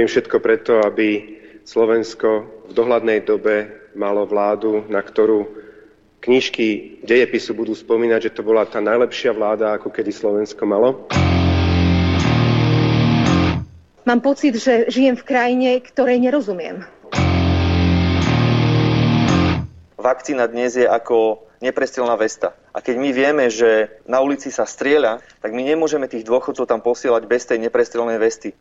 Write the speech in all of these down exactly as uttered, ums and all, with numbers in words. Robím všetko preto, aby Slovensko v dohľadnej dobe malo vládu, na ktorú knižky dejepisu budú spomínať, že to bola tá najlepšia vláda, ako kedy Slovensko malo. Mám pocit, že žijem v krajine, ktorej nerozumiem. Vakcína dnes je ako neprestrelná vesta. A keď my vieme, že na ulici sa strieľa, tak my nemôžeme tých dôchodcov tam posielať bez tej neprestrelnej vesty.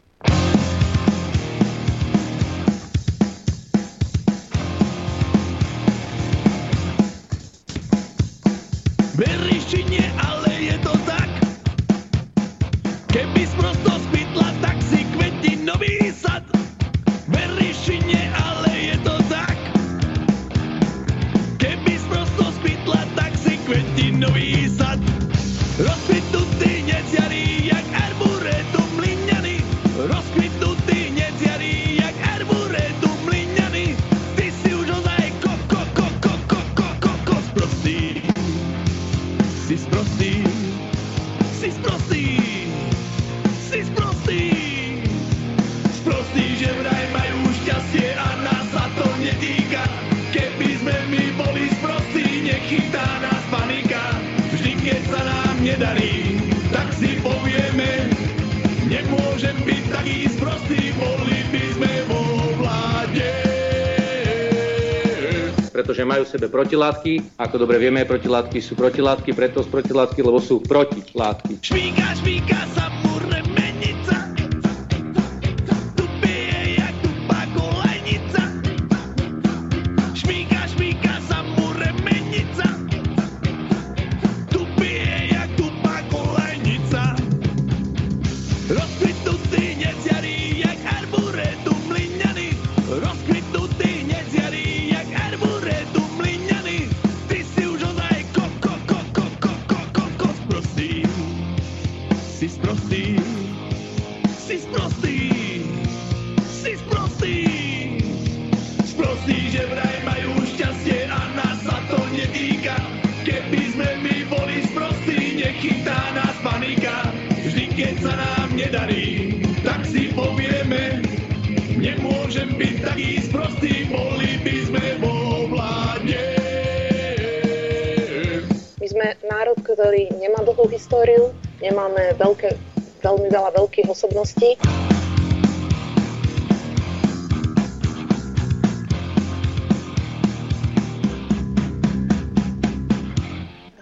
Pretože majú v sebe protilátky. Ako dobre vieme, protilátky sú protilátky, preto sú protilátky, lebo sú protilátky. Švíka, švíka sa mu remenica, tu pije jak tupá kolejnica. Švíka, švíka sa mu remenica, tu pije jak tupá kolejnica. Rozkrytutý neciarí, jak arboretum mlyňany. Rozkrytutý neciarí. My sme národ, ktorý nemá dlhú históriu, nemáme veľké, veľmi veľa veľkých osobností.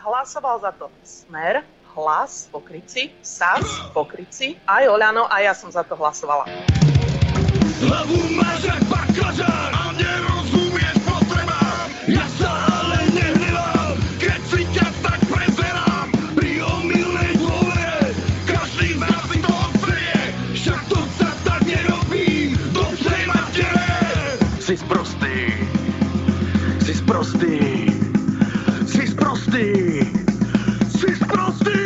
Hlasoval za to Smer, Hlas, Pokrytci, es a es, Pokrytci, aj Oľano, a ja som za to hlasovala. Hlavu máš jak baklažán a nerozumieš potrebám. Ja sa ale nehnevám, keď si ťa tak prezerám. Pri omylnej dôvere každý z nás si to odberie. Však to sa tak nerobí, dobře matere. Si sprostý, si sprostý, si sprostý, si sprostý.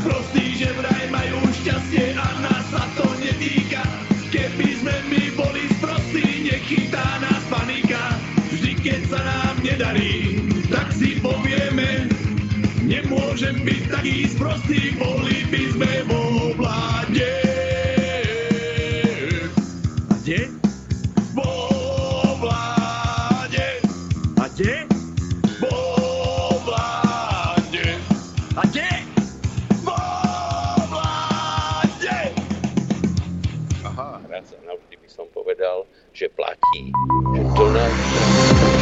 Sprostý, že vraj majú šťastie a nás sa to netýka. Keby sme my boli sprostí, nechytá nás panika. Vždy, keď sa nám nedarí, tak si povieme, nemôžem byť taký sprostí, boli by sme vo vláde. A kde? Vo vláde. A kde? Vo vláde. A kde? Som povedal, že platí. Že to nás...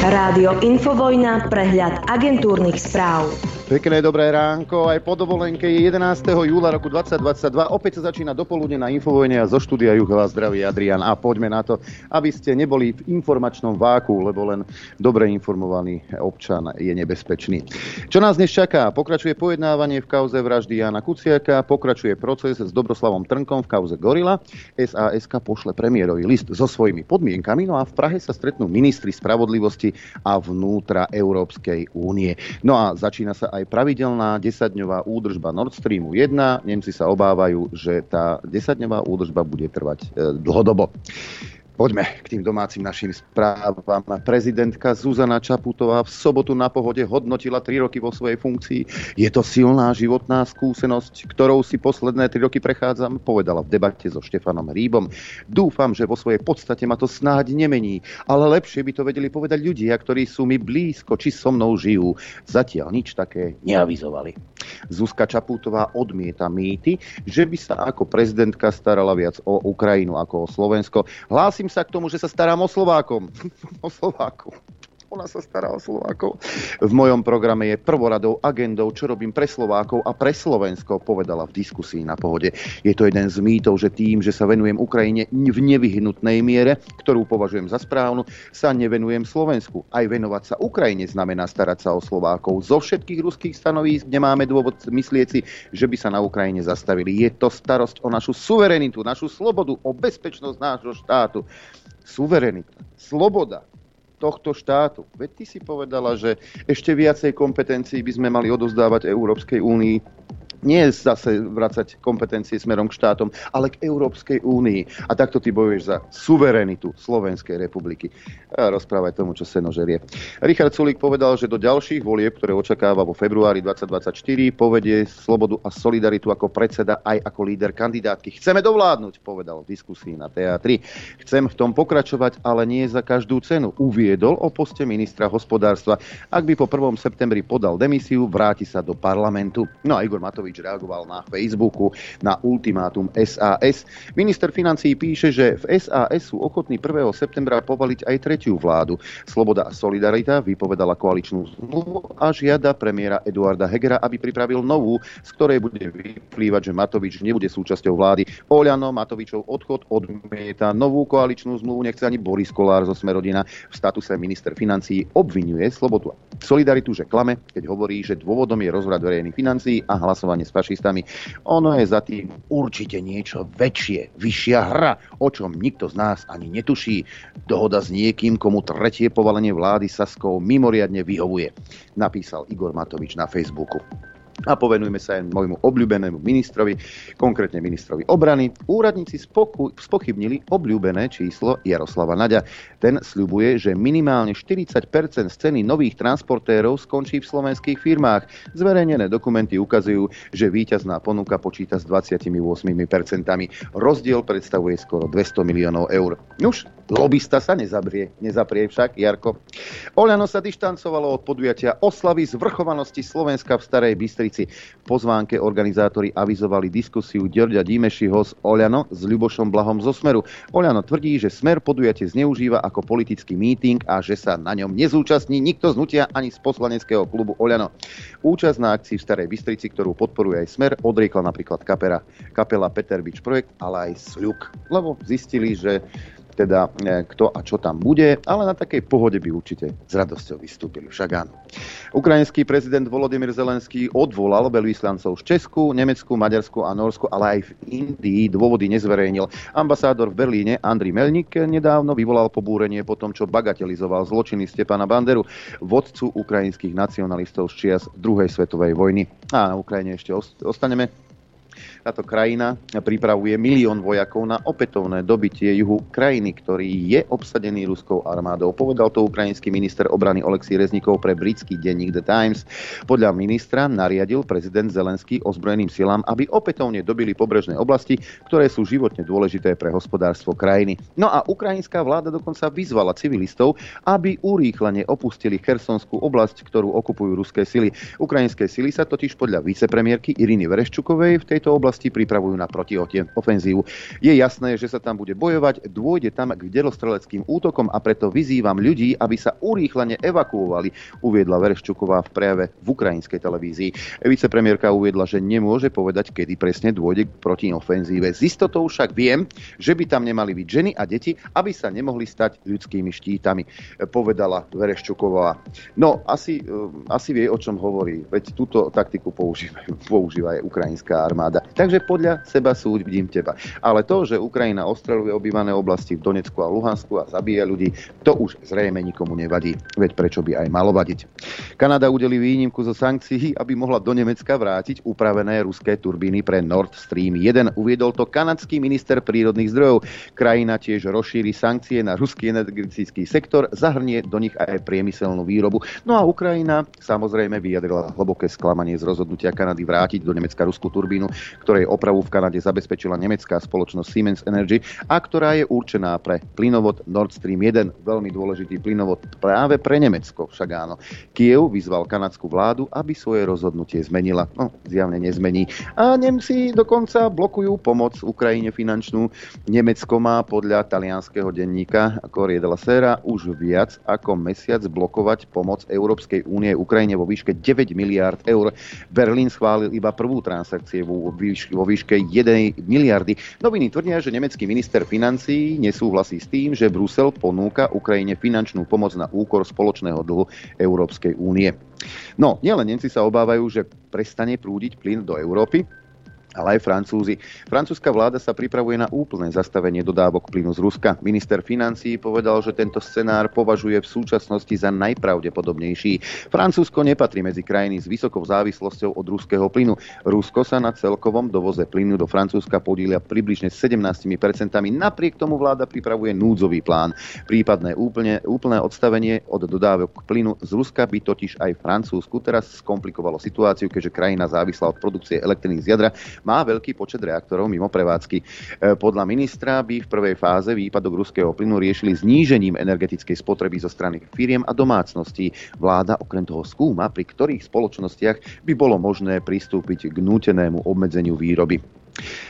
Rádio Infovojna, prehľad agentúrnych správ. Pekné dobré ránko, aj po dovolenke je jedenásteho júla roku dvadsať dvadsaťdva. Opäť sa začína dopoludne na Infovojne a zo štúdia Juh vás zdraví Adrián. A poďme na to, aby ste neboli v informačnom váku, lebo len dobre informovaný občan je nebezpečný. Čo nás dnes čaká? Pokračuje pojednávanie v kauze vraždy Jána Kuciaka, pokračuje proces s Dobroslavom Trnkom v kauze Gorila, es a es ka pošle premiérovi list so svojimi podmienkami, no a v Prahe sa stretnú ministri spravodlivosti a vnútra Európskej únie. No a začína sa aj pravidelná desaťdňová údržba Nord Streamu jeden. Nemci sa obávajú, že tá desaťdňová údržba bude trvať e, dlhodobo. Poďme k tým domácim našim správam. Prezidentka Zuzana Čaputová v sobotu na Pohode hodnotila tri roky vo svojej funkcii. Je to silná životná skúsenosť, ktorou si posledné tri roky prechádzam, povedala v debate so Štefanom Rýbom. Dúfam, že vo svojej podstate ma to snáď nemení, ale lepšie by to vedeli povedať ľudia, ktorí sú mi blízko, či so mnou žijú. Zatiaľ nič také neavizovali. Zuzka Čaputová odmieta mýty, že by sa ako prezidentka starala viac o Ukrajinu ako o Slovensko. Hlásim sa k tomu, že sa starám o Slovákom. O Slováku. Ona sa stará o Slovákov. V mojom programe je prvoradou agendou, čo robím pre Slovákov a pre Slovensko, povedala v diskusii na Pohode. Je to jeden z mýtov, že tým, že sa venujem Ukrajine v nevyhnutnej miere, ktorú považujem za správnu, sa nevenujem Slovensku. Aj venovať sa Ukrajine znamená starať sa o Slovákov. Zo všetkých ruských stanovísk nemáme dôvod myslieť si, že by sa na Ukrajine zastavili. Je to starosť o našu suverenitu, našu slobodu, o bezpečnosť nášho štátu. Suverenita, sloboda tohto štátu. Veď ty si povedala, že ešte viacej kompetencií by sme mali odovzdávať Európskej únii. Nie zase vracať kompetencie smerom k štátom, ale k Európskej únii. A takto ty bojuješ za suverenitu Slovenskej republiky. A rozprávaj tomu, čo seno žerie. Richard Sulík povedal, že do ďalších volieb, ktoré očakáva vo februári dvetisícdvadsaťštyri, povedie slobodu a solidaritu ako predseda aj ako líder kandidátky. Chceme dovládnuť, povedal v diskusii na té á tri. Chcem v tom pokračovať, ale nie za každú cenu. Uviedol o poste ministra hospodárstva. Ak by po prvom septembri podal demisiu, vráti sa do parlamentu. No a Igor Matovič reagoval na Facebooku na ultimátum es a es. Minister financií píše, že v es a es sú ochotní prvého septembra povaliť aj tretiu vládu. Sloboda a solidarita vypovedala koaličnú zmluvu a žiada premiéra Eduarda Hegera, aby pripravil novú, z ktorej bude vyplývať, že Matovič nebude súčasťou vlády. Oľano Matovičov odchod odmieta novú koaličnú zmluvu, nechce ani Boris Kollár zo Smerodina. V statuse minister financií obvinuje slobodu a solidaritu, že klame, keď hovorí, že dôvodom je rozvrat verejných financií a hlasovanie s fašistami. Ono je za tým určite niečo väčšie, vyššia hra, o čom nikto z nás ani netuší. Dohoda s niekým, komu tretie povalenie vlády Saskov mimoriadne vyhovuje, napísal Igor Matovič na Facebooku. A povenujme sa aj môjmu obľúbenému ministrovi, konkrétne ministrovi obrany. Úradníci spoku- spochybnili obľúbené číslo Jaroslava Naďa. Ten sľubuje, že minimálne štyridsať percent z ceny nových transportérov skončí v slovenských firmách. Zverejnené dokumenty ukazujú, že víťazná ponuka počíta s dvadsaťosem percent. Rozdiel predstavuje skoro dvesto miliónov eur. Už lobista sa nezabrie, nezaprie však, Jarko. Oľano sa dištancovalo od podujatia oslavy zvrchovanosti Slovenska v Starej Bystrici. V pozvánke organizátori avizovali diskusiu Ďorďa Gyimesiho z Oľano s Ľubošom Blahom zo Smeru. Oľano tvrdí, že Smer podujatie zneužíva ako politický míting a že sa na ňom nezúčastní nikto z hnutia ani z poslaneckého klubu Oľano. Účasť na akcii v Starej Bystrici, ktorú podporuje aj Smer, odriekla napríklad kapela, kapela Peter Bič Projekt, ale aj Sľuk, lebo zistili, že teda kto a čo tam bude, ale na takej pohode by určite s radosťou vystúpili. Však áno. Ukrajinský prezident Volodymyr Zelenský odvolal veľvyslancov v Česku, Nemecku, Maďarsku a Norsku, ale aj v Indii, dôvody nezverejnil. Ambasádor v Berlíne Andri Melník nedávno vyvolal pobúrenie po tom, čo bagatelizoval zločiny Stepana Banderu, vodcu ukrajinských nacionalistov z čias druhej svetovej vojny. A na Ukrajine ešte ostaneme. Táto krajina pripravuje milión vojakov na opätovné dobytie juhu krajiny, ktorý je obsadený ruskou armádou. Povedal to ukrajinský minister obrany Oleksij Reznikov pre britský denník The Times. Podľa ministra nariadil prezident Zelenský ozbrojeným silám, aby opätovne dobili pobrežné oblasti, ktoré sú životne dôležité pre hospodárstvo krajiny. No a ukrajinská vláda dokonca vyzvala civilistov, aby urýchlene opustili Chersonskú oblasť, ktorú okupujú ruské sily. Ukrajinské sily sa totiž podľa vicepremiérky Iriny Vereščukovej v tejto oblasti pripravujú na protiofenzívu. Je jasné, že sa tam bude bojovať, dôjde tam k delostreleckým útokom a preto vyzývam ľudí, aby sa urýchlene evakuovali, uviedla Vereščuková v prejave v ukrajinskej televízii. Vicepremiérka uviedla, že nemôže povedať, kedy presne dôjde k protiofenzíve. Z istotou však viem, že by tam nemali byť ženy a deti, aby sa nemohli stať ľudskými štítami, povedala Vereščuková. No, asi, asi vie, o čom hovorí, veď túto taktiku používa, používa aj ukrajinská armáda. Takže podľa seba súdim teba. Ale to, že Ukrajina ostreľuje obývané oblasti v Donecku a Luhansku a zabíja ľudí, to už zrejme nikomu nevadí. Veď prečo by aj malo vadiť? Kanada udelí výnimku zo sankcií, aby mohla do Nemecka vrátiť upravené ruské turbíny pre Nord Stream jeden. Uviedol to kanadský minister prírodných zdrojov. Krajina tiež rozšíri sankcie na ruský energetický sektor, zahrnie do nich aj priemyselnú výrobu. No a Ukrajina samozrejme vyjadrila hlboké sklamanie z rozhodnutia Kanady vrátiť do Nemecka ruskú turbínu, ktorej opravu v Kanade zabezpečila nemecká spoločnosť Siemens Energy a ktorá je určená pre plynovod Nord Stream jeden, veľmi dôležitý plynovod práve pre Nemecko, však áno. Kiev vyzval kanadskú vládu, aby svoje rozhodnutie zmenila. No, zjavne nezmení. A Nemci dokonca blokujú pomoc Ukrajine finančnú. Nemecko má podľa talianskeho denníka Corriere della Sera už viac ako mesiac blokovať pomoc Európskej únie Ukrajine vo výške deväť miliárd eur. Berlín schválil iba prvú transakciu vo výške jednej miliardy. Noviny tvrdia, že nemecký minister financií nesúhlasí s tým, že Brusel ponúka Ukrajine finančnú pomoc na úkor spoločného dlhu Európskej únie. No, nielen Nemci sa obávajú, že prestane prúdiť plyn do Európy, ale aj Francúzi. Francúzska vláda sa pripravuje na úplné zastavenie dodávok plynu z Ruska. Minister financií povedal, že tento scenár považuje v súčasnosti za najpravdepodobnejší. Francúzsko nepatrí medzi krajiny s vysokou závislosťou od ruského plynu. Rusko sa na celkovom dovoze plynu do Francúzska podielia približne sedemnásť percent. Napriek tomu vláda pripravuje núdzový plán. Prípadné úplne, úplné odstavenie od dodávok plynu z Ruska by totiž aj Francúzsku teraz skomplikovalo situáciu, keďže krajina závislá od produkcie elektriny z jadra má veľký počet reaktorov mimo prevádzky. Podľa ministra by v prvej fáze výpadok ruského plynu riešili znížením energetickej spotreby zo strany firiem a domácností. Vláda okrem toho skúma, pri ktorých spoločnostiach by bolo možné pristúpiť k nútenému obmedzeniu výroby.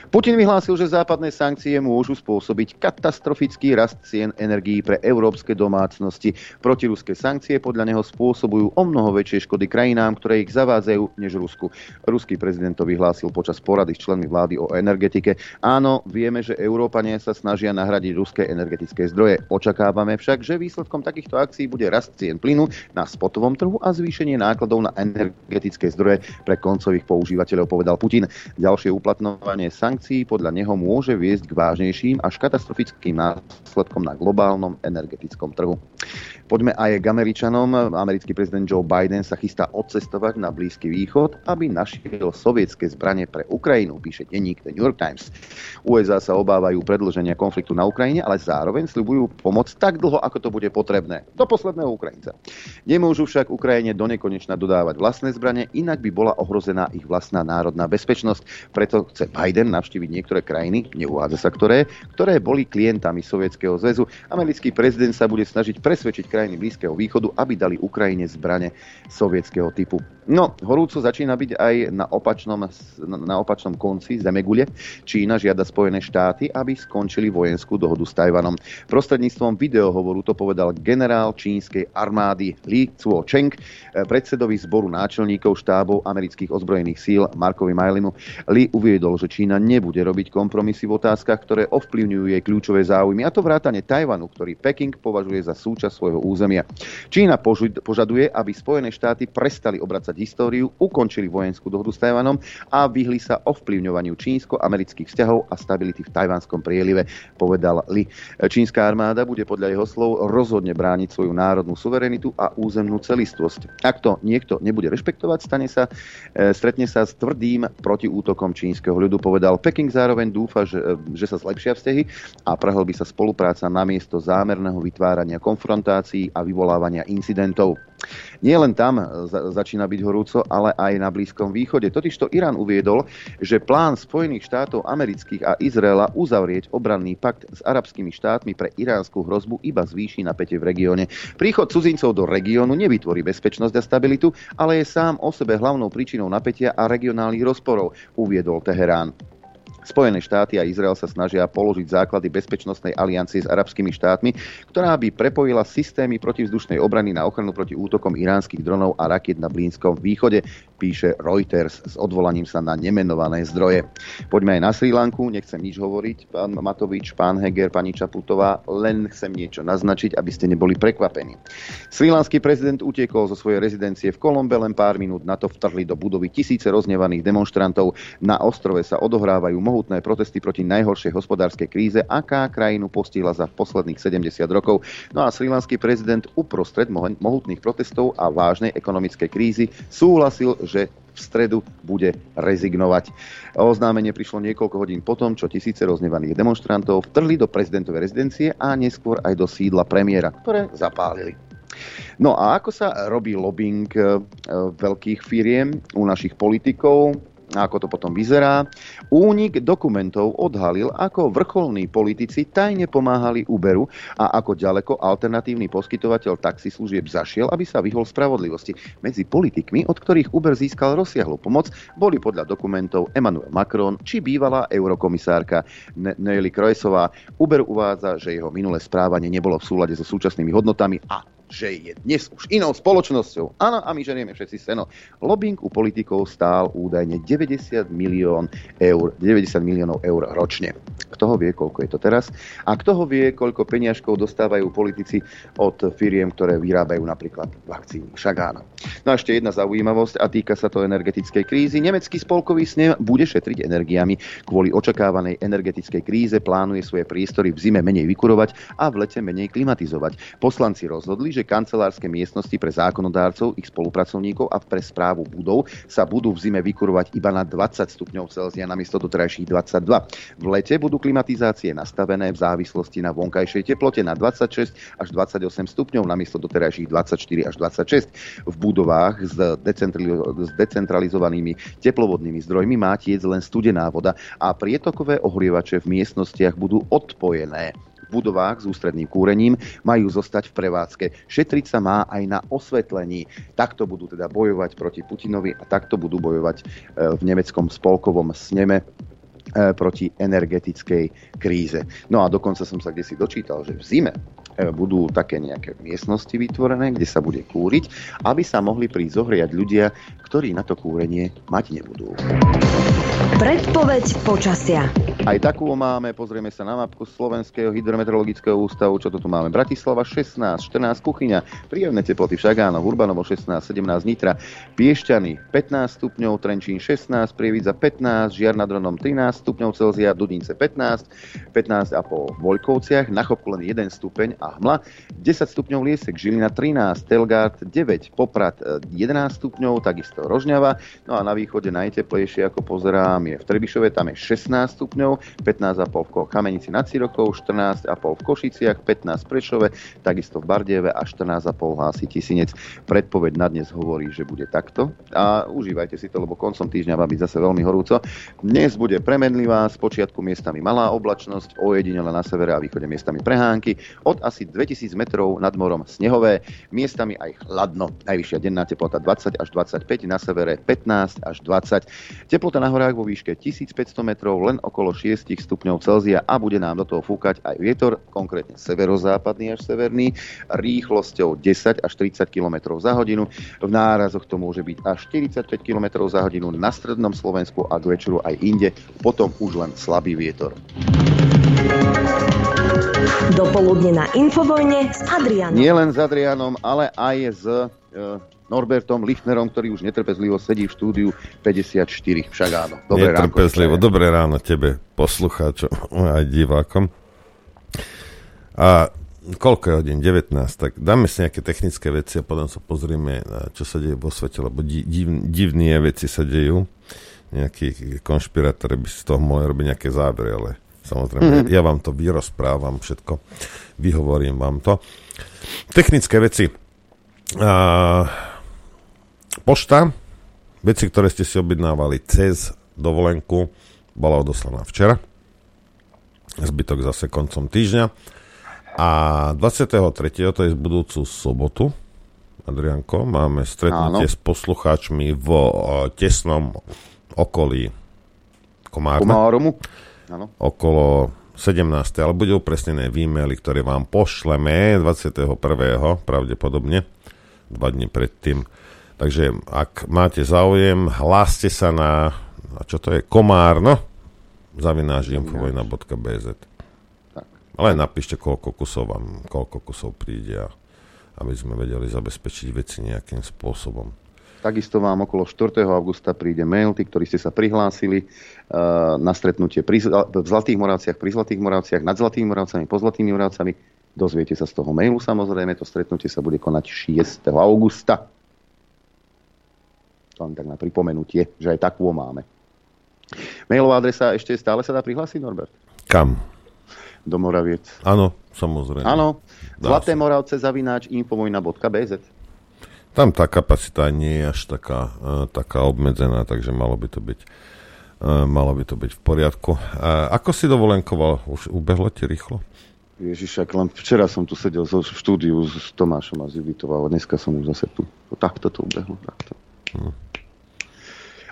Putin vyhlásil, že západné sankcie môžu spôsobiť katastrofický rast cien energií pre európske domácnosti. Protiruské sankcie podľa neho spôsobujú omnoho väčšie škody krajinám, ktoré ich zavádzajú, než Rusku. Ruský prezident to vyhlásil počas porady s členmi vlády o energetike. Áno, vieme, že Európania sa snažia nahradiť ruské energetické zdroje. Očakávame však, že výsledkom takýchto akcií bude rast cien plynu na spotovom trhu a zvýšenie nákladov na energetické zdroje pre koncových používateľov, povedal Putin. Ďalšie uplatňovanie sankcií podľa neho môže viesť k vážnejším až katastrofickým následkom na globálnom energetickom trhu. Poďme aj k Američanom. Americký prezident Joe Biden sa chystá odcestovať na Blízky východ, aby našiel sovietské zbrane pre Ukrajinu, píše denník The New York Times. ú es á sa obávajú predĺženia konfliktu na Ukrajine, ale zároveň sľubujú pomoc tak dlho, ako to bude potrebné. Do posledného Ukrajinca. Nemôžu však Ukrajine donekonečna dodávať vlastné zbrane, inak by bola ohrozená ich vlastná národná bezpečnosť. Preto chce Biden navštíviť niektoré krajiny, neuhádza sa ktoré, ktoré boli klientami Sovietskeho zväzu. Americký prezident sa bude snažiť presvedčiť krajiny Blízkeho východu, aby dali Ukrajine zbrane sovietskeho typu. No, horúco začína byť aj na opačnom, na opačnom konci zemegule. Čína žiada Spojené štáty, aby skončili vojenskú dohodu s Tajvanom. Prostredníctvom videohovoru to povedal generál čínskej armády Li Cuocheng predsedovi zboru náčelníkov štábov amerických ozbrojených síl Markovi Mileymu. Li uviedol, že Čína nebude robiť kompromisy v otázkach, ktoré ovplyvňujú jej kľúčové záujmy, a to vrátane Tajvanu, ktorý Peking považuje za súčasť svojho územia. Čína požaduje, aby Spojené štáty prestali obracať históriu, ukončili vojenskú dohodu s Tajvanom a vyhli sa ovplyvňovaniu čínsko-amerických vzťahov a stability v Tajvanskom prielive, povedal Li. Čínska armáda bude podľa jeho slov rozhodne brániť svoju národnú suverenitu a územnú celistvosť. Ak to niekto nebude rešpektovať, stane sa, stretne sa s tvrdým protiútokom čínskeho ľudu, povedal. Peking zároveň dúfa, že, že sa zlepšia vzťahy a prehlbí sa spolupráca namiesto zámerného vytvárania konfrontácií a vyvolávania incidentov. Nie len tam za- začína byť horúco, ale aj na Blízkom východe. Totižto Irán uviedol, že plán Spojených štátov amerických a Izraela uzavrieť obranný pakt s arabskými štátmi pre iránsku hrozbu iba zvýši napätie v regióne. Príchod cudzincov do regiónu nevytvorí bezpečnosť a stabilitu, ale je sám o sebe hlavnou príčinou napätia a regionálnych rozporov, uviedol Teherán. Spojené štáty a Izrael sa snažia položiť základy bezpečnostnej aliancie s arabskými štátmi, ktorá by prepojila systémy protivzdušnej obrany na ochranu proti útokom iránskych dronov a rakiet na Blízkom východe. píše Reuters s odvolaním sa na nemenované zdroje. Poďme aj na Srí Lanku, nechcem nič hovoriť, pán Matovič, pán Heger, pani Čaputová, len chcem niečo naznačiť, aby ste neboli prekvapení. Srílanský prezident utiekol zo svojej rezidencie v Kolombe, len pár minút na to vtrhli do budovy tisíce roznevaných demonštrantov. Na ostrove sa odohrávajú mohutné protesty proti najhoršej hospodárskej kríze, aká krajinu postihla za posledných sedemdesiat rokov. No a srílanský prezident uprostred mohutných protestov a vážnej ekonomickej krízy súhlasil, že v stredu bude rezignovať. Oznámenie prišlo niekoľko hodín potom, čo tisíce roznevaných demonštrantov vtrhli do prezidentovej rezidencie a neskôr aj do sídla premiéra, ktoré zapálili. No a ako sa robí lobbying veľkých firiem u našich politikov? A ako to potom vyzerá? Únik dokumentov odhalil, ako vrcholní politici tajne pomáhali Uberu a ako ďaleko alternatívny poskytovateľ taxislúžieb zašiel, aby sa vyhol spravodlivosti. Medzi politikmi, od ktorých Uber získal rozsiahlu pomoc, boli podľa dokumentov Emmanuel Macron či bývalá eurokomisárka Nelly Kroesová. Uber uvádza, že jeho minulé správanie nebolo v súlade so súčasnými hodnotami a že je dnes už inou spoločnosťou. Áno, a my ženieme všetci seno. Lobbying u politikov stál údajne deväťdesiat milión eur, deväťdesiat miliónov eur ročne. Kto ho vie, koľko je to teraz? A kto ho vie, koľko peniažkov dostávajú politici od firiem, ktoré vyrábajú napríklad vakcíny? Však áno. No a ešte jedna zaujímavosť a týka sa to energetickej krízy. Nemecký spolkový snem bude šetriť energiami. Kvôli očakávanej energetickej kríze plánuje svoje priestory v zime menej vykurovať a v lete menej klimatizovať. Poslanci rozhodli, že kancelárske miestnosti pre zákonodárcov, ich spolupracovníkov a pre správu budov sa budú v zime vykurovať iba na dvadsať stupňov Celzia namiesto doterajších dvadsaťdva. V lete budú klimatizácie nastavené v závislosti na vonkajšej teplote na dvadsaťšesť až dvadsaťosem stupňov namiesto doterajších dvadsaťštyri až dvadsaťšesť. V budovách s decentralizovanými teplovodnými zdrojmi má tiec len studená voda a prietokové ohrievače v miestnostiach budú odpojené. V budovách s ústredným kúrením majú zostať v prevádzke. Šetriť sa má aj na osvetlení. Takto budú teda bojovať proti Putinovi a takto budú bojovať v nemeckom spolkovom sneme proti energetickej kríze. No a dokonca som sa kdesi dočítal, že v zime budú také nejaké miestnosti vytvorené, kde sa bude kúriť, aby sa mohli prísť zohriať ľudia, ktorí na to kúrenie mať nebudú. Predpoveď počasia. Aj takú máme, pozrieme sa na mapku Slovenského hydrometeorologického ústavu, čo to tu máme. Bratislava šestnásť, štrnásť, Kuchyňa, príjemné teploty však áno, Urbanovo šestnásť, sedemnásť, Nitra, Piešťany pätnásť stupňov, Trenčín šestnásť, Prievidza pätnásť, Žiar nad Hronom trinásť stupňov Celzia, Dudince pätnásť, pätnásť a pol v Voľkovciach, na Chopku len jeden stupeň a hmla, desať stupňov Liesek, Žilina trinásť, Telgard deväť, Poprad jedenásť stupňov, takisto Rožňava, no a na východe najteplejšie, ako pozerám, je v Trebišove, tam je šestnásť stupňov, pätnásť a pol v Kamenici nad Cirokou, štrnásť a pol v Košiciach, pätnásť v Prešove, takisto v Bardieve a štrnásť a pol hlási Tisinec. Predpoveď na dnes hovorí, že bude takto a užívajte si to, lebo koncom týždňa má byť zase veľmi horúco. Dnes bude premenlivá, spočiatku miestami malá oblačnosť, ojedinele na severe a východe miestami prehánky, od asi dvetisíc metrov nad morom snehové, miestami aj chladno. Najvyššia denná teplota dvadsať až dvadsaťpäť, na severe pätnásť až dvadsať. Teplota na horách vo výške tisícpäťsto metrov, len okolo šesť stupňov Celzia a bude nám do toho fúkať aj vietor, konkrétne severozápadný až severný, rýchlosťou desať až tridsať kilometrov za hodinu. V nárazoch to môže byť až štyridsaťpäť kilometrov za hodinu na strednom Slovensku a k večeru aj inde, potom už len slabý vietor. Dopoludne na Infovojne s Adriánom. Nie len s Adriánom, ale aj s E- Norbertom Lichtnerom, ktorý už netrpezlivo sedí v štúdiu päťdesiatštyri. Však áno. Dobré ráno. Netrpezlivo. Ráno, dobré ráno tebe, poslucháčom aj divákom. A koľko je hodín? devätnásť. Tak dáme si nejaké technické veci a potom sa pozrieme, čo sa deje vo svete, lebo div, divné veci sa dejú. Nejakí konšpirátori by si z toho mohli robiť nejaké zábery, ale samozrejme, mm-hmm. ja vám to vyrozprávam všetko, vyhovorím vám to. Technické veci. A pošta, veci, ktoré ste si objednávali cez dovolenku, bola odoslaná včera. Zbytok zase koncom týždňa. A dvadsiateho tretieho, to je budúcu sobotu, Adrianko, máme stretnutie Áno. s poslucháčmi v tesnom okolí Komárna. Komáromu. Áno. Okolo sedemnástej, ale bude upresnené e-maily, ktoré vám pošleme dvadsiateho prvého, pravdepodobne, dva dni predtým. Takže ak máte záujem, hláste sa na, a čo to je, komárno, zavináč infovojna bodka bé zet. Ale napíšte, koľko kusov vám, koľko kusov príde, aby sme vedeli zabezpečiť veci nejakým spôsobom. Takisto vám okolo štvrtého augusta príde mail, tí, ktorí ste sa prihlásili uh, na stretnutie pri, v Zlatých Moravciach, pri Zlatých Moravciach, nad Zlatými Moravcami, po Zlatými Moravcami. Dozviete sa z toho mailu, samozrejme, to stretnutie sa bude konať šiesteho augusta. To vám tak na pripomenutie, že aj takú máme. Mailová adresa ešte stále sa dá prihlásiť, Norbert? Kam? Do Moraviec. Áno, samozrejme. Áno, zlaté moravce zavináč infovojna bodka bé zet. Tam tá kapacita nie je až taká, uh, taká obmedzená, takže malo by to byť, uh, malo by to byť v poriadku. Uh, ako si dovolenkoval? Už ubehlo ti rýchlo? Ježiš, ak len včera som tu sedel v štúdiu s Tomášom a zivitoval, dneska som už zase tu. Takto to ubehlo, takto. Hm.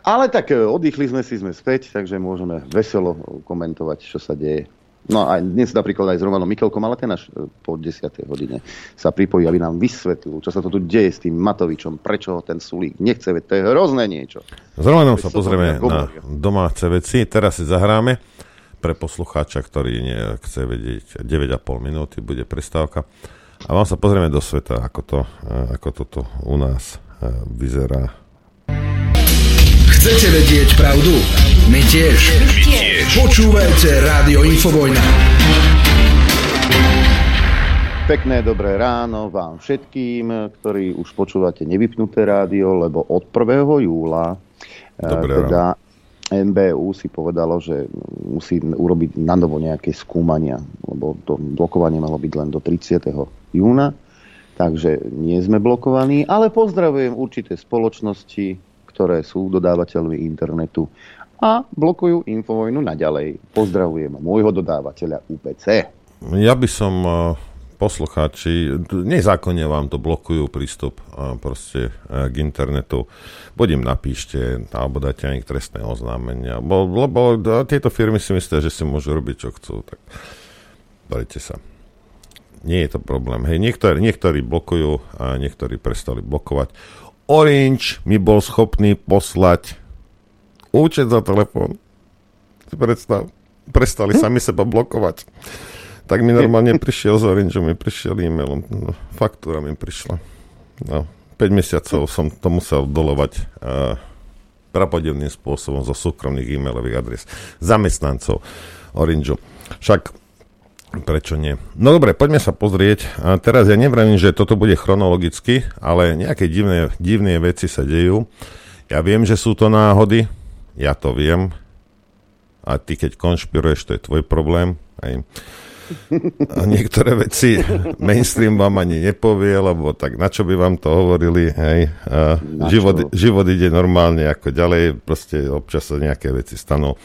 Ale tak oddychli sme si, sme späť, takže môžeme veselo komentovať, čo sa deje. No a dnes napríklad aj s Romanom Michelkom, ale ten až po desiatej hodine sa pripojí, aby nám vysvetlil, čo sa to tu deje s tým Matovičom, prečo ho ten Sulík nechce, veď to je hrozné niečo. S Romanom sa pozrieme na domáce veci, teraz si zahráme pre poslucháča, ktorý nechce vedieť, deväť a pol minúty bude prestávka a vám sa pozrieme do sveta, ako to, ako toto u nás vyzerá. Chcete vedieť pravdu? My tiež. My tiež. Počúvajte Rádio Infovojna. Pekné dobré ráno vám všetkým, ktorí už počúvate nevypnuté rádio, lebo od prvého júla Dobré teda ráno. en bé ú si povedalo, že musí urobiť na novo nejaké skúmania, lebo to blokovanie malo byť len do tridsiateho júna. Takže nie sme blokovaní, ale pozdravujem určité spoločnosti, ktoré sú dodávateľmi internetu a blokujú Infovojnu naďalej. Pozdravujem môjho dodávateľa ú pé cé. Ja by som poslucháči, nezákonne vám to blokujú prístup proste k internetu. Buď im napíšte, alebo dajte ani trestné oznámenia. Lebo tieto firmy si myslia, že si môžu robiť, čo chcú. Tak berte sa. Nie je to problém. Hej, niektorí, niektorí blokujú a niektorí prestali blokovať. Orange mi bol schopný poslať účet za telefón. Predstav, prestali sami seba blokovať. Tak mi normálne prišiel z Orange, mi prišiel e-mailom. No, faktúra mi prišla. No, päť mesiacov som to musel dolovať uh, prapodivným spôsobom zo súkromných e-mailových adres zamestnancov Orange. Však prečo nie? No dobre, poďme sa pozrieť. A teraz ja nevravím, že toto bude chronologicky, ale nejaké divné, divné veci sa dejú. Ja viem, že sú to náhody. Ja to viem. A ty, keď konšpiruješ, to je tvoj problém. Aj. A niektoré veci mainstream vám ani nepovie, lebo tak na čo by vám to hovorili? Hej? A život, život ide normálne ako ďalej. Proste občas sa nejaké veci stanú.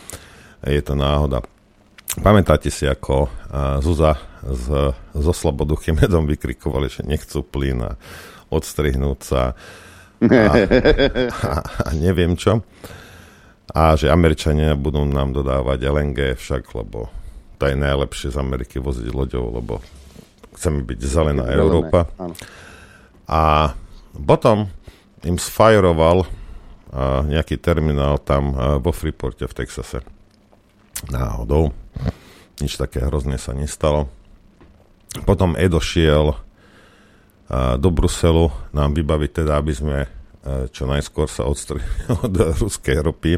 Je to náhoda. Pamätáte si, ako Zuza z, zo Slaboduchy medom vykrikovali, že nechcú plyn a odstrihnúť sa a, a, a neviem čo. A že Američania budú nám dodávať el en gé však, lebo to je najlepšie z Ameriky voziť loďou, lebo chceme byť zelená Európa. A potom im sfajroval nejaký terminál tam vo Freeporte v Texase. Náhodou. Nič také hrozné sa nestalo. Potom Edo šiel do Bruselu nám vybaviť teda, aby sme čo najskôr sa odstrihli od ruskej ropy.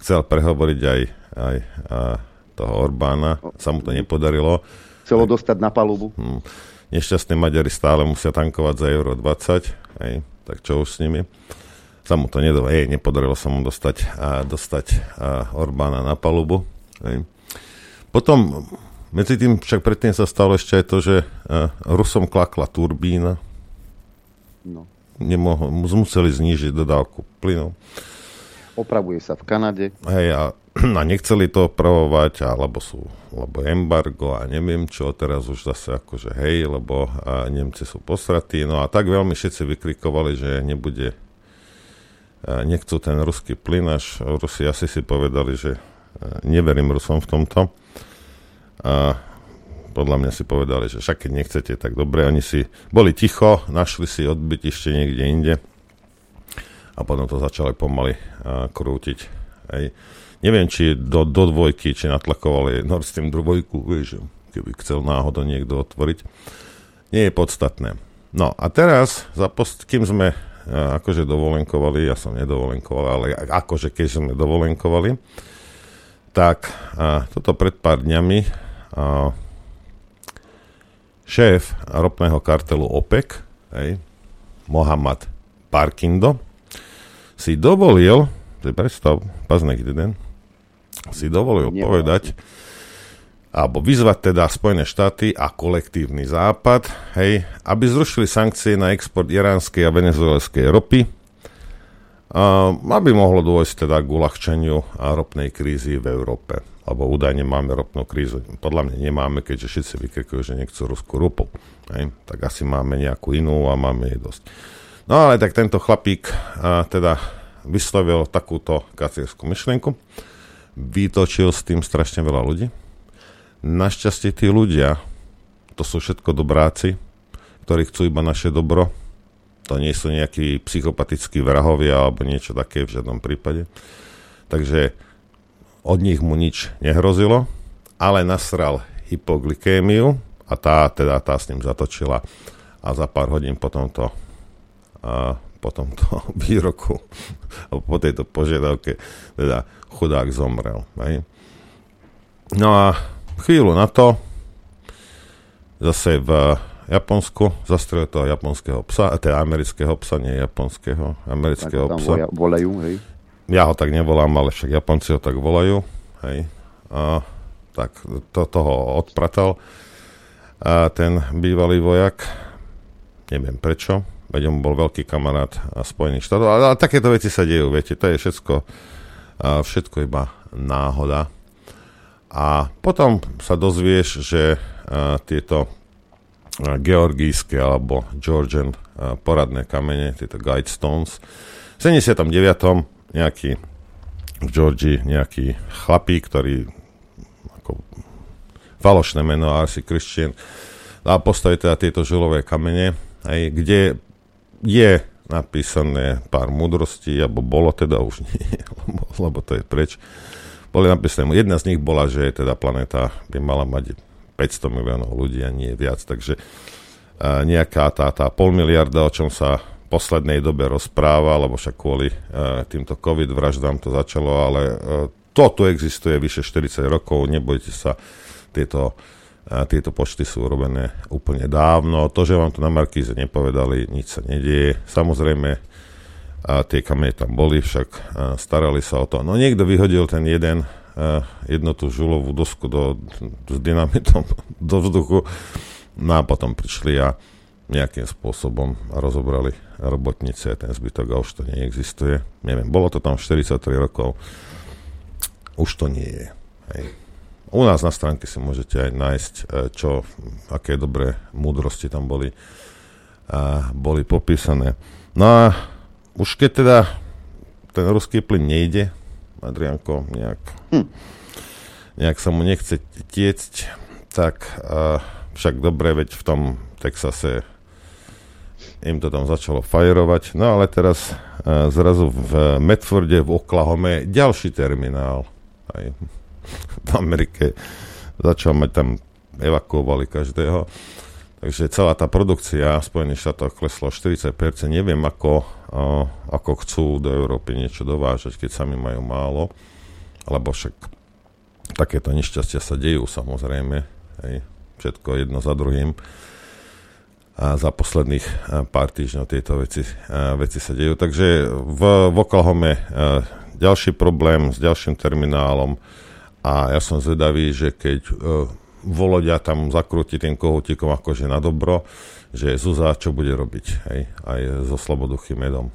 Chcel prehovoriť aj, aj toho Orbána. Sa mu to nepodarilo. Chcelo dostať na palubu. Nešťastní Maďari stále musia tankovať za euro dvadsať. Hej. Tak čo už s nimi? Sa mu to nedo... Ej, nepodarilo sa mu dostať, a, dostať a Orbána na palubu. Hej. Potom, medzi tým, však predtým sa stalo ešte aj to, že uh, Rusom klakla turbína. No. Nemohol, museli znížiť dodávku plynu. Opravuje sa v Kanade. Hej, a, a nechceli to opravovať, alebo sú, lebo embargo a neviem čo, teraz už zase akože hej, lebo a Nemci sú posratí. No a tak veľmi všetci vykrikovali, že nebude, uh, nechcú ten ruský plyn, až Rusi asi si povedali, že neverím Rusom v tomto. A podľa mňa si povedali, že však keď nechcete, tak dobre. Oni si boli ticho, našli si odbytište niekde inde. a potom to začali pomaly uh, krútiť. Hej. Neviem, či do, do dvojky, či natlakovali Nord Stream dvojku, vieš, keby chcel náhodou niekto otvoriť. Nie je podstatné. No a teraz, za post, kým sme uh, akože dovolenkovali, ja som nedovolenkoval, ale akože keď sme dovolenkovali, tak uh, toto pred pár dňami uh, šéf ropného kartelu OPEC, hej, Mohamed Barkindo, si dovolil, to je predstav, paznek jeden, si dovolil Nemáči. povedať, alebo vyzvať teda Spojené štáty a kolektívny západ, hej, aby zrušili sankcie na export iránskej a venezuelskej ropy, a aby mohlo dôjsť teda k uľahčeniu ropnej krízy v Európe. Lebo údajne máme ropnú krízu. Podľa mňa nemáme, keďže všetci vykrikujú, že nechcú ruskú ropu. Hej? Tak asi máme nejakú inú a máme jej dosť. No ale tak tento chlapík a, teda vyslovil takúto kacierskú myšlienku. Vytočil s tým strašne veľa ľudí. Našťastie tí ľudia, to sú všetko dobráci, ktorí chcú iba naše dobro. To nie sú nejakí psychopatickí vrahovia alebo niečo také v žiadnom prípade. Takže od nich mu nič nehrozilo, ale nasral hypoglykémiu a tá, teda tá s ním zatočila a za pár hodín po tomto, a po tomto výroku a po tejto požiadavke teda chudák zomrel. Hej. No a chvíľu na to zase v Japonsku zastrelil toho japonského psa, teda amerického psa, nie japonského, amerického tak psa. Tam volajú, hej. Ja ho tak nevolám, ale však Japonci ho tak volajú. Hej. A, tak to, toho odpratal a ten bývalý vojak. Neviem prečo. Veď on bol veľký kamarát Spojených štátov. Ale, ale takéto veci sa dejú, viete. To je všetko, a všetko iba náhoda. A potom sa dozvieš, že a, tieto a, georgijské alebo Georgian a, poradné kamene, tieto guidestones, v sedemdesiatom deviatom nejaký v Georgii, nejaký chlapík, ktorý ako falošné meno Arsi Christian dá postaviť teda tieto žulové kamene, aj kde je napísané pár múdrostí, alebo bolo teda už nie, lebo, lebo to je preč. Boli napísané, jedna z nich bola, že teda planéta by mala mať päťsto miliónov ľudí a nie viac, takže nejaká tá, tá pol miliarda, o čom sa poslednej dobe rozpráva, lebo však kvôli e, týmto COVID vraždám to začalo, ale e, toto existuje vyše štyridsať rokov, nebojte sa, tieto, e, tieto počty sú urobené úplne dávno. To, že vám to na Markíze nepovedali, nič sa nedieje. Samozrejme, a tie kamene tam boli, však e, starali sa o to. No niekto vyhodil ten jeden, e, jednu tú žulovú dosku do, s dynamitom do vzduchu, no a potom prišli a nejakým spôsobom rozobrali robotnice, ten zbytok a už to neexistuje. Neviem, bolo to tam štyridsaťtri rokov. Už to nie je. Hej. U nás na stránke si môžete aj nájsť, čo, aké dobré múdrosti tam boli, a boli popísané. No a už keď teda ten ruský plyn nejde, Adriánko, nejak, hm. nejak sa mu nechce tiecť, tak a, však dobre, veď v tom Texase im to tam začalo fajrovať. No ale teraz uh, zrazu v Medforde, v Oklahome, ďalší terminál. Aj v Amerike začal mať, tam evakuovali každého. Takže celá tá produkcia v Spojených štátoch klesla štyridsať percent. Neviem, ako, uh, ako chcú do Európy niečo dovážať, keď sami majú málo. Lebo však takéto nešťastia sa dejú, samozrejme. Aj všetko jedno za druhým. A za posledných pár týždňov tieto veci, veci sa dejú. Takže v, v Oklahome ďalší problém s ďalším terminálom a ja som zvedavý, že keď Voloďa tam zakrúti tým kohútikom akože na dobro, že Zuzá čo bude robiť, hej? Aj so sloboduchým medom.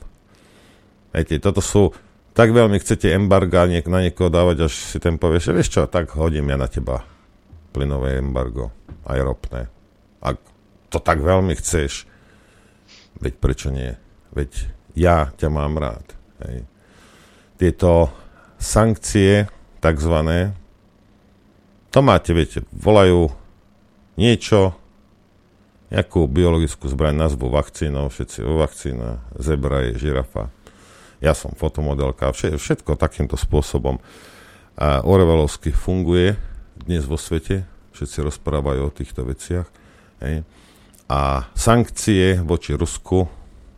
Hejte, toto sú, tak veľmi chcete embarga niek- na niekoho dávať, až si ten povie, že vieš čo, tak hodím ja na teba plynové embargo, aj ropné. Ak to tak veľmi chceš, veď prečo nie? Veď ja ťa mám rád. Hej. Tieto sankcie, takzvané, to máte, viete, volajú niečo, nejakú biologickú zbraň, nazvu vakcínou, všetci o vakcína, zebra je žirafa. ja som fotomodelka, všetko takýmto spôsobom a orwellovsky funguje dnes vo svete, všetci rozprávajú o týchto veciach, hej. A sankcie voči Rusku,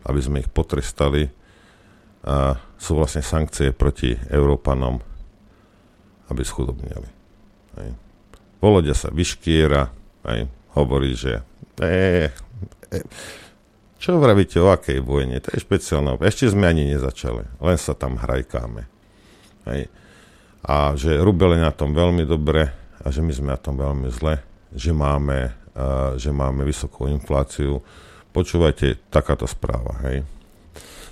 aby sme ich potrestali, a sú vlastne sankcie proti Európanom, aby schudobnili. Hej. Volodia sa vyškiera, hej, hovorí, že eh, eh, čo vravíte o akej vojne, to je špeciálne, ešte sme ani nezačali, len sa tam hrajkáme. Hej. A že Rubel je na tom veľmi dobre a že my sme na tom veľmi zle, že máme, uh, že máme vysokú infláciu. Počúvajte, takáto správa, hej.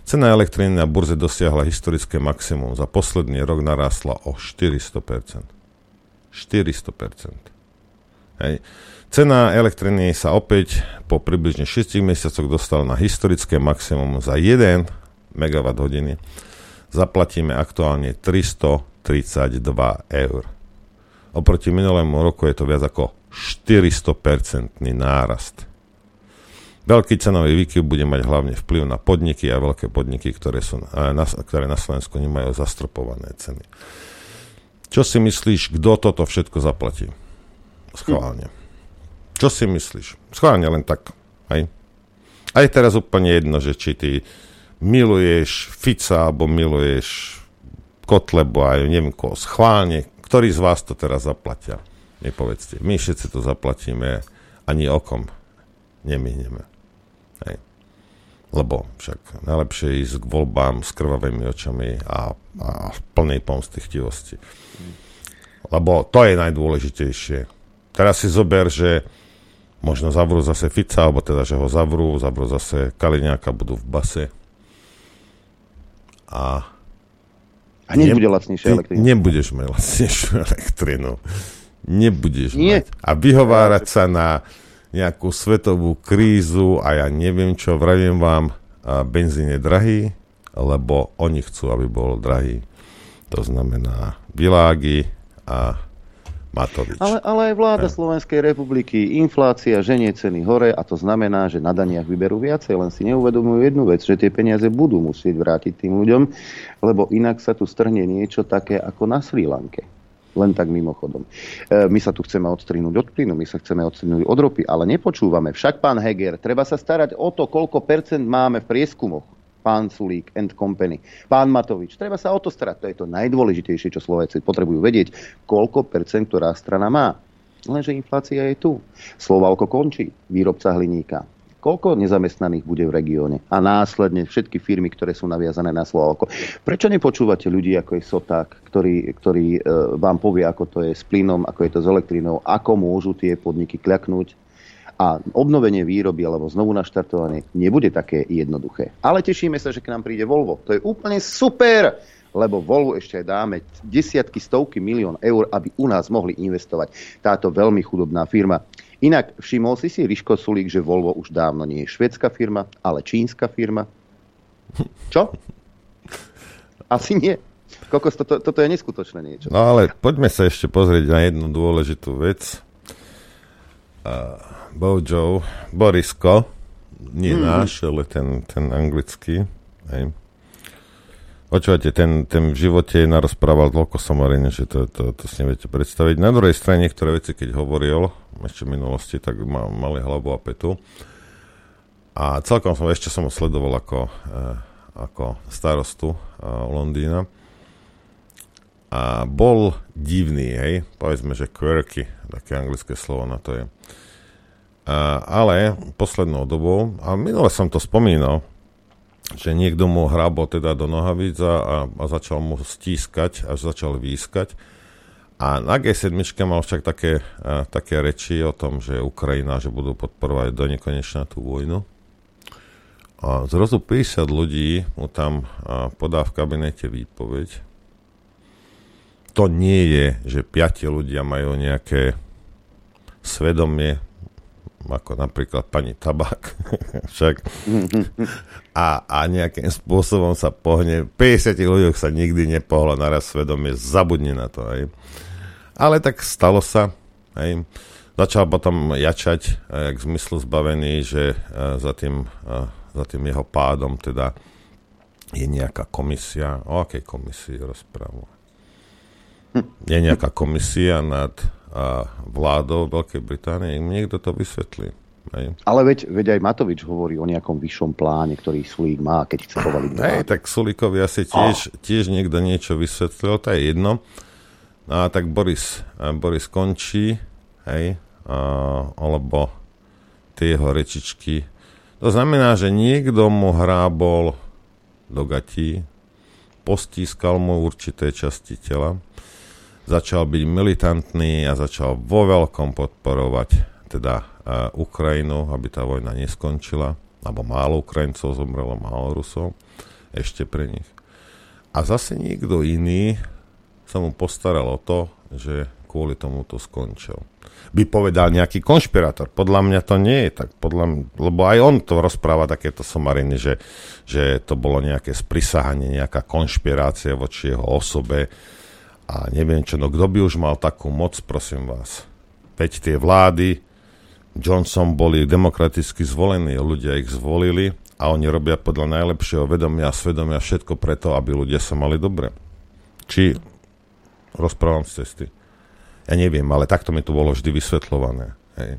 Cena elektriny na burze dosiahla historické maximum. Za posledný rok narásla o štyristo percent. štyristo percent. Hej. Cena elektriny sa opäť po približne šesť mesiacoch dostala na historické maximum. Za jeden megawatt hodiny zaplatíme aktuálne tristotridsaťdva eur. Oproti minulému roku je to viac ako štyristo percent nárast. Veľký cenový výkyv bude mať hlavne vplyv na podniky a veľké podniky, ktoré, sú, ktoré na Slovensku nemajú zastropované ceny. Čo si myslíš, kto toto všetko zaplatí? Schválne. Čo si myslíš? Schválne len tak. Aj, aj teraz úplne jedno, že či ty miluješ Fica, alebo miluješ Kotlebu, aj neviem koho, schválne. Ktorý z vás to teraz zaplatia? Nepovedzte. My všetci to zaplatíme, ani okom nemihneme. Hej. Lebo však najlepšie ísť k voľbám s krvavými očami a, a v plnej pomsty chtivosti. Lebo to je najdôležitejšie. Teraz si zober, že možno zavrú zase Fica, alebo teda, že ho zavrú, zavrú zase Kaliňáka, budú v base. A a nebude lacnejšia elektrina. Nebudeš mať lacnejšiu elektrinu. Nebudeš Nie. mať. A vyhovárať sa na nejakú svetovú krízu a ja neviem čo, vravím vám, benzín je drahý, lebo oni chcú, aby bol drahý. To znamená Világi a Matovič. Ale, ale aj vláda ja. Slovenskej republiky, inflácia, ženie ceny hore a to znamená, že na daniach vyberú viacej, len si neuvedomujú jednu vec, že tie peniaze budú musieť vrátiť tým ľuďom, lebo inak sa tu strhne niečo také ako na Srí Lanke. Len tak mimochodom. My sa tu chceme odstrihnúť od plynu, my sa chceme odstrihnúť od ropy, ale nepočúvame. Však pán Heger, treba sa starať o to, koľko percent máme v prieskumoch. Pán Sulík and Company. Pán Matovič, treba sa o to starať. To je to najdôležitejšie, čo Slováci potrebujú vedieť, koľko percent ktorá strana má. Lenže inflácia je tu. Slovalko končí, výrobca hliníka. Koľko nezamestnaných bude v regióne? A následne všetky firmy, ktoré sú naviazané na Slovalko. Prečo nepočúvate ľudí, ako je Soták, ktorý, ktorý e, vám povie, ako to je s plynom, ako je to s elektrinou, ako môžu tie podniky kľaknúť? A obnovenie výroby alebo znovu naštartovanie nebude také jednoduché. Ale tešíme sa, že k nám príde Volvo. To je úplne super, lebo Volvo ešte aj dáme desiatky, stovky milión eur, aby u nás mohli investovať. Táto veľmi chudobná firma. Inak všimol si si, Riško Sulík, že Volvo už dávno nie je švédska firma, ale čínska firma. Čo? Asi nie. Kokos, toto, toto je neskutočné niečo. No ale poďme sa ešte pozrieť na jednu dôležitú vec. A Bojo, Borisko, nie mm-hmm. náš, ale ten, ten anglický. Hej. Počúvate, ten, ten v živote narozprával toľko somarine, že to, to, to si neviete predstaviť. Na druhej strane niektoré veci, keď hovoril, ešte v minulosti, tak mal, mali hlavu a petu. A celkom som, ešte som ho sledoval ako, ako starostu Londýna. A bol divný, hej. Povedzme, že quirky, také anglické slovo na to je. Uh, ale poslednou dobou, a minule som to spomínal, že niekto mu hrábol teda do nohavíc a, a začal mu stískať, až začal výskať. A na gé sedem mal však také, uh, také reči o tom, že Ukrajina, že budú podporovať do nekonečna tú vojnu. A zrazu päťdesiat ľudí mu tam uh, podá v kabinete výpoveď. To nie je, že piati ľudia majú nejaké svedomie, ako napríklad pani Tabak, však a, a nejakým spôsobom sa pohne, päťdesiat ľuďoch sa nikdy nepohlo naraz svedomie, zabudni na to, hej. Ale tak stalo sa, hej. Začal potom jačať, jak zmyslu zbavený, že za tým, za tým jeho pádom teda je nejaká komisia, o akej komisii rozprávu? Je nejaká komisia nad a, vládou Veľkej Británie, im niekto to vysvetlí. Hej. Ale veď, veď aj Matovič hovorí o nejakom vyššom pláne, ktorý Sulík má, keď chce povaliť vládu. Hej, tak Sulíkovi asi tiež, tiež niekto niečo vysvetlil, to je jedno. A tak Boris, Boris končí, hej, a, alebo tie jeho rečičky. To znamená, že niekto mu hrábol do gatí, postískal mu určité časti tela, začal byť militantný a začal vo veľkom podporovať teda Ukrajinu, aby tá vojna neskončila, alebo málo Ukrajincov zomrelo, málo Rusov, ešte pre nich. A zase niekto iný sa mu postaral o to, že kvôli tomu to skončil. By povedal nejaký konšpirátor, podľa mňa to nie je tak, podľa mňa, lebo aj on to rozpráva takéto somariny, že, že to bolo nejaké sprisahanie, nejaká konšpirácia voči jeho osobe a neviem čo, no kto by už mal takú moc, prosím vás. Veď tie vlády Johnson boli demokraticky zvolení, ľudia ich zvolili a oni robia podľa najlepšieho vedomia a svedomia všetko preto, aby ľudia sa mali dobre. Či rozprávam z cesty. Ja neviem, ale takto mi to bolo vždy vysvetľované. Hej.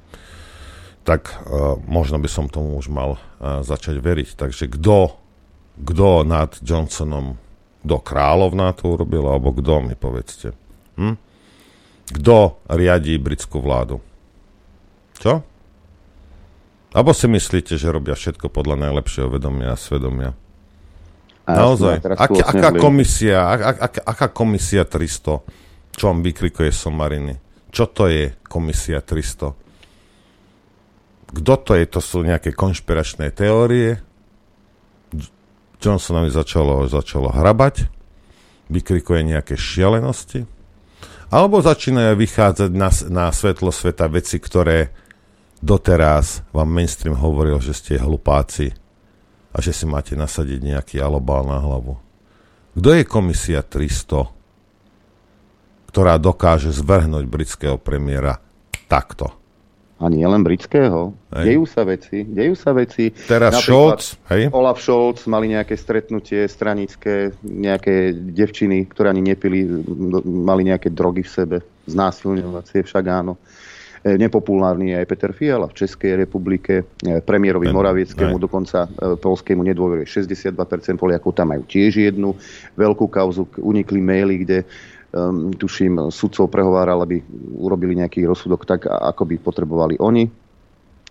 Tak uh, možno by som tomu už mal uh, začať veriť. Takže kto, kto nad Johnsonom, kto kráľovná to urobil, alebo kto, mi povedzte. Hm? Kto riadí britskú vládu? Čo? Abo si myslíte, že robia všetko podľa najlepšieho vedomia a svedomia? A naozaj. Ak, aká, komisia, ak, ak, aká komisia tristo? Čo vám vykrikuje somariny? Čo to je komisia tristo? Kto to je? To sú nejaké konšpiračné teórie? Johnsonovi začalo, začalo hrabať? Vykrikuje nejaké šialenosti? Alebo začínajú vychádzať na, na svetlo sveta veci, ktoré doteraz vám mainstream hovoril, že ste hlupáci a že si máte nasadiť nejaký alobál na hlavu. Kto je komisia tristo, ktorá dokáže zvrhnúť britského premiéra takto? A nie len britského. Hej. Dejú sa veci. Dejú sa veci. Teraz Scholz. Olaf Scholz mali nejaké stretnutie stranické, nejaké devčiny, ktoré ani nepili, mali nejaké drogy v sebe. Znásilňovacie však áno. Nepopulárny je aj Peter Fiala v Českej republike. Premiérovi Ten, Moravieckému, aj. dokonca poľskému nedôveruje šesťdesiatdva percent. Poliakov tam majú tiež jednu veľkú kauzu. Unikli maily, kde Um, tuším, sudcov prehováral, aby urobili nejaký rozsudok tak, ako by potrebovali oni.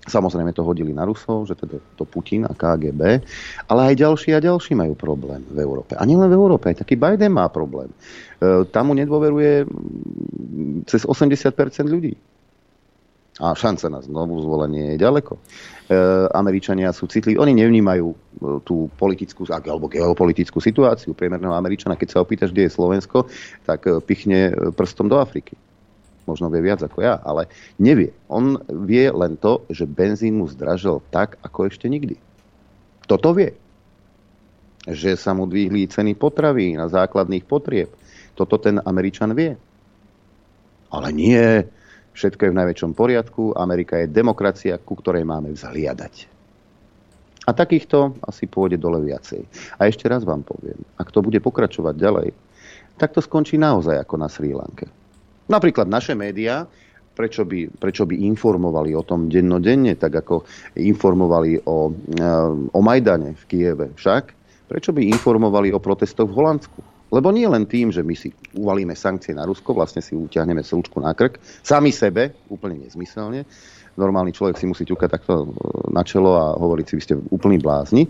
Samozrejme to hodili na Rusov, že teda to Putin a ká gé bé, ale aj ďalší a ďalší majú problém v Európe. A nielen v Európe, aj taký Biden má problém. E, tam mu nedôveruje cez osemdesiat percent ľudí. A šanca na znovu zvolenie je ďaleko. E, Američania sú citliví, oni nevnímajú tú politickú alebo geopolitickú situáciu priemerného Američana. Keď sa opýtaš, kde je Slovensko, tak pichne prstom do Afriky. Možno vie viac ako ja, ale nevie. On vie len to, že benzín mu zdražil tak, ako ešte nikdy. Toto vie. Že sa mu dvihli ceny potravín a základných potrieb. Toto ten Američan vie. Ale nie. Všetko je v najväčšom poriadku. Amerika je demokracia, ku ktorej máme vzhliadať. A takýchto asi pôjde dole viacej. A ešte raz vám poviem, ak to bude pokračovať ďalej, tak to skončí naozaj ako na Srí Lanke. Napríklad naše médiá, prečo by, prečo by informovali o tom dennodenne, tak ako informovali o, o Majdane v Kyjeve však, prečo by informovali o protestoch v Holandsku? Lebo nie len tým, že my si uvalíme sankcie na Rusko, vlastne si utiahneme slúčku na krk, sami sebe, úplne nezmyselne. Normálny človek si musí ťukať takto na čelo a hovoriť si, vy ste úplný blázni.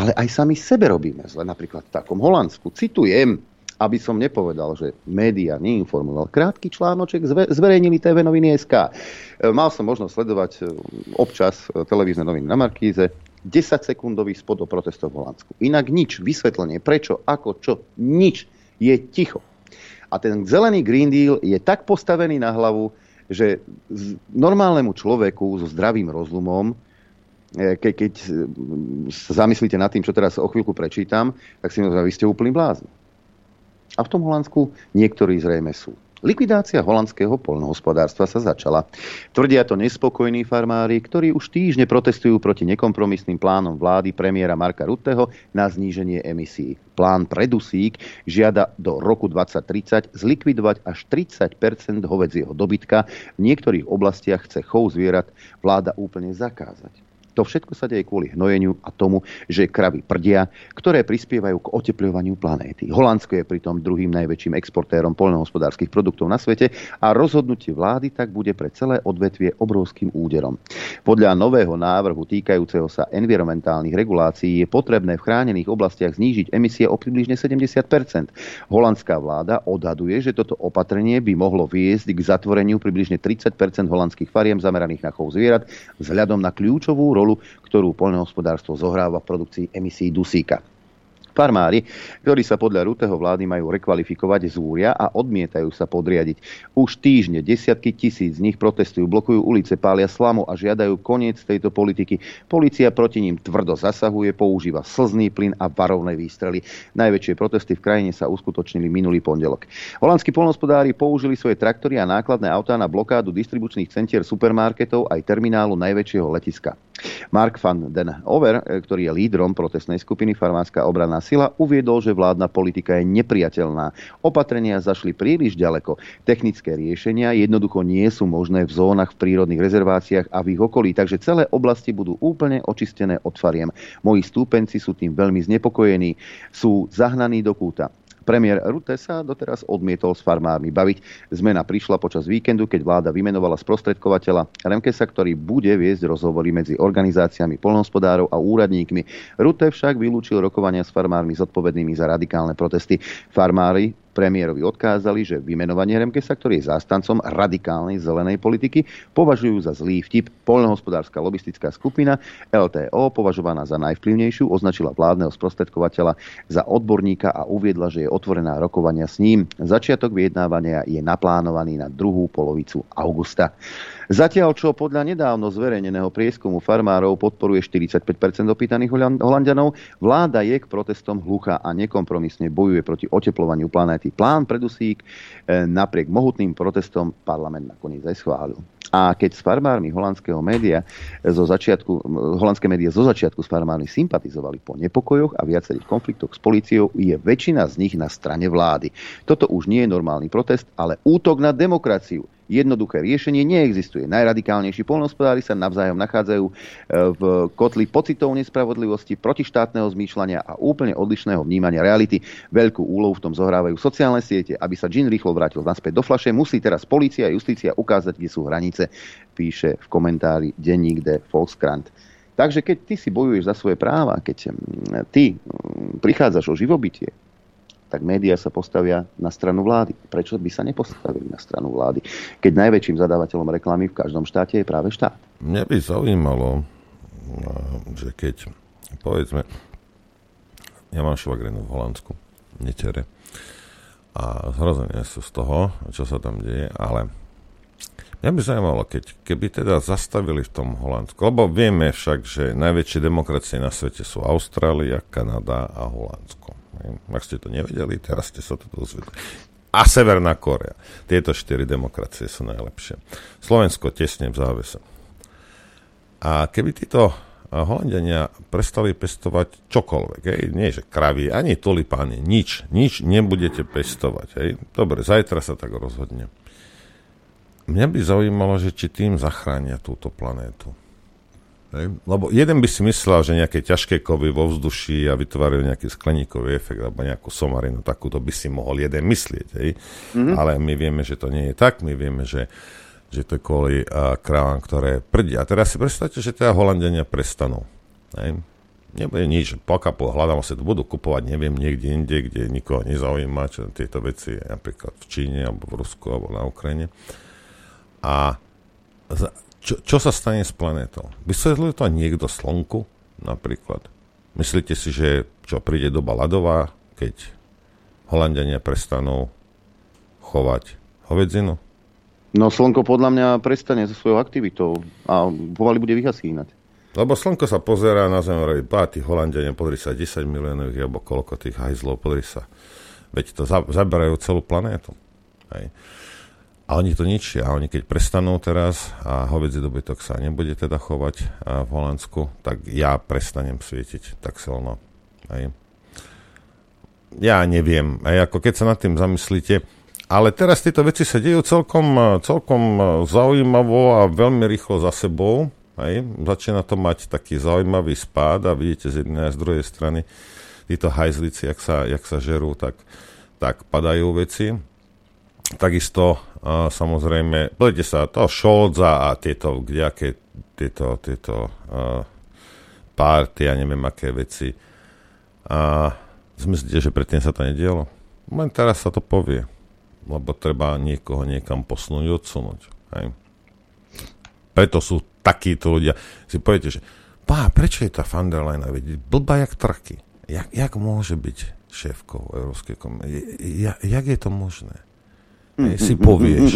Ale aj sami sebe robíme zle, napríklad v takom Holandsku. Citujem, aby som nepovedal, že média neinformoval. Krátky článoček zverejnili té vé noviny es ká. Mal som možnosť sledovať občas televízne noviny na Markíze. desaťsekundový spot o protestov v Holandsku. Inak nič, vysvetlenie, prečo, ako, čo, nič, je ticho. A ten zelený Green Deal je tak postavený na hlavu, že normálnemu človeku so zdravým rozumom, ke, keď sa zamyslíte nad tým, čo teraz o chvíľku prečítam, tak si myslím, že vy ste úplný blázni. A v tom Holandsku niektorí zrejme sú. Likvidácia holandského poľnohospodárstva sa začala. Tvrdia to nespokojní farmári, ktorí už týždne protestujú proti nekompromisným plánom vlády premiéra Marka Rutteho na zníženie emisí. Plán Predusík žiada do roku dvetisíctridsať zlikvidovať až tridsať percent hovedzieho dobytka. V niektorých oblastiach chce chov zvierat vláda úplne zakázať. To všetko sa deje kvôli hnojeniu a tomu, že kravy prdia, ktoré prispievajú k otepľovaniu planéty. Holandsko je pritom druhým najväčším exportérom poľnohospodárskych produktov na svete a rozhodnutie vlády tak bude pre celé odvetvie obrovským úderom. Podľa nového návrhu týkajúceho sa environmentálnych regulácií je potrebné v chránených oblastiach znížiť emisie o približne sedemdesiat percent. Holandská vláda odhaduje, že toto opatrenie by mohlo viesť k zatvoreniu približne tridsať percent holandských fariem zameraných na chov zvierat vzhľadom na kľúčovú rolu, ktorú poľnohospodárstvo zohráva v produkcii emisí dusíka. Farmári, ktorí sa podľa Rutteho vlády majú rekvalifikovať, zúria a odmietajú sa podriadiť. Už týždne desiatky tisíc z nich protestujú, blokujú ulice, pália slamu a žiadajú koniec tejto politiky. Polícia proti ním tvrdo zasahuje, používa slzný plyn a varovné výstrely. Najväčšie protesty v krajine sa uskutočnili minulý pondelok. Holandskí poľnohospodári použili svoje traktory a nákladné autá na blokádu distribučných centier, supermarketov aj terminálu najväčšieho letiska. Mark van den Over, ktorý je lídrom protestnej skupiny Farmárska obranná sila, uviedol, že vládna politika je nepriateľná. Opatrenia zašli príliš ďaleko. Technické riešenia jednoducho nie sú možné v zónach, v prírodných rezerváciách a v ich okolí, takže celé oblasti budú úplne očistené od fariem. Moji stúpenci sú tým veľmi znepokojení. Sú zahnaní do kúta. Premiér Rutte sa doteraz odmietol s farmármi baviť. Zmena prišla počas víkendu, keď vláda vymenovala sprostredkovateľa Remkesa, ktorý bude viesť rozhovory medzi organizáciami poľnohospodárov a úradníkmi. Rutte však vylúčil rokovania s farmármi zodpovednými za radikálne protesty. Farmári premiérovi odkázali, že vymenovanie Remkesa, ktorý je zástancom radikálnej zelenej politiky, považujú za zlý vtip. Poľnohospodárska lobistická skupina el té ó, považovaná za najvplyvnejšiu, označila vládneho sprostredkovateľa za odborníka a uviedla, že je otvorená rokovania s ním. Začiatok vyjednávania je naplánovaný na druhú polovicu augusta. Zatiaľ, čo podľa nedávno zverejneného prieskumu farmárov podporuje štyridsaťpäť percent opýtaných Holanďanov, vláda je k protestom hluchá a nekompromisne bojuje proti otepľovaniu planéty. Plán Predusík napriek mohutným protestom parlament nakoniec aj schválil. A keď s farmármi holandského média zo začiatku, holandské médiá zo začiatku s farmármi sympatizovali po nepokojoch a viacerých konfliktoch s políciou, je väčšina z nich na strane vlády. Toto už nie je normálny protest, ale útok na demokraciu. Jednoduché riešenie neexistuje. Najradikálnejší poľnohospodári sa navzájom nachádzajú v kotli pocitov nespravodlivosti, protištátneho zmýšľania a úplne odlišného vnímania reality. Veľkú úlohu v tom zohrávajú sociálne siete. Aby sa džin rýchlo vrátil naspäť do fľaše, musí teraz polícia a justícia ukázať, kde sú hranice, píše v komentári denník De Volkskrant. Takže keď ty si bojuješ za svoje práva, keď ty prichádzaš o živobytie, tak médiá sa postavia na stranu vlády. Prečo by sa nepostavili na stranu vlády? Keď najväčším zadávateľom reklamy v každom štáte je práve štát. Mňa by zaujímalo, že keď, povedzme, ja mám švagrinu v Holandsku, netere, a zhrozené sú z toho, čo sa tam deje, ale mňa by zaujímalo, keď, keby teda zastavili v tom Holandsku, lebo vieme však, že najväčšie demokracie na svete sú Austrália, Kanada a Holandsko. Ak ste to nevedeli, teraz ste sa to dozvedeli. A Severná Korea. Tieto štyri demokracie sú najlepšie. Slovensko tesne v závese. A keby títo Holanďania prestali pestovať čokoľvek, hej, nie že kravy, ani tulipány, nič, nič nebudete pestovať. Hej. Dobre, zajtra sa tak rozhodne. Mňa by zaujímalo, že či tým zachránia túto planétu. Lebo jeden by si myslel, že nejaké ťažké kovy vo vzduchu a vytvárajú nejaký skleníkový efekt alebo nejakú somarinu, takúto by si mohol jeden myslieť. Mm-hmm. Ale my vieme, že to nie je tak. My vieme, že, že to je kvôli uh, krávam, ktoré prdia. A teraz si predstavte, že teda Holanďania prestanú. Hej? Nebude nič. Pokapo, hľadám sa, to budú kupovať, neviem, niekde inde, kde nikoho nezaujíma, čo tieto veci, napríklad v Číne, alebo v Rusku, alebo na Ukrajine. A za, Čo, čo sa stane s planetou? Vysvetlil to niekto slnku, napríklad? Myslíte si, že čo príde doba ľadová, keď Holanďania prestanú chovať hovedzinu? No slnko podľa mňa prestane so svojou aktivitou a pomaly bude vyhasínať. Lebo slnko sa pozerá na zem, hovorí, pá, tí Holanďania, podri sa, desať miliónov alebo koľko tých hajzlov, podri sa. Veď to zaberajú celú planétu. Hej. A oni to ničia. A oni keď prestanú teraz a hovädzí dobytok sa nebude teda chovať v Holandsku, tak ja prestanem svietiť tak silno. Hej. Ja neviem. Hej, ako keď sa nad tým zamyslíte. Ale teraz tieto veci sa dejú celkom, celkom zaujímavo a veľmi rýchlo za sebou. Hej. Začína to mať taký zaujímavý spád a vidíte z jednej a z druhej strany títo hajzlici, jak sa, jak sa žerú, tak, tak padajú veci. Takisto, uh, samozrejme, budete sa to Scholza a tieto, kdejaké, tieto, tieto uh, párty, ja neviem, aké veci. A zmyslíte, že predtým sa to nedialo? Len teraz sa to povie, lebo treba niekoho niekam posunúť, odsunúť. Hej. Preto sú takíto ľudia. Si poviete, že pá, prečo je tá van der Leyen blbá jak traky? Jak, jak môže byť šéfkou Európskej komisie? Jak, jak je to možné? Si povieš.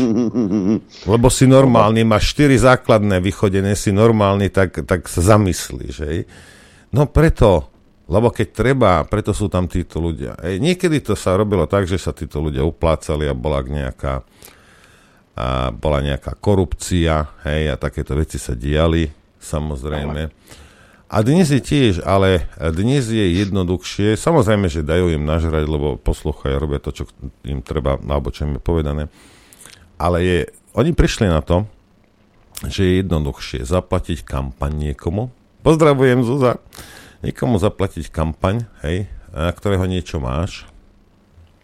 Lebo si normálny, máš štyri základné vychodené, si normálny, tak, tak sa zamyslíš. Hej. No preto, lebo keď treba, preto sú tam títo ľudia. Hej. Niekedy to sa robilo tak, že sa títo ľudia uplácali a bola nejaká, a bola nejaká korupcia, hej, a takéto veci sa diali, samozrejme. A dnes je tiež, ale dnes je jednoduchšie. Samozrejme, že dajú im nažrať, lebo poslúchajú, robia to, čo im treba, alebo čo im je povedané. Ale je, oni prišli na to, že je jednoduchšie zaplatiť kampaň niekomu. Pozdravujem, Zuza. Niekomu zaplatiť kampaň, hej, na ktorého niečo máš.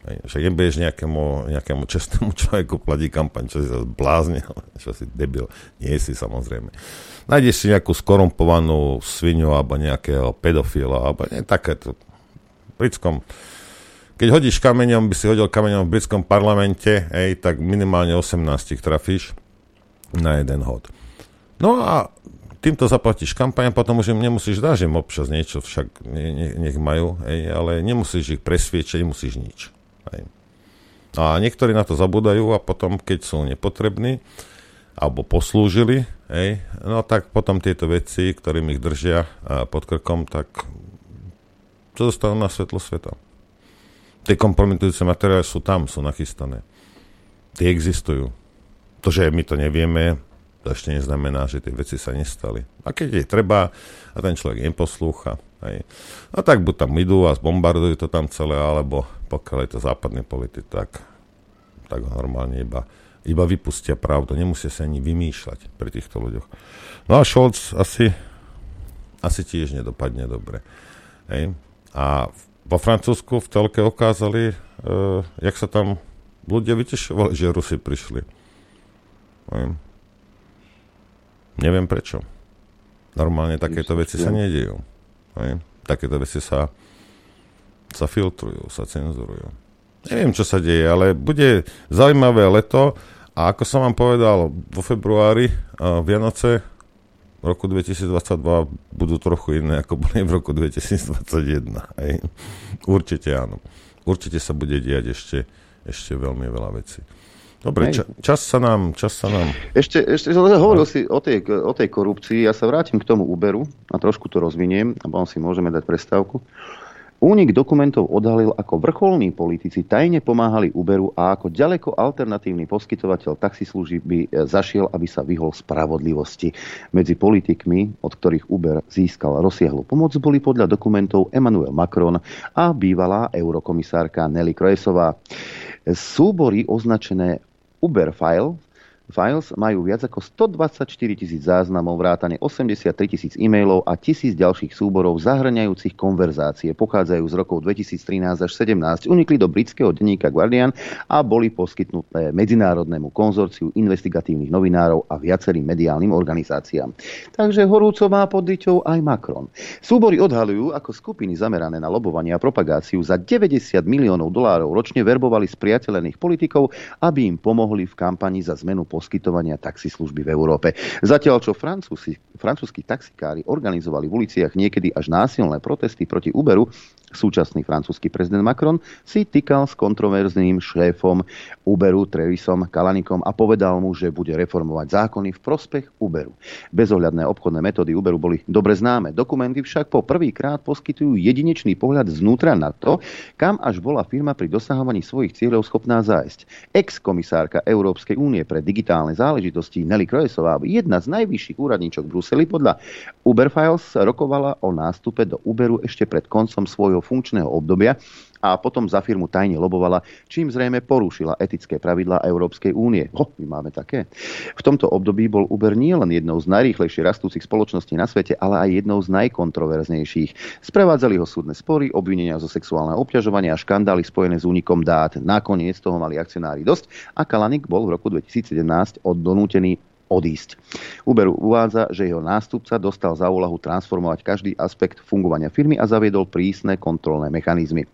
Hej, však nebudeš nejakému, nejakému čestnému človeku platiť kampaň, čo si sa zbláznil, čo si debil. Nie si, samozrejme. Nájdeš si nejakú skorumpovanú svinu alebo nejakého pedofila, alebo nie, takéto. V britskom, keď hodíš kameňom, by si hodil kameňom v britskom parlamente, ej, tak minimálne osemnásť trafíš na jeden hod. No a týmto zaplatíš kampaň, potom už im nemusíš dať, že im občas niečo však ne, nech majú, ej, ale nemusíš ich presviečať, nemusíš nič. Ej. A niektorí na to zabudajú a potom, keď sú nepotrební, alebo poslúžili, hej, no tak potom tieto veci, ktorým ich držia pod krkom, tak to zostanú na svetlo sveta. Tie kompromitujúce materiály sú tam, sú nachystané. Tie existujú. To, že my to nevieme, to ešte neznamená, že tie veci sa nestali. A keď je treba a ten človek im poslúcha, hej, no tak buď tam idú a zbombardujú to tam celé, alebo pokiaľ je to západný politik, tak, tak ho normálne iba iba vypustia pravdu, nemusia sa ani vymýšľať pri týchto ľuďoch. No a Scholz asi, asi tiež nedopadne dobre. Hej. A vo Francúzsku v telke ukázali, e, jak sa tam ľudia vytešovali, že Rusi prišli. Hej. Neviem prečo. Normálne takéto veci sa nedejú. Hej. Takéto veci sa, sa filtrujú, sa cenzurujú. Neviem, čo sa deje, ale bude zaujímavé leto. A ako som vám povedal, vo februári, Vianoce roku dvetisícdvadsaťdva budú trochu iné, ako boli v roku dvetisícdvadsaťjeden. Hej. Určite áno. Určite sa bude diať ešte, ešte veľmi veľa vecí. Dobre, ča, čas sa nám... Čas sa nám... Ešte, ešte hovoril si o tej, o tej korupcii. Ja sa vrátim k tomu Uberu a trošku to rozviniem a potom si môžeme dať prestávku. Únik dokumentov odhalil, ako vrcholní politici tajne pomáhali Uberu a ako ďaleko alternatívny poskytovateľ taxislužieb zašiel, aby sa vyhol spravodlivosti. Medzi politikmi, od ktorých Uber získal rozsiahlu pomoc, boli podľa dokumentov Emmanuel Macron a bývalá eurokomisárka Nelly Kroesová. Súbory označené Uber File Files majú viac ako stodvadsaťštyri tisíc záznamov, vrátane osemdesiattri tisíc e-mailov a tisíc ďalších súborov zahrňajúcich konverzácie. Pochádzajú z rokov dvetisíctrinásť až sedemnásť, unikli do britského denníka Guardian a boli poskytnuté medzinárodnému konzorciu investigatívnych novinárov a viacerým mediálnym organizáciám. Takže horúco má pod dyťou aj Macron. Súbory odhaľujú, ako skupiny zamerané na lobovanie a propagáciu za deväťdesiat miliónov dolárov ročne verbovali spriateľených politikov, aby im pomohli v kampani za zmenu poskytovania taxislužby v Európe. Zatiaľ, čo francúzskí taxikári organizovali v uliciach niekedy až násilné protesty proti Uberu, Súčasný francúzsky prezident Macron si týkal s kontroverzným šéfom Uberu Trevisom Kalanikom a povedal mu, že bude reformovať zákony v prospech Uberu. Bezohľadné obchodné metódy Uberu boli dobre známe. Dokumenty však po prvýkrát poskytujú jedinečný pohľad znútra na to, kam až bola firma pri dosahovaní svojich cieľov schopná zájsť. Ex-komisárka Európskej únie pre digitálne záležitosti Nelly Kroesová, jedna z najvyšších úradníčok v Bruseli, podľa Uber Files rokovala o nástupe do Uberu ešte pred koncom svojho funkčného obdobia a potom za firmu tajne lobovala, čím zrejme porušila etické pravidlá Európskej únie. Ho, my máme také. V tomto období bol Uber nie len jednou z najrýchlejšie rastúcich spoločností na svete, ale aj jednou z najkontroverznejších. Sprevádzali ho súdne spory, obvinenia zo sexuálneho obťažovania a škandály spojené s únikom dát. Nakoniec toho mali akcionári dosť a Kalanik bol v roku dvetisíc sedemnásť odnútený odísť. Uber uvádza, že jeho nástupca dostal za úlohu transformovať každý aspekt fungovania firmy a zaviedol prísne kontrolné mechanizmy.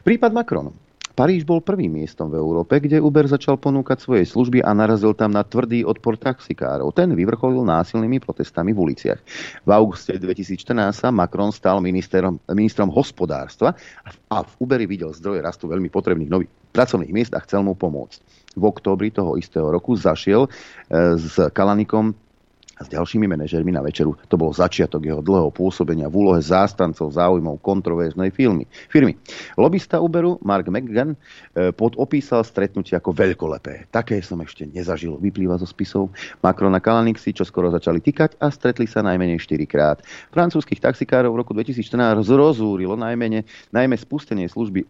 Prípad Macron. Paríž bol prvým miestom v Európe, kde Uber začal ponúkať svoje služby a narazil tam na tvrdý odpor taxikárov. Ten vyvrcholil násilnými protestami v uliciach. V auguste dvetisíc štrnásť sa Macron stal ministrom, ministrom hospodárstva a v Uberi videl zdroj rastu veľmi potrebných nových pracovných miest a chcel mu pomôcť. V októbri toho istého roku zašiel e, s Kalanikom a s ďalšími manažérmi na večeru. To bol začiatok jeho dlhého pôsobenia v úlohe zástancov záujmov kontroverznej firmy. firmy. Lobista Uberu Mark McGann podopísal stretnutie ako veľkolepé. Také som ešte nezažil, vyplýva zo spisov. Macron a Kalanik si čoskoro začali tikať a stretli sa najmenej štyrikrát. Francúzskych taxikárov v roku dvetisíc štrnásť rozúrilo najmä, najmä spustenie služby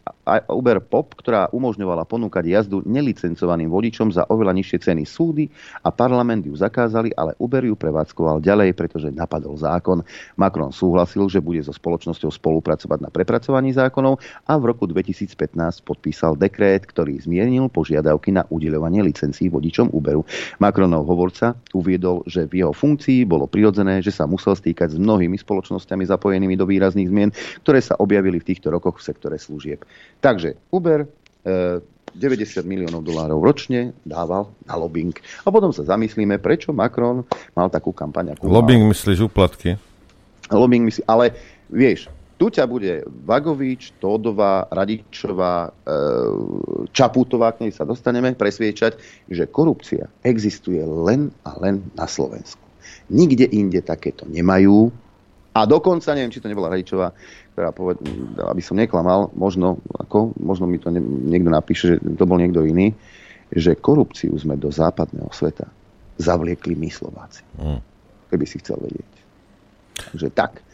Uber Pop, ktorá umožňovala ponúkať jazdu nelicencovaným vodičom za oveľa nižšie ceny. Súdy a parlament ju zakázali, ale Uber prevádzkoval ďalej, pretože napadol zákon. Macron súhlasil, že bude so spoločnosťou spolupracovať na prepracovaní zákonov a v roku dvetisíc pätnásť podpísal dekrét, ktorý zmiernil požiadavky na udeľovanie licencií vodičom Uberu. Macronov hovorca uviedol, že v jeho funkcii bolo prirodzené, že sa musel stýkať s mnohými spoločnosťami zapojenými do výrazných zmien, ktoré sa objavili v týchto rokoch v sektore služieb. Takže Uber e- deväťdesiat miliónov dolárov ročne dával na lobbying. A potom sa zamyslíme, prečo Macron mal takú kampaň. Lobbying myslíš úplatky? Lobbying myslíš, ale vieš, tu ťa bude Vagovič, Tódová, Radičová, Čaputová, k nej sa dostaneme, presviečať, že korupcia existuje len a len na Slovensku. Nikde inde takéto nemajú. A dokonca, neviem, či to nebola Radičová, ktorá poved... aby som neklamal, možno, ako, možno mi to ne... niekto napíše, že to bol niekto iný, že korupciu sme do západného sveta zavliekli my Slováci. Mm. Keby si chcel vedieť. Takže tak.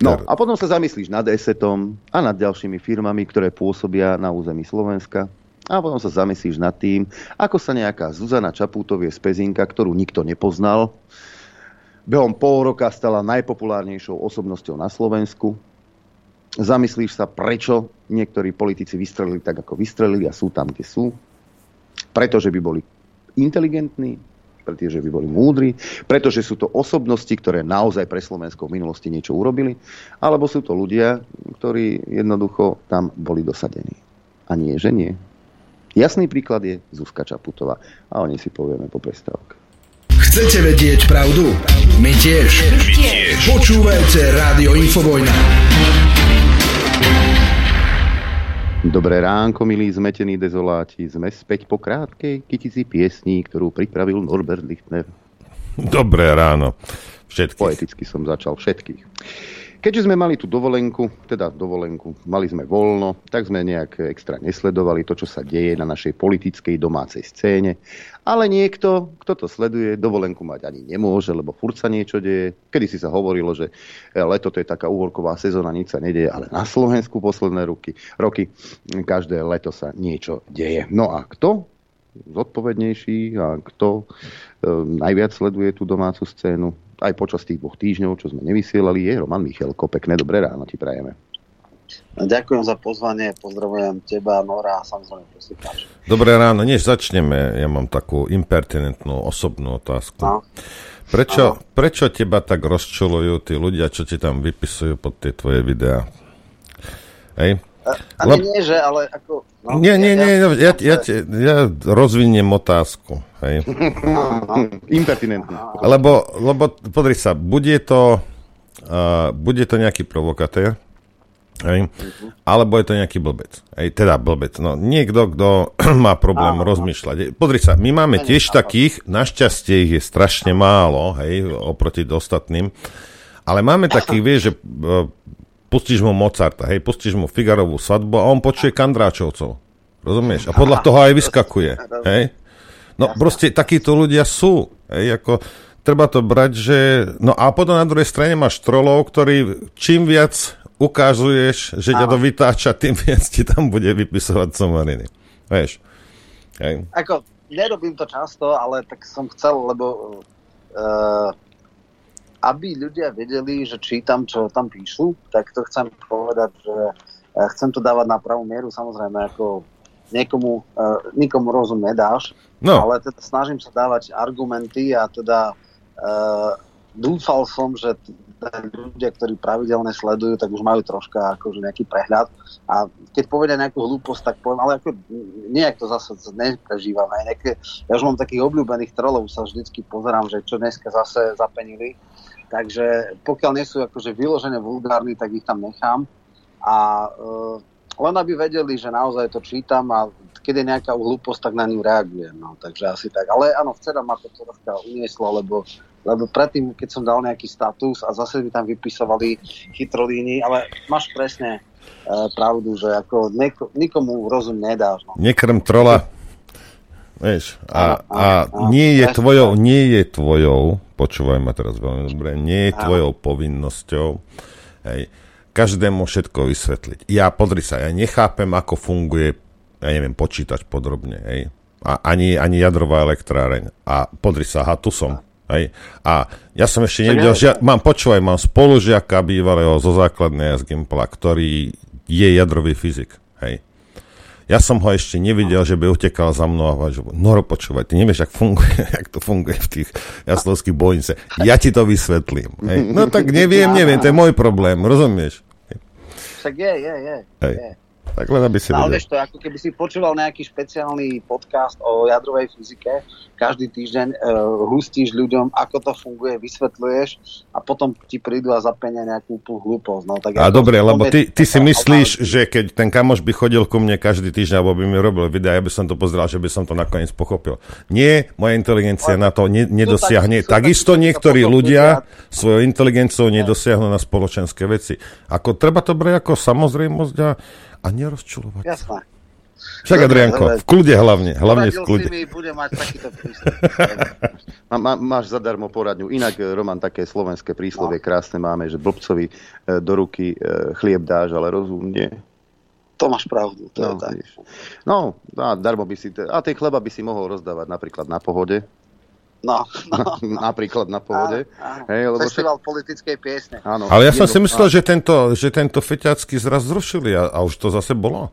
No a potom sa zamyslíš nad Esetom a nad ďalšími firmami, ktoré pôsobia na území Slovenska. A potom sa zamyslíš nad tým, ako sa nejaká Zuzana Čaputová z Pezinka, ktorú nikto nepoznal, behom pol roka stala najpopulárnejšou osobnosťou na Slovensku. Zamyslíš sa, prečo niektorí politici vystrelili tak, ako vystrelili a sú tam, kde sú. Pretože by boli inteligentní, pretože by boli múdri, pretože sú to osobnosti, ktoré naozaj pre Slovensko v minulosti niečo urobili, alebo sú to ľudia, ktorí jednoducho tam boli dosadení. A nie, že nie. Jasný príklad je Zuzka Čaputová. A o nej si povieme po prestávke. Chcete vedieť pravdu? My tiež. My tiež. Počúvajte Rádio Infovojna. Dobré ránko, milí zmetení dezoláti. Sme späť po krátkej kytici piesní, ktorú pripravil Norbert Lichtner. Dobré ráno. Všetkých. Poeticky som začal všetkých. Keďže sme mali tú dovolenku, teda dovolenku, mali sme voľno, tak sme nejak extra nesledovali to, čo sa deje na našej politickej domácej scéne. Ale niekto, kto to sleduje, dovolenku mať ani nemôže, lebo furt sa niečo deje. Kedysi sa hovorilo, že leto to je taká uhorková sezóna, nič sa nedeje, ale na Slovensku posledné roky, roky každé leto sa niečo deje. No a kto zodpovednejší a kto najviac sleduje tú domácu scénu aj počas tých dvoch týždňov, čo sme nevysielali, je Roman Michelko. Pekné dobré ráno ti prajeme. Ďakujem za pozvanie, pozdravujem teba, Nora, a samozrejme poslucháčov. Dobré ráno, než začneme, ja mám takú impertinentnú osobnú otázku. No. Prečo, prečo teba tak rozčulujú tí ľudia, čo ti tam vypisujú pod tie tvoje videá? Hej? Ani Le... nie, že, ale ako... No, nie, nie, nie, ja, ja, ja, ja, ja rozviniem otázku. Hej. Impertinentne. Lebo, lebo, podri sa, bude to, uh, bude to nejaký provokatér, Hej. Alebo je to nejaký blbec. Hej, teda blbec. No, niekto, kto má problém áno, rozmýšľať. Hej. Pozri sa, my máme tiež áno. takých, našťastie ich je strašne málo, hej, oproti ostatným, ale máme takých, vieš, že pustíš mu Mozarta, hej, pustíš mu Figarovú svadbu a on počuje Kandráčovcov. Rozumieš? A podľa toho aj vyskakuje. Hej. No proste takíto ľudia sú. Hej, ako... Treba to brať, že... No a potom na druhej strane máš trolov, ktorí čím viac ukazuješ, že ťa to vytáča, tým viac ti tam bude vypisovať somariny. Vieš? Hej. Ako, nerobím to často, ale tak som chcel, lebo uh, aby ľudia vedeli, že čítam, čo tam píšu, tak to chcem povedať, že chcem to dávať na pravú mieru, samozrejme, ako niekomu, uh, nikomu rozum nedáš, no. ale teda snažím sa dávať argumenty a teda Uh, dúfal som, že t- ľudia, ktorí pravidelne sledujú, tak už majú troška akože nejaký prehľad a keď povedia nejakú hlúposť, tak poviem, ale ako nejak to zase neprežívam. Nejaké, ja už mám takých obľúbených trolov, sa vždycky pozerám, že čo dneska zase zapenili, takže pokiaľ nie sú akože vyložené vulgárni, tak ich tam nechám a uh, len aby vedeli, že naozaj to čítam a keď je nejaká hlúposť, tak na ňu reagujem. No, takže asi tak. Ale áno, včera ma to troška unieslo, lebo, lebo predtým, keď som dal nejaký status a zase by tam vypisovali chytrolíny, ale máš presne e, pravdu, že ako nieko, nikomu rozum nedáš. No. Nekrm trola. Vieš, a, a nie je tvojou, nie je tvojou, počúvaj ma teraz veľmi dobre, nie je tvojou povinnosťou, hej, každému všetko vysvetliť. Ja, podri sa, ja nechápem, ako funguje, ja neviem, počítač podrobne, hej. A ani, ani jadrová elektráreň. A podri sa, aha, tu som, hej. A ja som ešte nevidel, že ja, mám, počúvaj, mám spolužiaka bývalého zo základnej z Gimpla, ktorý je jadrový fyzik, hej. Ja som ho ešte nevidel, že by utekal za mnou a hovoril, Noro, počúvaj, ty nevieš, jak funguje, jak to funguje v tých jaslovských bojnice. Ja ti to vysvetlím. Hej. No tak neviem, neviem, to je môj problém, rozumieš? Tak je, je, je. je. Tak len aby si no, vedel. To, ako keby si počúval nejaký špeciálny podcast o jadrovej fyzike, každý týždeň uh, hustíš ľuďom, ako to funguje, vysvetľuješ a potom ti prídu a zapenia nejakú hlúposť. No, tak a ja dobre, lebo ty, ty si myslíš, obávky. Že keď ten kamoš by chodil ku mne každý týždeň, alebo by mi robil videa, ja by som to pozeral, že by som to nakoniec pochopil. Nie, moja inteligencia no, na to ne, nedosiahne. Tak, Takisto tak, niektorí ľudia svojou inteligenciou nedosiahnu na spoločenské veci. Ako treba to brať ako samozrejmosť a A nerozčulovať. Jasné. Však, Adriánko, v kľude hlavne. Hlavne v kľude. Mi, budem mať takýto príslov. má, má, máš zadarmo poradňu. Inak, Roman, také slovenské príslovie no. krásne máme, že blbcovi do ruky chlieb dáš, ale rozumne. To máš pravdu. To no, je tak. no a darmo by si... Te, a ten chleba by si mohol rozdávať napríklad na pohode. No, no, no. Napríklad na pohode. Áno, áno. Hej, lebo festival však... politickej piesne. Áno, ale ja som si myslel, áno. že tento, že tento feťácky zraz zrušili a, a už to zase bolo.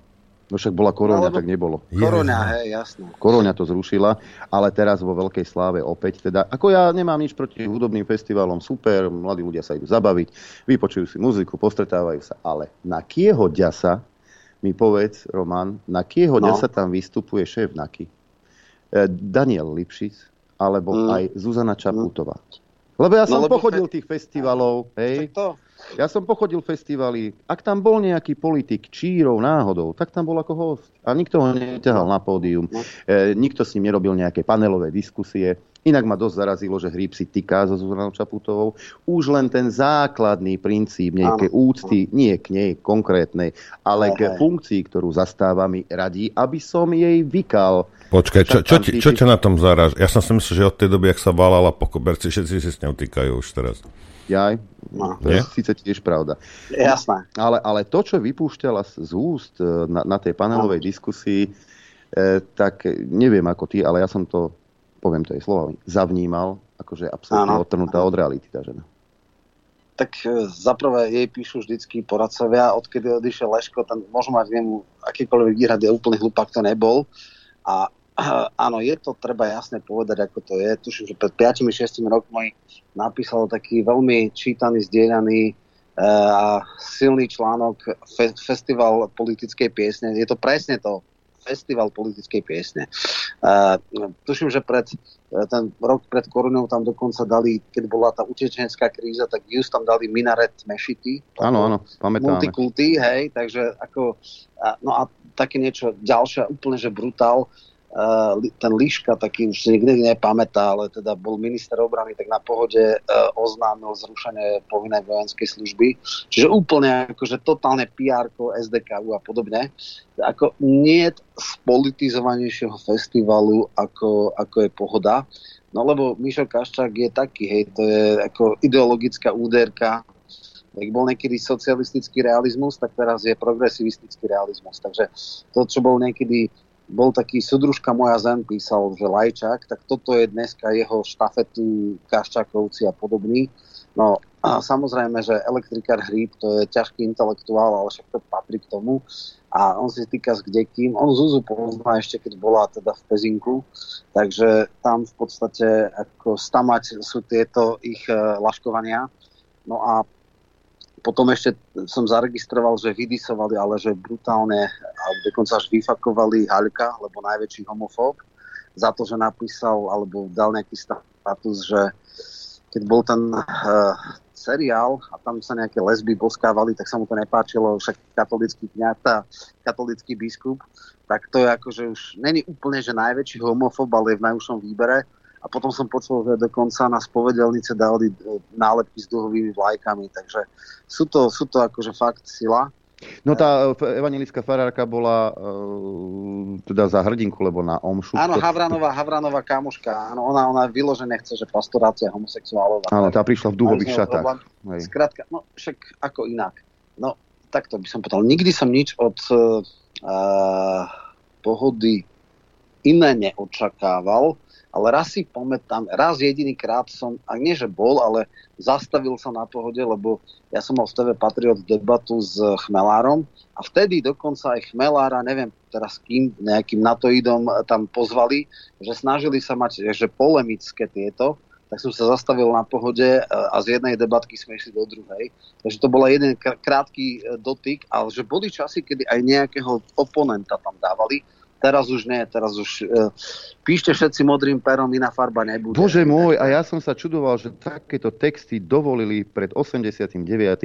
No však bola koróňa, no, tak nebolo. Koróňa, hej, jasné. Koróňa to zrušila, ale teraz vo veľkej sláve opäť. Teda, ako ja nemám nič proti hudobným festivalom, super, mladí ľudia sa idú zabaviť, vypočujú si muziku, postretávajú sa, ale na kieho ďasa, mi povedz, Roman, na kieho no. ďasa tam vystupuje šéf Naky? Daniel Lipšic, alebo mm. aj Zuzana Čaputová. Lebo ja som no, lebo pochodil fe... tých festivalov, hej. To... Ja som pochodil festivaly. Ak tam bol nejaký politik čírov náhodou, tak tam bol ako host. A nikto ho neťahal na pódium. No. E, nikto s ním nerobil nejaké panelové diskusie. Inak ma dosť zarazilo, že Hríb si tyká so Zuzanou Čaputovou. Už len ten základný princíp nejaké úcty, nie k nej konkrétnej, ale k funkcii, ktorú zastáva, mi radí, aby som jej vykal. Počkaj, čo, čo, ti, čo ťa na tom zaráža? Ja som si myslel, že od tej doby, ak sa valala po koberci, všetci si s ňou týkajú už teraz. Jaj, no, to je síce tiež pravda. Jasné. Ale, ale to, čo vypúšťala z úst na, na tej panelovej no. diskusii, eh, tak neviem ako ty, ale ja som to poviem to jej slovami, zavnímal, akože je absolútne odtrhnutá od reality tá žena. Tak zaprvé jej píšu vždycky poradcovia, odkedy odišiel Leško, tam môžu mať k nemu akýkoľvek výhrady, úplný hlupák to nebol. A áno, je to, treba jasne povedať, ako to je. Tuším, že pred päť šesť rokmi napísal taký veľmi čítaný, zdieľaný a silný článok Festival politickej piesne. Je to presne to. festival politickej piesne. Uh, tuším, že pred ten rok pred korunou tam dokonca dali, keď bola tá utečenská kríza, tak just tam dali minaret mešity. Áno, áno, pamätáme. Multikulty, hej, takže ako, a, no a také niečo ďalšie, úplne že brutál, uh, ten Liška, taký už nikdy nepamätá, ale teda bol minister obrany, tak na Pohode uh, oznámil zrušenie povinnej vojenskej služby. Čiže úplne akože totálne pé erko, es dé ká ú a podobne. Ako nie spolitizovanejšieho festivalu, ako, ako je Pohoda. No lebo Mišo Kaščák je taký, hej, to je ako ideologická úderka. Ak bol niekedy socialistický realizmus, tak teraz je progresivistický realizmus. Takže to, čo bol niekedy, bol taký Sudružka moja zem, písal, že Lajčák, tak toto je dneska jeho štafetu Kaščákovci a podobný. No a samozrejme, že elektrikár Hríb, to je ťažký intelektuál, ale však to patrí k tomu. A on si týka s kdekým. On Zuzu pozná ešte, keď bola teda v Pezinku. Takže tam v podstate ako stamať sú tieto ich e, laškovania. No a potom ešte som zaregistroval, že vydisovali, ale že brutálne, a dokonca až vyfakovali Haľka, lebo najväčší homofób, za to, že napísal, alebo dal nejaký status, že keď bol ten uh, seriál a tam sa nejaké lesby boskávali, tak sa mu to nepáčilo, však katolický kňata, katolický biskup, tak to je akože už není úplne, že najväčší homofób, ale je v najúžšom výbere. A potom som počul, že dokonca na spovedelnice dali nálepky s duhovými vlajkami, takže sú to, sú to akože fakt sila. No tá evanjelická farárka bola e, teda za hrdinku, lebo na omšu. Áno, to... Havranová, Havranová kamoška. Áno, ona, ona vyložené chce, že pastorácia homosexuálov. Áno, tá prišla v dúhových šatách. Skrátka, no však ako inak. No, takto by som povedal. Nikdy som nič od uh, Pohody iné neočakával, ale raz si pamätám, raz jediný krát som, a nie že bol, ale zastavil sa na Pohode, lebo ja som mal v té vé Patriot debatu s Chmelárom a vtedy dokonca aj Chmelára, neviem teraz kým, nejakým natoidom tam pozvali, že snažili sa mať, že polemické tieto, tak som sa zastavil na Pohode a z jednej debatky sme išli do druhej. Takže to bola jeden krátky dotyk, ale že boli časy, kedy aj nejakého oponenta tam dávali. Teraz už nie, teraz už uh, píšte všetci modrým perom, iná farba nebude. Bože môj, a ja som sa čudoval, že takéto texty dovolili pred osemdesiatdeväť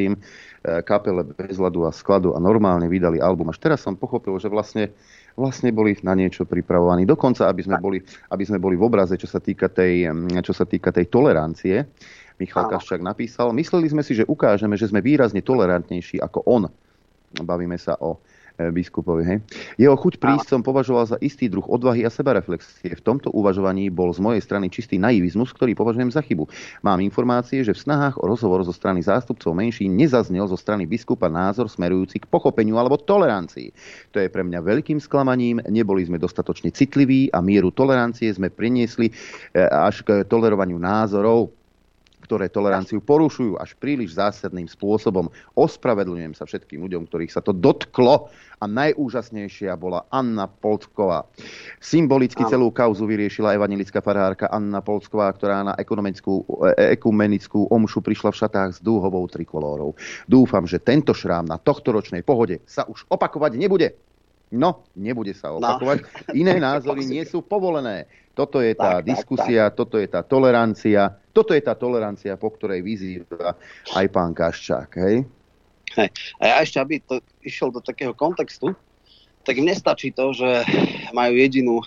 kapele Bez ľadu a skladu a normálne vydali album. Až teraz som pochopil, že vlastne, vlastne boli na niečo pripravovaní. Dokonca, aby sme boli, aby sme boli v obraze, čo sa týka tej, čo sa týka tej tolerancie. Michal Kaščák napísal, mysleli sme si, že ukážeme, že sme výrazne tolerantnejší ako on. Bavíme sa o biskupovi, hej. Jeho chuť prísť som považoval za istý druh odvahy a sebareflexie. V tomto uvažovaní bol z mojej strany čistý naivizmus, ktorý považujem za chybu. Mám informácie, že v snahách o rozhovor zo strany zástupcov menší nezaznel zo strany biskupa názor smerujúci k pochopeniu alebo tolerancii. To je pre mňa veľkým sklamaním. Neboli sme dostatočne citliví a mieru tolerancie sme priniesli až k tolerovaniu názorov, ktoré toleranciu porušujú až príliš zásadným spôsobom. Ospravedlňujem sa všetkým ľuďom, ktorých sa to dotklo. A najúžasnejšia bola Anna Polcková. Symbolicky celú kauzu vyriešila evanjelická farárka Anna Polcková, ktorá na ekumenickú omšu prišla v šatách s dúhovou trikolórou. Dúfam, že tento šrám na tohtoročnej Pohode sa už opakovať nebude. No, nebude sa opakovať. No. Iné názory nie sú povolené. Toto je tá tak, diskusia, tak, tak. Toto je tá tolerancia. Toto je tá tolerancia, po ktorej vyzýva aj pán Kaščák. Hej? Hej. A ja ešte, aby to išiel do takého kontextu, tak im nestačí to, že majú jedinú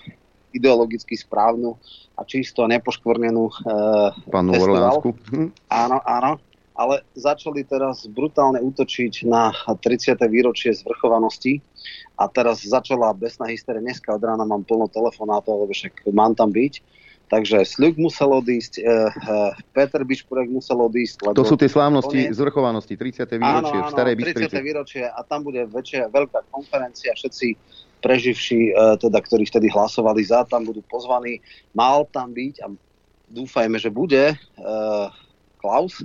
ideologicky správnu a čisto nepoškvrnenú e, pánu Orleánsku. Áno, áno. Ale začali teraz brutálne útočiť na tridsiate výročie zvrchovanosti a teraz začala besná hysteria. Dneska od rána mám plno telefonátov, lebo však mám tam byť. Takže Sľuk musel odísť, e, e, Peter Bišpurek musel odísť. To sú tie slávnosti zvrchovanosti, tridsiate výročie áno, áno, v Starej Bystrici. tridsiate výročie a tam bude väčšia veľká konferencia, všetci preživší, e, teda, ktorí vtedy hlasovali za, tam budú pozvaní. Mal tam byť a dúfajme, že bude e, Klaus.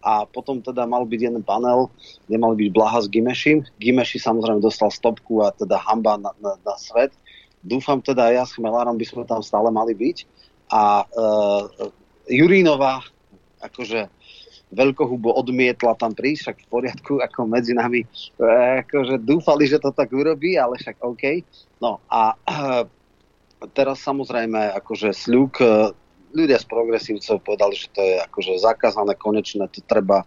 A potom teda mal byť jeden panel, kde mal byť Blaha s Gymešim. Gyimesi samozrejme dostal stopku a teda hamba na, na, na svet. Dúfam teda, ja s Chmelárom by sme tam stále mali byť. A e, Jurínova, akože veľkohubo odmietla tam prísť, však v poriadku, ako medzi nami, akože dúfali, že to tak urobí, ale však OK. No a teraz samozrejme, akože Sľuk, ľudia z progresívcov povedali, že to je akože zakázané, konečné, to treba,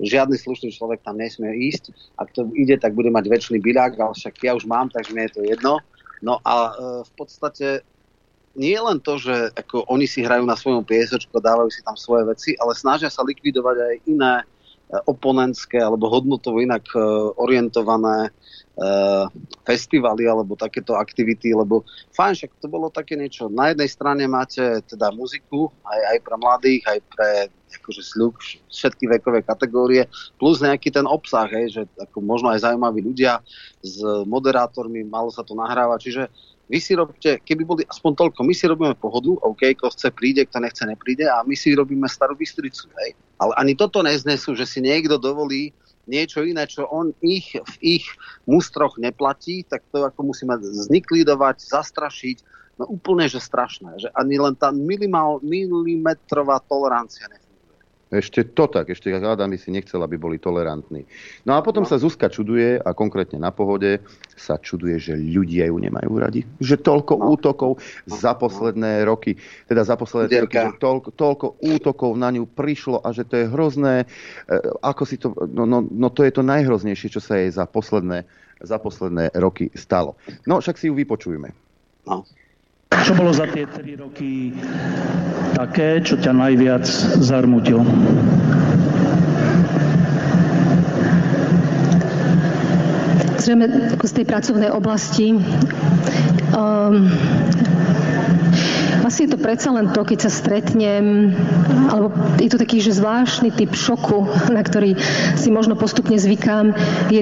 žiadny slušný človek tam nesmie ísť, ak to ide, tak bude mať väčší byľak, ale však ja už mám, takže mi je to jedno. No a v podstate nie len to, že ako oni si hrajú na svojom piesočku, dávajú si tam svoje veci, ale snažia sa likvidovať aj iné oponentské alebo hodnotovo inak orientované festivaly alebo takéto aktivity, lebo fajn, však to bolo také niečo. Na jednej strane máte teda muziku, aj, aj pre mladých, aj pre akože Sľuk, všetky vekové kategórie, plus nejaký ten obsah, hej, že ako možno aj zaujímaví ľudia s moderátormi, malo sa to nahrávať, čiže vy si robte, keby boli aspoň toľko, my si robíme pohodu, OK, kto chce príde, kto nechce nepríde a my si robíme Starú Bystricu, hej. Ale ani toto neznesú, že si niekto dovolí niečo iné, čo on ich v ich mustroch neplatí, tak to ako musíme zlikvidovať, zastrašiť, no úplne, že strašné, že ani len tá milimál, milimetrová tolerancia nefunguje. Ešte to tak, ešte rada by si nechcela, aby boli tolerantní. No a potom no. sa Zuzka čuduje, a konkrétne na Pohode, sa čuduje, že ľudia ju nemajú radi. Že toľko no. útokov no. za posledné no. roky, teda za posledné roky, že toľko, toľko útokov na ňu prišlo a že to je hrozné. E, ako si to, no, no, no to je to najhroznejšie, čo sa jej za posledné, za posledné roky stalo. No však si ju vypočujme. No. Čo bolo za tie tri roky také, čo ťa najviac zarmútilo? Zrejme z tej pracovnej oblasti. Um, asi je to predsa len to, keď sa stretnem, alebo je to taký, že zvláštny typ šoku, na ktorý si možno postupne zvykám, je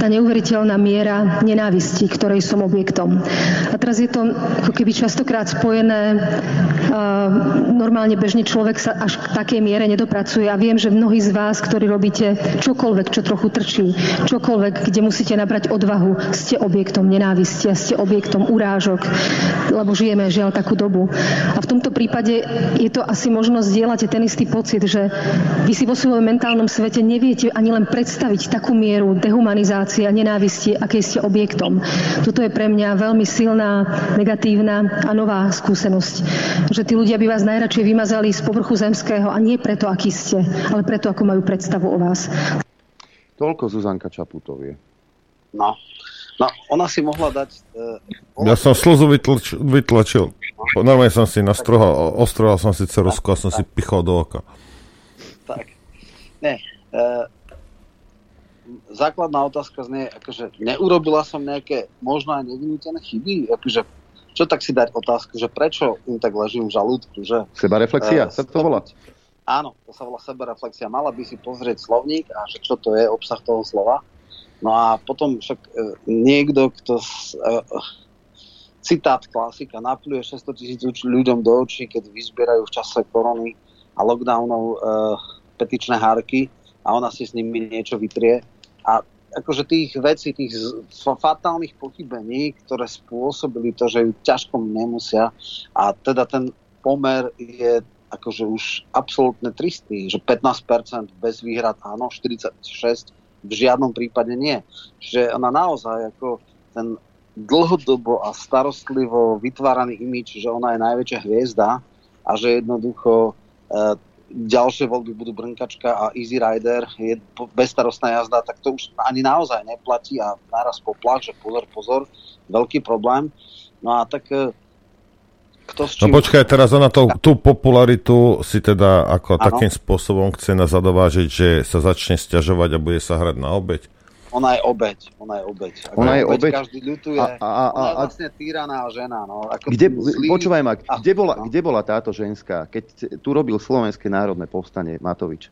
tá neuveriteľná miera nenávisti, ktorej som objektom. A teraz je to ako keby častokrát spojené, uh, normálne bežný človek sa až k takej miere nedopracuje a viem, že mnohí z vás, ktorí robíte čokoľvek, čo trochu trčí, čokoľvek, kde musíte nabrať odvahu, ste objektom nenávisti a ste objektom urážok, lebo žijeme žiaľ takú dobu. A v tomto prípade je to asi možnosť zdieľať ten istý pocit, že vy si vo svojom mentálnom svete neviete ani len predstaviť takú mieru dehumanizácie a nenávisti, akej ste objektom. Toto je pre mňa veľmi silná, negatívna a nová skúsenosť. Že tí ľudia by vás najradšej vymazali z povrchu zemského a nie preto, aký ste, ale preto, ako majú predstavu o vás. Toľko Zuzanka Čaputovie. No. No, ona si mohla dať... Uh, ona... Ja som slzu vytlač, vytlačil. Normálne som si nastrohal, ostrohal som si ceruzku a som tak. si pichol do oka. Tak. Ne. Uh, základná otázka znie, akože neurobila som nejaké možno aj neviniteľné chyby? Akože, čo tak si dať otázku, že prečo im tak ležím v žalúdku? Že, sebareflexia, uh, sa to volá? Áno, to sa volá sebareflexia. Mala by si pozrieť slovník a že čo to je, obsah toho slova. No a potom však e, niekto, kto s, e, citát klasika, napľuje šesťsto tisíc ľuďom do očí, keď vyzbierajú v čase korony a lockdownov e, petičné hárky a ona si s nimi niečo vytrie. A akože tých vecí, tých fatálnych pochybení, ktoré spôsobili to, že ju ťažko nemusia a teda ten pomer je akože už absolútne tristný, že pätnásť percent bez výhrad áno, štyridsaťšesť percent v žiadnom prípade nie. Čiže ona naozaj ako ten dlhodobo a starostlivo vytváraný imidž, že ona je najväčšia hviezda a že jednoducho e, ďalšie voľby budú Brnkačka a Easy Rider, je bezstarostná jazda, tak to už ani naozaj neplatí a naraz poplach, že pozor, pozor, veľký problém. No a tak... E, Kto s čím... No počkaj, teraz ona to, tú popularitu si teda ako ano. Takým spôsobom chce nás zadovážiť, že sa začne sťažovať a bude sa hrať na obeť. Ona je obeť, ona je obeť. Ako ona je obeť, obeť, každý ľutuje, a, a, a, ona je vlastne týraná žena. No. Ako kde, zlý... Počúvaj ma, kde bola, no. kde bola táto ženská, keď tu robil Slovenské národné povstanie Matovič?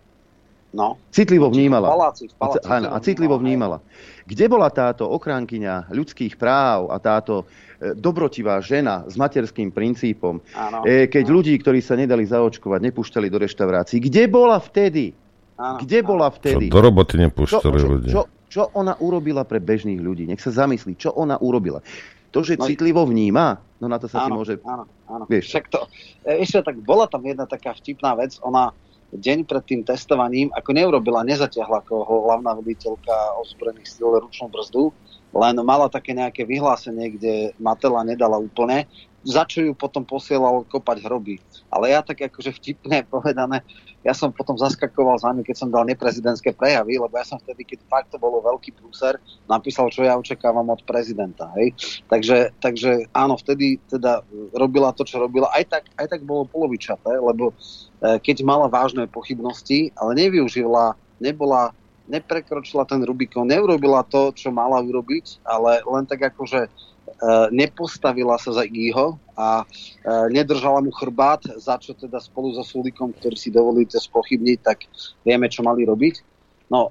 No. Citlivo vnímala. V paláci, v paláci, a, áno, a citlivo vnímala. Kde bola táto ochránkyňa ľudských práv a táto dobrotivá žena s materským princípom, áno, keď áno. ľudí, ktorí sa nedali zaočkovať, nepúšťali do reštaurácií. Kde bola vtedy? Áno, kde áno. bola vtedy? Čo do roboty nepúšťali ľudí? Čo, čo ona urobila pre bežných ľudí? Nech sa zamyslí, čo ona urobila. To, že no, citlivo vníma, no na to sa áno, si môže... Áno, áno. Vieš? Však to, ešte tak bola tam jedna taká vtipná vec, ona deň pred tým testovaním, ako neurobila, nezatiahla ako hlavná veliteľka ozbrojených síl ručnú brzdu, len mala také nejaké vyhlásenie, kde Matela nedala úplne, za čo ju potom posielal kopať hroby. Ale ja tak akože vtipne povedané, ja som potom zaskakoval za ňu, keď som dal neprezidentské prejavy, lebo ja som vtedy, keď fakt to bolo veľký prúser, napísal, čo ja očakávam od prezidenta. Hej? Takže, takže áno, vtedy teda robila to, čo robila. Aj tak, aj tak bolo polovičaté, lebo keď mala vážne pochybnosti, ale nevyužila, nebola, neprekročila ten Rubikon, neurobila to, čo mala urobiť, ale len tak akože nepostavila sa za Igho a nedržala mu chrbát, za čo teda spolu so Sulíkom, ktorý si dovolíte spochybniť, tak vieme, čo mali robiť. No,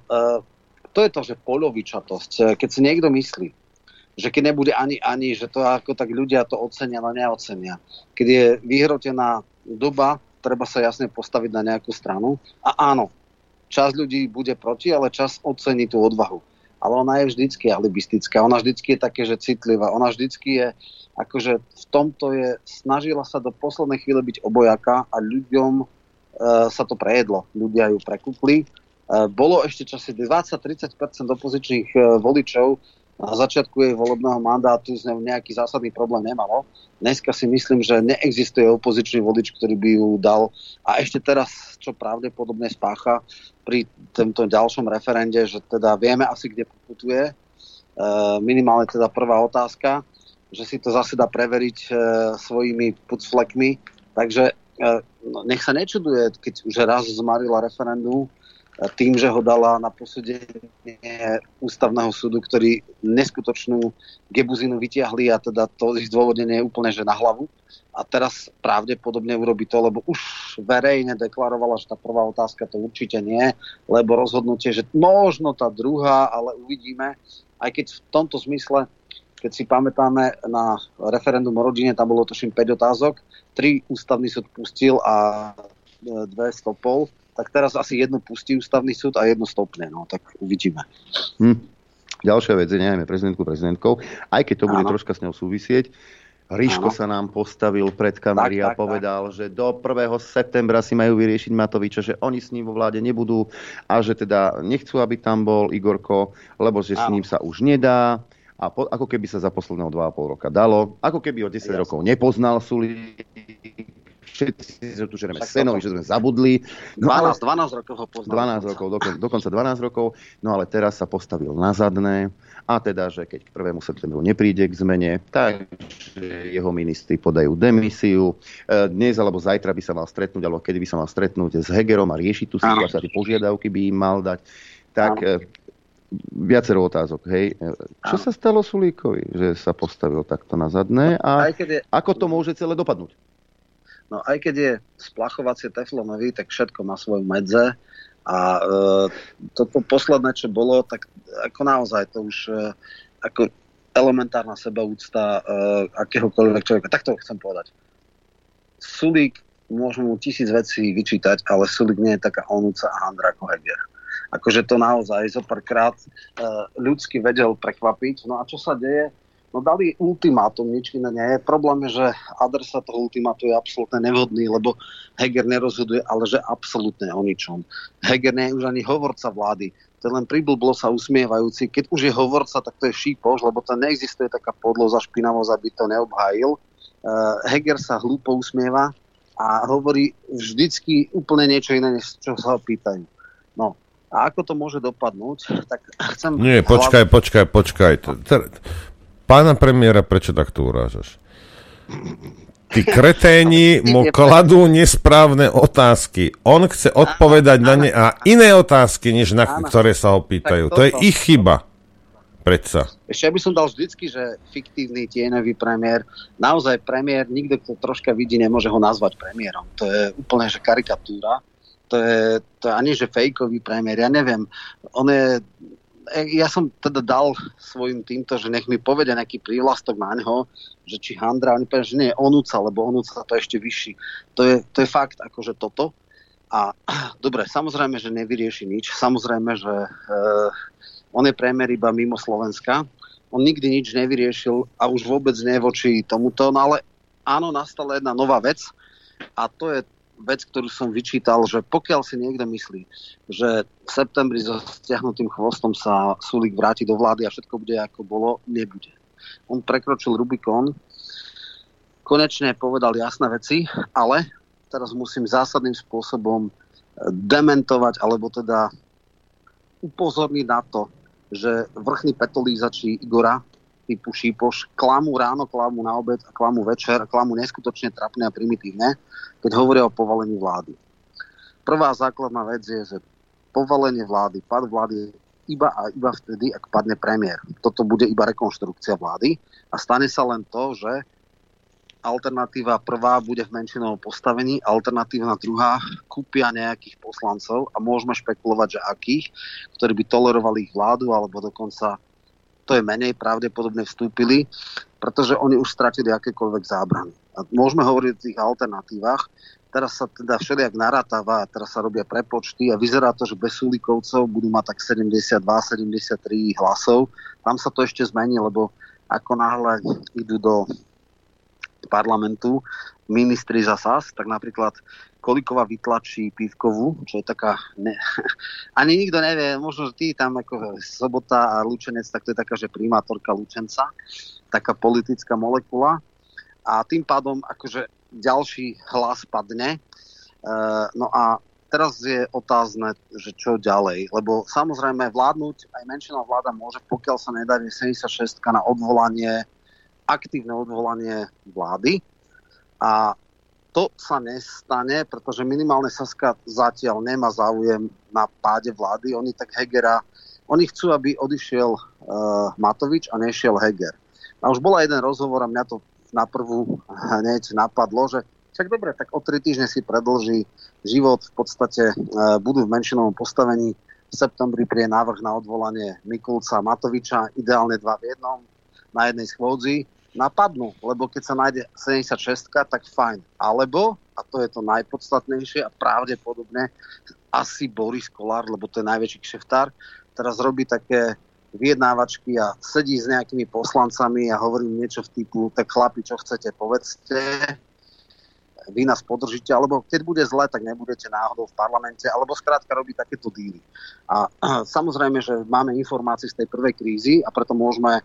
to je to, že polovičatosť. Keď si niekto myslí, že keď nebude ani, ani, že to ako tak ľudia to ocenia, no neocenia. Keď je vyhrotená doba, treba sa jasne postaviť na nejakú stranu. A áno, časť ľudí bude proti, ale čas ocení tú odvahu. Ale ona je vždycky alibistická, ona vždycky je také, že citlivá, ona vždycky je, akože v tomto je, snažila sa do poslednej chvíle byť obojaká a ľuďom e, sa to prejedlo, ľudia ju prekúkli. E, bolo ešte časy dvadsať až tridsať percent opozičných e, voličov, na začiatku jej volebného mandátu z nej nejaký zásadný problém nemalo. Dneska si myslím, že neexistuje opozičný volič, ktorý by ju dal. A ešte teraz, čo pravdepodobne spácha pri tomto ďalšom referende, že teda vieme asi, kde poputuje. E, minimálne teda prvá otázka, že si to zase dá preveriť e, svojimi pucflekmi. Takže e, no, nech sa nečuduje, keď už raz zmarila referendum, tým, že ho dala na posúdenie ústavného súdu, ktorý neskutočnú gebuzinu vytiahli a teda to ich zdôvodnenie je úplne že na hlavu. A teraz pravdepodobne urobí to, lebo už verejne deklarovala, že tá prvá otázka to určite nie, lebo rozhodnutie, že možno tá druhá, ale uvidíme. Aj keď v tomto zmysle, keď si pamätáme na referendum o rodine, tam bolo toším päť otázok, tri ústavný súd pustil a dve stopol. Tak teraz asi jednu pustí ústavný súd a jednu stopne, no tak uvidíme. Hm. Ďalšia vec je, nechajme prezidentku prezidentkou, aj keď to bude Áno. troška s ňou súvisieť. Ríško Áno. sa nám postavil pred kamery tak, a tak, povedal, tak. Že do prvého septembra si majú vyriešiť Matoviča, že oni s ním vo vláde nebudú a že teda nechcú, aby tam bol Igorko, lebo že Áno. s ním sa už nedá. A po, ako keby sa za posledného dva a pol roka dalo, ako keby o desať Jasne. Rokov nepoznal Sulík, všetci sa tu žereme Senovi, že sme zabudli. No, dvanásť, ale, dvanásť rokov ho poznal. dvanásť rokov, dokon, dokonca dvanásť rokov. No ale teraz sa postavil na zadné. A teda, že keď k prvému septembru nepríde k zmene, takže jeho ministri podajú demisiu. Dnes alebo zajtra by sa mal stretnúť, alebo kedy by sa mal stretnúť s Hegerom a riešiť tú situáciu, a tie požiadavky by im mal dať. Tak Áno. viacero otázok, hej. Čo Áno. sa stalo Sulíkovi, že sa postavil takto na zadné a je... ako to môže celé dopadnúť? No aj keď je splachovacie teflónový, tak všetko má svoju medze a e, toto posledné, čo bolo, tak ako naozaj to už e, ako elementárna sebaúcta e, akéhokoľvek človeka. Tak to chcem povedať. Sulík, môžem mu tisíc vecí vyčítať, ale Sulík nie je taká onúca a handra ako Heger. Akože to naozaj zopárkrát e, ľudsky vedel prekvapiť. No a čo sa deje? No dali ultimátum, nič iné nie je. Problém je, že adresa toho ultimátu je absolútne nevhodný, lebo Heger nerozhoduje, ale že absolútne o ničom. Heger nie je už ani hovorca vlády. To je len priblblo sa usmievajúci. Keď už je hovorca, tak to je šípoš, lebo to neexistuje taká podloza špinavosť, aby to neobhájil. Heger sa hlúpo usmieva a hovorí vždycky úplne niečo iné, než čo sa ho pýtajú. No. A ako to môže dopadnúť? Tak chcem... Nie, počkaj, počkaj, počkaj. Pána premiéra, prečo takto urážaš? Tí kreténi mu kladú nesprávne otázky. On chce odpovedať áno, na ne a iné otázky, než na áno. ktoré sa ho pýtajú. To je ich chyba. Predsa. Ešte ja by som dal vždycky, že fiktívny tieňový premiér, naozaj premiér, nikto, kto troška vidí, nemôže ho nazvať premiérom. To je úplne že karikatúra. To je, to je ani že fejkový premiér. Ja neviem. On je... Ja som teda dal svojim týmto, že nech mi povedia nejaký prívlastok na neho, že či handra, oni povedia, že nie je onúca, lebo onúca to je ešte vyšší. To je, to je fakt, akože toto. A dobre, samozrejme, že nevyrieši nič. Samozrejme, že e, on je premiér iba mimo Slovenska. On nikdy nič nevyriešil a už vôbec nie voči tomuto. No ale áno, nastala jedna nová vec a to je vec, ktorú som vyčítal, že pokiaľ si niekto myslí, že v septembri so stiahnutým chvostom sa Sulík vráti do vlády a všetko bude ako bolo, nebude. On prekročil Rubikon, konečne povedal jasné veci, ale teraz musím zásadným spôsobom dementovať, alebo teda upozorniť na to, že vrchní petolízači Igora typu Šípoš klamu ráno, klamu na obed a klamu večer, klamu neskutočne trapne a primitívne, keď hovoria o povalení vlády. Prvá základná vec je, že povalenie vlády, pád vlády iba a iba vtedy, ak padne premiér. Toto bude iba rekonštrukcia vlády a stane sa len to, že alternatíva prvá bude v menšinovom postavení, alternatívna druhá kúpia nejakých poslancov a môžeme špekulovať, že akých, ktorí by tolerovali ich vládu alebo dokonca, to je menej pravdepodobne, vstúpili, pretože oni už stratili akékoľvek zábrany. A môžeme hovoriť o tých alternatívach. Teraz sa teda všelijak narátava, teraz sa robia prepočty a vyzerá to, že bez Sulíkovcov budú mať tak sedemdesiatdva sedemdesiattri hlasov. Tam sa to ešte zmení, lebo ako náhle idú do parlamentu ministri za es a es, tak napríklad Kolikova vytlačí Pívkovú, čo je taká... Ne... Ani nikto nevie, možno, že ty tam ako Sobota a Lučenec, tak to je taká, že primátorka Lučenca, taká politická molekula. A tým pádom akože ďalší hlas padne. E, no a teraz je otázne, že čo ďalej. Lebo samozrejme vládnuť, aj menšinová vláda môže, pokiaľ sa nedá sedemdesiatšesť na odvolanie, aktívne odvolanie vlády. A to sa nestane, pretože minimálne Saska zatiaľ nemá záujem na páde vlády. Oni tak Hegera, oni chcú, aby odišiel uh, Matovič a nešiel Heger. A už bola jeden rozhovor a mňa to na prvú hneď napadlo, že však dobre, tak o tri týždne si predĺži život. V podstate uh, budú v menšinovom postavení. V septembri príde návrh na odvolanie Mikulca a Matoviča, ideálne dva v jednom, na jednej schôdzi. Napadnú, lebo keď sa nájde sedemdesiatšesť, tak fajn. Alebo, a to je to najpodstatnejšie a pravdepodobne asi Boris Kollár, lebo to je najväčší kšeftár, teraz robí také vyjednávačky a sedí s nejakými poslancami a hovorí niečo v typu, tak chlapi, čo chcete, povedzte, vy nás podržíte, alebo keď bude zle, tak nebudete náhodou v parlamente, alebo skrátka robí takéto díly. A samozrejme, že máme informácie z tej prvej krízy a preto môžeme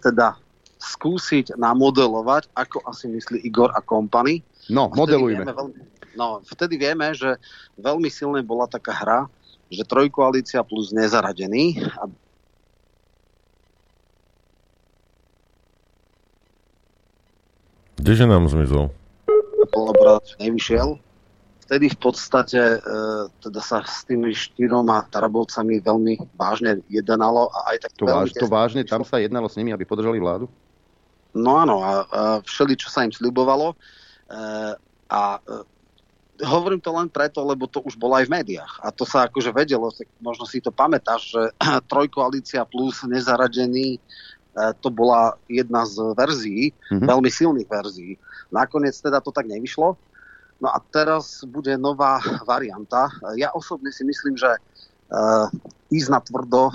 teda skúsiť namodelovať, ako asi myslí Igor a company. No, modelujme. Veľmi, no, vtedy vieme, že veľmi silne bola taká hra, že trojkoalícia plus nezaradený a kdeže nám zmizol? Brat nevyšiel. Vtedy v podstate e, teda sa s tými štyroma Tarabovcami veľmi vážne jednalo a aj tak to, váž, to vážne, tam sa jednalo s nimi, aby podržali vládu? No áno, a, a všeli, čo sa im sľubovalo. E, a e, hovorím to len preto, lebo to už bolo aj v médiách. A to sa akože vedelo, možno si to pamätáš, že trojkoalícia plus nezaradený, e, to bola jedna z verzií, mm-hmm. veľmi silných verzií. Nakoniec teda to tak nevyšlo. No a teraz bude nová varianta. Ja osobne si myslím, že uh, ísť na tvrdo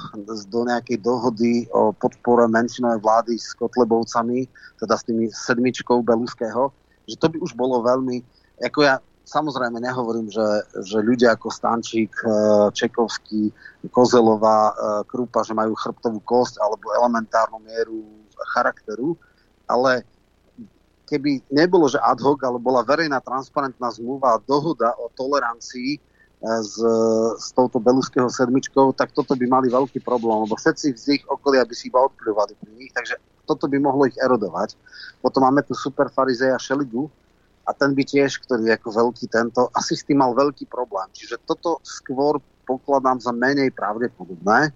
do nejakej dohody o podpore menšinovej vlády s Kotlebovcami, teda s tými sedmičkou Beluského, že to by už bolo veľmi... Ako ja samozrejme nehovorím, že, že ľudia ako Stančík, uh, Čekovský, Kozelová, uh, Krúpa, že majú chrbtovú kosť alebo elementárnu mieru charakteru, ale... keby nebolo, že ad hoc, ale bola verejná transparentná zmluva a dohoda o tolerancii s, s touto Beluského sedmičkou, tak toto by mali veľký problém, lebo všetci z ich okolia by si iba odpľúvali pri nich, takže toto by mohlo ich erodovať. Potom máme tu super farizeja Šeligu a ten by tiež, ktorý je ako veľký tento, asi s tým mal veľký problém. Čiže toto skôr pokladám za menej pravdepodobné,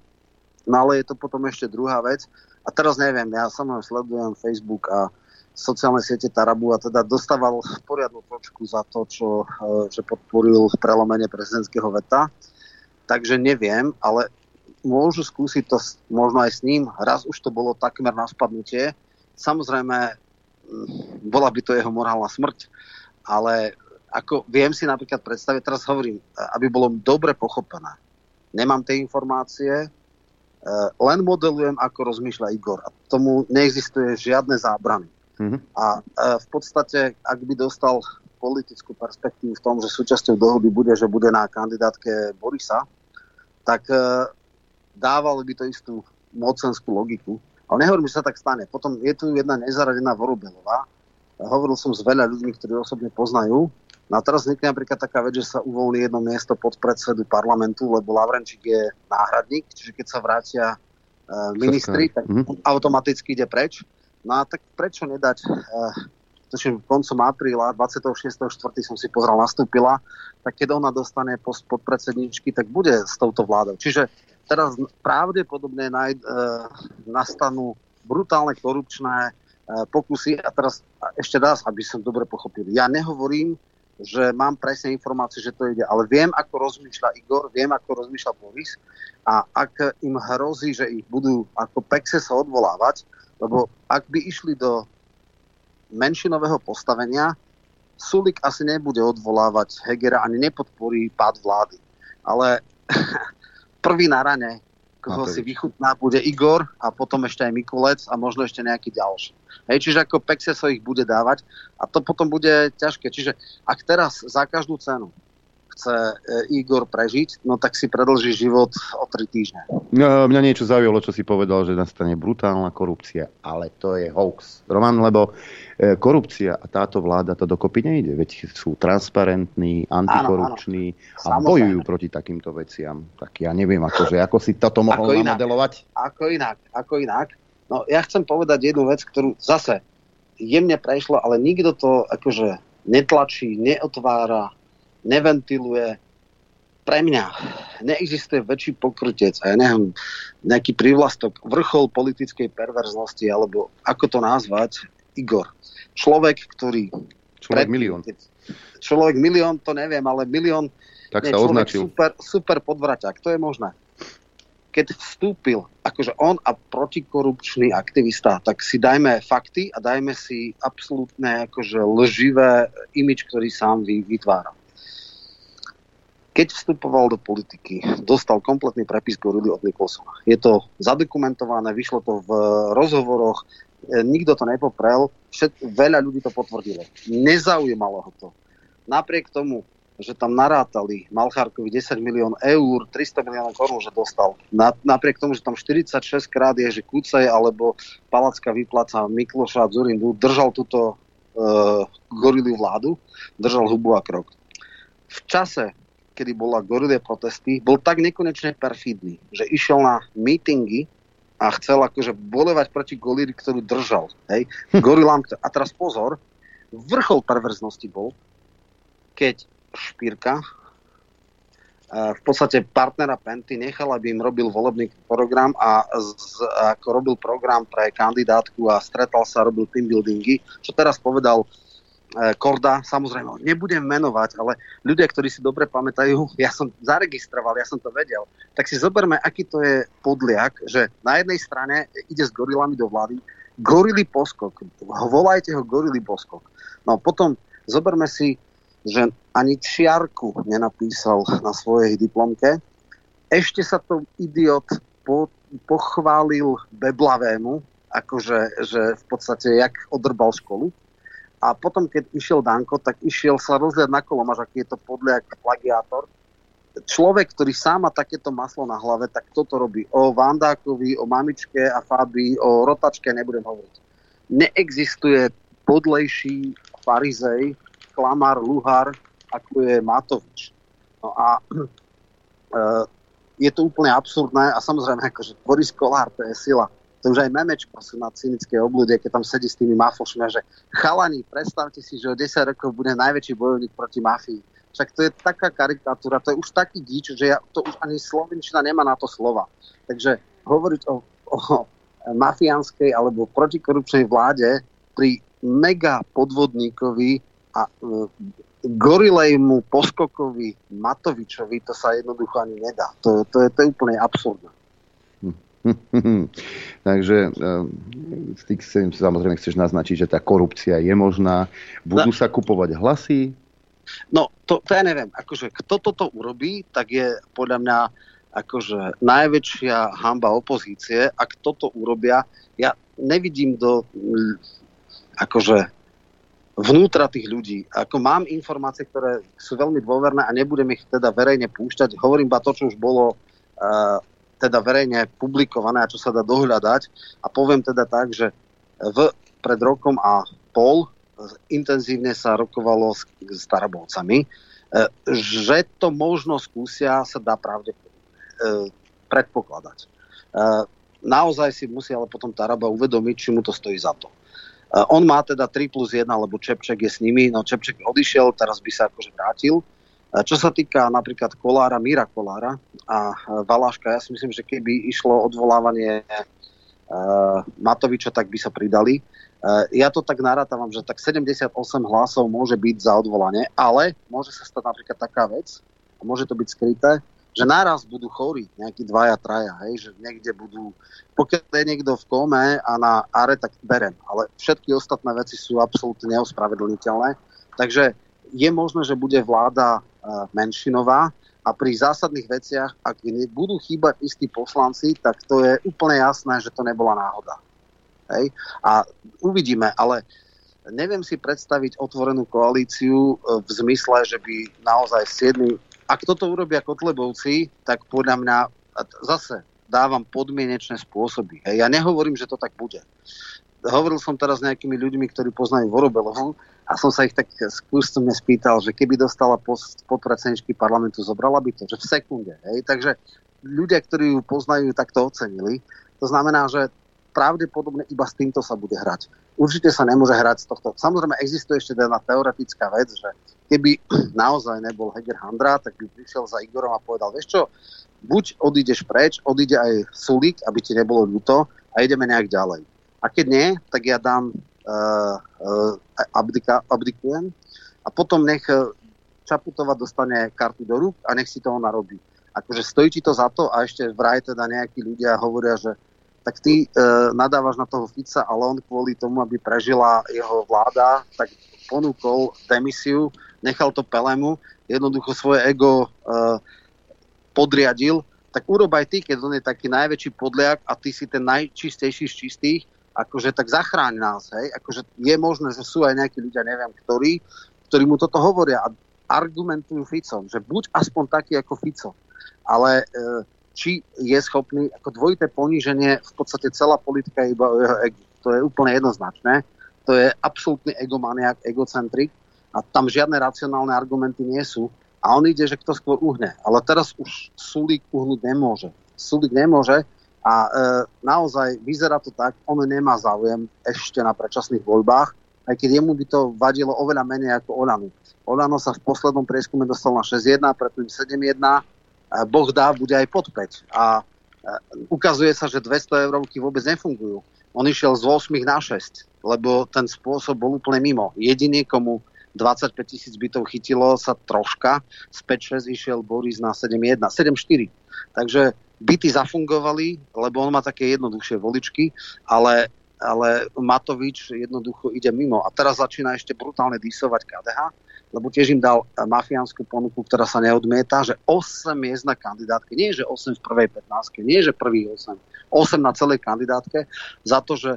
no ale je to potom ešte druhá vec. A teraz neviem, ja samozrejme sledujem Facebook a sociálne siete Tarabu a teda dostával poriadnu točku za to, čo, že podporil prelomenie prezidentského veta. Takže neviem, ale môžu skúsiť to možno aj s ním. Raz už to bolo takmer na spadnutie. Samozrejme, bola by to jeho morálna smrť, ale ako viem si napríklad predstaviť, teraz hovorím, aby bolo dobre pochopené. Nemám tie informácie, len modelujem, ako rozmýšľa Igor. A tomu neexistuje žiadne zábrany. Mm-hmm. A e, v podstate, ak by dostal politickú perspektívu v tom, že súčasťou dohody bude, že bude na kandidátke Borisa, tak e, dávalo by to istú mocenskú logiku. Ale nehovorím, že sa tak stane. Potom je tu jedna nezaradená Vorobeľová. Hovoril som s veľa ľuďmi, ktorí osobne poznajú. No a teraz vznikne napríklad taká vec, že sa uvoľní jedno miesto pod predsedu parlamentu, lebo Lavrenčík je náhradník, čiže keď sa vrátia e, ministri, tak mm-hmm. automaticky ide preč. No a tak prečo nedať, e, točím koncom apríla, dvadsiateho šiesteho štvrtého som si pozeral, nastúpila, tak keď ona dostane post podpredsedničky, tak bude s touto vládou. Čiže teraz pravdepodobne naj, e, nastanú brutálne korupčné e, pokusy a teraz a ešte raz, aby som dobre pochopil. Ja nehovorím, že mám presne informácie, že to ide. Ale viem, ako rozmýšľa Igor, viem, ako rozmýšľa Boris a ak im hrozí, že ich budú ako pekse sa odvolávať, lebo ak by išli do menšinového postavenia, Sulík asi nebude odvolávať Hegera ani nepodporí pád vlády. Ale prvý na rane, koho si vychutná, bude Igor a potom ešte aj Mikulec a možno ešte nejaký ďalší. Hej, čiže ako pekse sa ich bude dávať a to potom bude ťažké. Čiže ak teraz za každú cenu chce Igor prežiť, no tak si predĺži život o tri týždne. No, mňa niečo zaujalo, čo si povedal, že nastane brutálna korupcia, ale to je hoax. Roman, lebo korupcia a táto vláda to dokopy nejde, veď sú transparentní, antikorupční áno, áno. a bojujú proti takýmto veciam. Tak ja neviem, akože, ako si toto mohol ako namodelovať? Ako inak, ako inak. No ja chcem povedať jednu vec, ktorú zase jemne prešlo, ale nikto to akože netlačí, neotvára, neventiluje. Pre mňa neexistuje väčší pokrutec a ja neviem, nejaký prívlastok, vrchol politickej perverznosti, alebo ako to nazvať, Igor. Človek, ktorý... Človek pred... milión. Človek milión, to neviem, ale milión... Tak nie, sa označil. Super, super podvraťák, to je možné. Keď vstúpil, akože on a protikorupčný aktivista, tak si dajme fakty a dajme si absolútne akože lživé imidž, ktorý sám vytvára. Keď vstupoval do politiky, dostal kompletný prepis gorily od Nicholsona. Je to zadokumentované, vyšlo to v rozhovoroch, nikto to nepoprel, všet, veľa ľudí to potvrdilo. Nezaujímalo ho to. Napriek tomu, že tam narátali Malchárkovi desať milión eur, tristo miliónov korún, že dostal. Na, napriek tomu, že tam štyridsaťšesť krát je, že Kucej alebo Palacka vypláca Mikloša a Dzurindu, držal túto e, goriliu vládu, držal hubu a krok. V čase, kedy bola gorilie protesty, bol tak nekonečne perfidný, že išiel na mítingy a chcel akože bolevať proti gorilii, ktorú držal. Hej? Gorilám, a teraz pozor, vrchol perverznosti bol, keď Špírka v podstate partnera Penty nechal, aby im robil volebný program a z, ako robil program pre kandidátku a stretal sa, robil team buildingy, čo teraz povedal Korda, samozrejme nebudem menovať, ale ľudia, ktorí si dobre pamätajú, ja som zaregistroval, ja som to vedel, tak si zoberme, aký to je podliak, že na jednej strane ide s gorilami do vlády, gorily poskok, volajte ho gorily poskok. No potom zoberme si, že ani čiarku nenapísal na svojej diplomke. Ešte sa to idiot po, pochválil Beblavému, akože že v podstate jak odrbal školu. A potom, keď išiel Danko, tak išiel sa rozhľad na kolom, až aký je to podliak plagiátor. Človek, ktorý sám má takéto maslo na hlave, tak toto robí. O Vandákovi, o mamičke a Fabii, o rotačke nebudem hovoriť. Neexistuje podlejší farizej, klamár, luhár, ako je Matovič. No a e, je to úplne absurdné a samozrejme, akože Boris Kollár, to je sila. To už aj memečko sú na cynické obľude, keď tam sedí s tými mafošmi, že chalani, predstavte si, že o desať rokov bude najväčší bojovník proti mafii. Však to je taká karikatúra, to je už taký dič, že ja, to už ani slovenčina nemá na to slova. Takže hovoriť o, o mafiánskej alebo protikorupčnej vláde pri mega podvodníkovi a gorilejmu poskokovi Matovičovi to sa jednoducho ani nedá. To, to, je, to je úplne absurdné. Takže ty chcem, samozrejme chceš naznačiť, že tá korupcia je možná. Budú no, sa kupovať hlasy? No, to, to ja neviem. Akože, kto toto urobí, tak je podľa mňa akože najväčšia hanba opozície. A kto to urobia, ja nevidím do akože vnútra tých ľudí. Ako mám informácie, ktoré sú veľmi dôverné a nebudem ich teda verejne púšťať. Hovorím iba to, čo už bolo uh, teda verejne publikované a čo sa dá dohľadať. A poviem teda tak, že v, pred rokom a pol intenzívne sa rokovalo s, s Tarabovcami. Uh, že to možno skúsia, sa dá pravde uh, predpokladať. Uh, naozaj si musí ale potom Taraba uvedomiť, či mu to stojí za to. On má teda tri plus jeden, lebo Čepček je s nimi. No Čepček odišiel, teraz by sa akože vrátil. Čo sa týka napríklad Kollára, Míra Kollára a Valaška, ja si myslím, že keby išlo odvolávanie uh, Matoviča, tak by sa pridali. Uh, ja to tak narátavam, že tak sedemdesiatosem hlasov môže byť za odvolanie, ale môže sa stať napríklad taká vec, a môže to byť skryté, že naraz budú chorí, nejakí dvaja, traja, hej, že niekde budú, pokiaľ je niekto v kóme a na are, tak berem, ale všetky ostatné veci sú absolútne neospravedlniteľné, takže je možné, že bude vláda menšinová a pri zásadných veciach, ak budú chýbať istí poslanci, tak to je úplne jasné, že to nebola náhoda. Hej? A uvidíme, ale neviem si predstaviť otvorenú koalíciu v zmysle, že by naozaj siedmi. Ak toto urobia Kotlebovci, tak podľa mňa, zase dávam podmienečné spôsoby. Hej. Ja nehovorím, že to tak bude. Hovoril som teraz s nejakými ľuďmi, ktorí poznajú Vorobeľovu a som sa ich tak skúsomne spýtal, že keby dostala post podpredsedničky parlamentu, zobrala by to, že v sekunde. Hej. Takže ľudia, ktorí ju poznajú, tak to ocenili. To znamená, že pravdepodobne iba s týmto sa bude hrať. Určite sa nemôže hrať z tohto. Samozrejme, existuje ešte jedna teoretická vec, že keby naozaj nebol Heger Handra, tak by prišiel za Igorom a povedal, vieš čo, buď odídeš preč, odíde aj Sulík, aby ti nebolo ľúto a ideme nejak ďalej. A keď nie, tak ja dám uh, uh, abdika, abdikujem a potom nech Čaputová dostane kartu do rúk a nech si toho narobí. Akože stojí ti to za to a ešte vraj teda nejakí ľudia hovoria, že tak ty uh, nadávaš na toho Fica, ale on kvôli tomu, aby prežila jeho vláda, tak ponúkol demisiu, nechal to Pelemu, jednoducho svoje ego e, podriadil, tak urobaj ty, keď on je taký najväčší podliak a ty si ten najčistejší z čistých, akože tak zachráň nás, hej, akože je možné, že sú aj nejakí ľudia, neviem, ktorí, ktorí mu toto hovoria a argumentujú Ficom, že buď aspoň taký ako Fico, ale e, či je schopný, ako dvojité poníženie, v podstate celá politika je iba o jeho ego, to je úplne jednoznačné, to je absolútny egomaniak, egocentrik, a tam žiadne racionálne argumenty nie sú. A on ide, že kto skôr uhne. Ale teraz už Sulík uhnúť nemôže. Sulík nemôže a e, naozaj vyzerá to tak, on nemá záujem ešte na predčasných voľbách, aj keď jemu by to vadilo oveľa menej ako Olanu. Olano sa v poslednom prieskume dostal na šesť jedna, predtým sedem jedna, e, Boh dá, bude aj pod päť. A e, ukazuje sa, že dvesto eurovky vôbec nefungujú. On išiel z osem na šesť, lebo ten spôsob bol úplne mimo. Jediný, komu dvadsaťpäť tisíc bytov chytilo sa troška, z päť šesť išiel Boris na sedem jedna, sedem štyri. Takže byty zafungovali, lebo on má také jednoduchšie voličky, ale, ale Matovič jednoducho ide mimo. A teraz začína ešte brutálne disovať ká dé há, lebo tiež im dal mafiánsku ponuku, ktorá sa neodmieta, že osem miest na kandidátke, nie že osem v prvej pätnástke, nie že prvý osem, osem na celej kandidátke, za to, že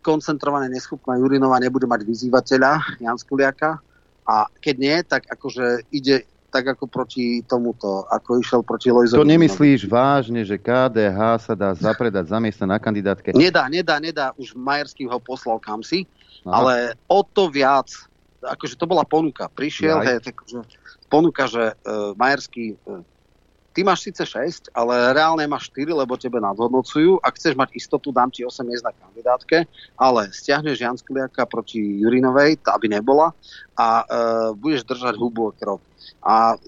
koncentrované neschopná Jurinová nebude mať vyzývateľa Janskuliaka a keď nie, tak akože ide tak ako proti tomuto, ako išiel proti Lojzovi. To nemyslíš vážne, že ká dé há sa dá zapredať za miesta na kandidátke? Nedá, nedá, nedá. Už Majerský ho poslal kamsi, aha, ale o to viac, akože to bola ponuka. Prišiel, hej, takže ponuka, že uh, Majerský uh, ty máš síce šesť, ale reálne máš štyri, lebo tebe nadhodnocujú. Ak chceš mať istotu, dám ti osem miest na kandidátke, ale stiahneš Janskuliaka proti Jurinovej, aby nebola, a e, budeš držať hubu o krok. A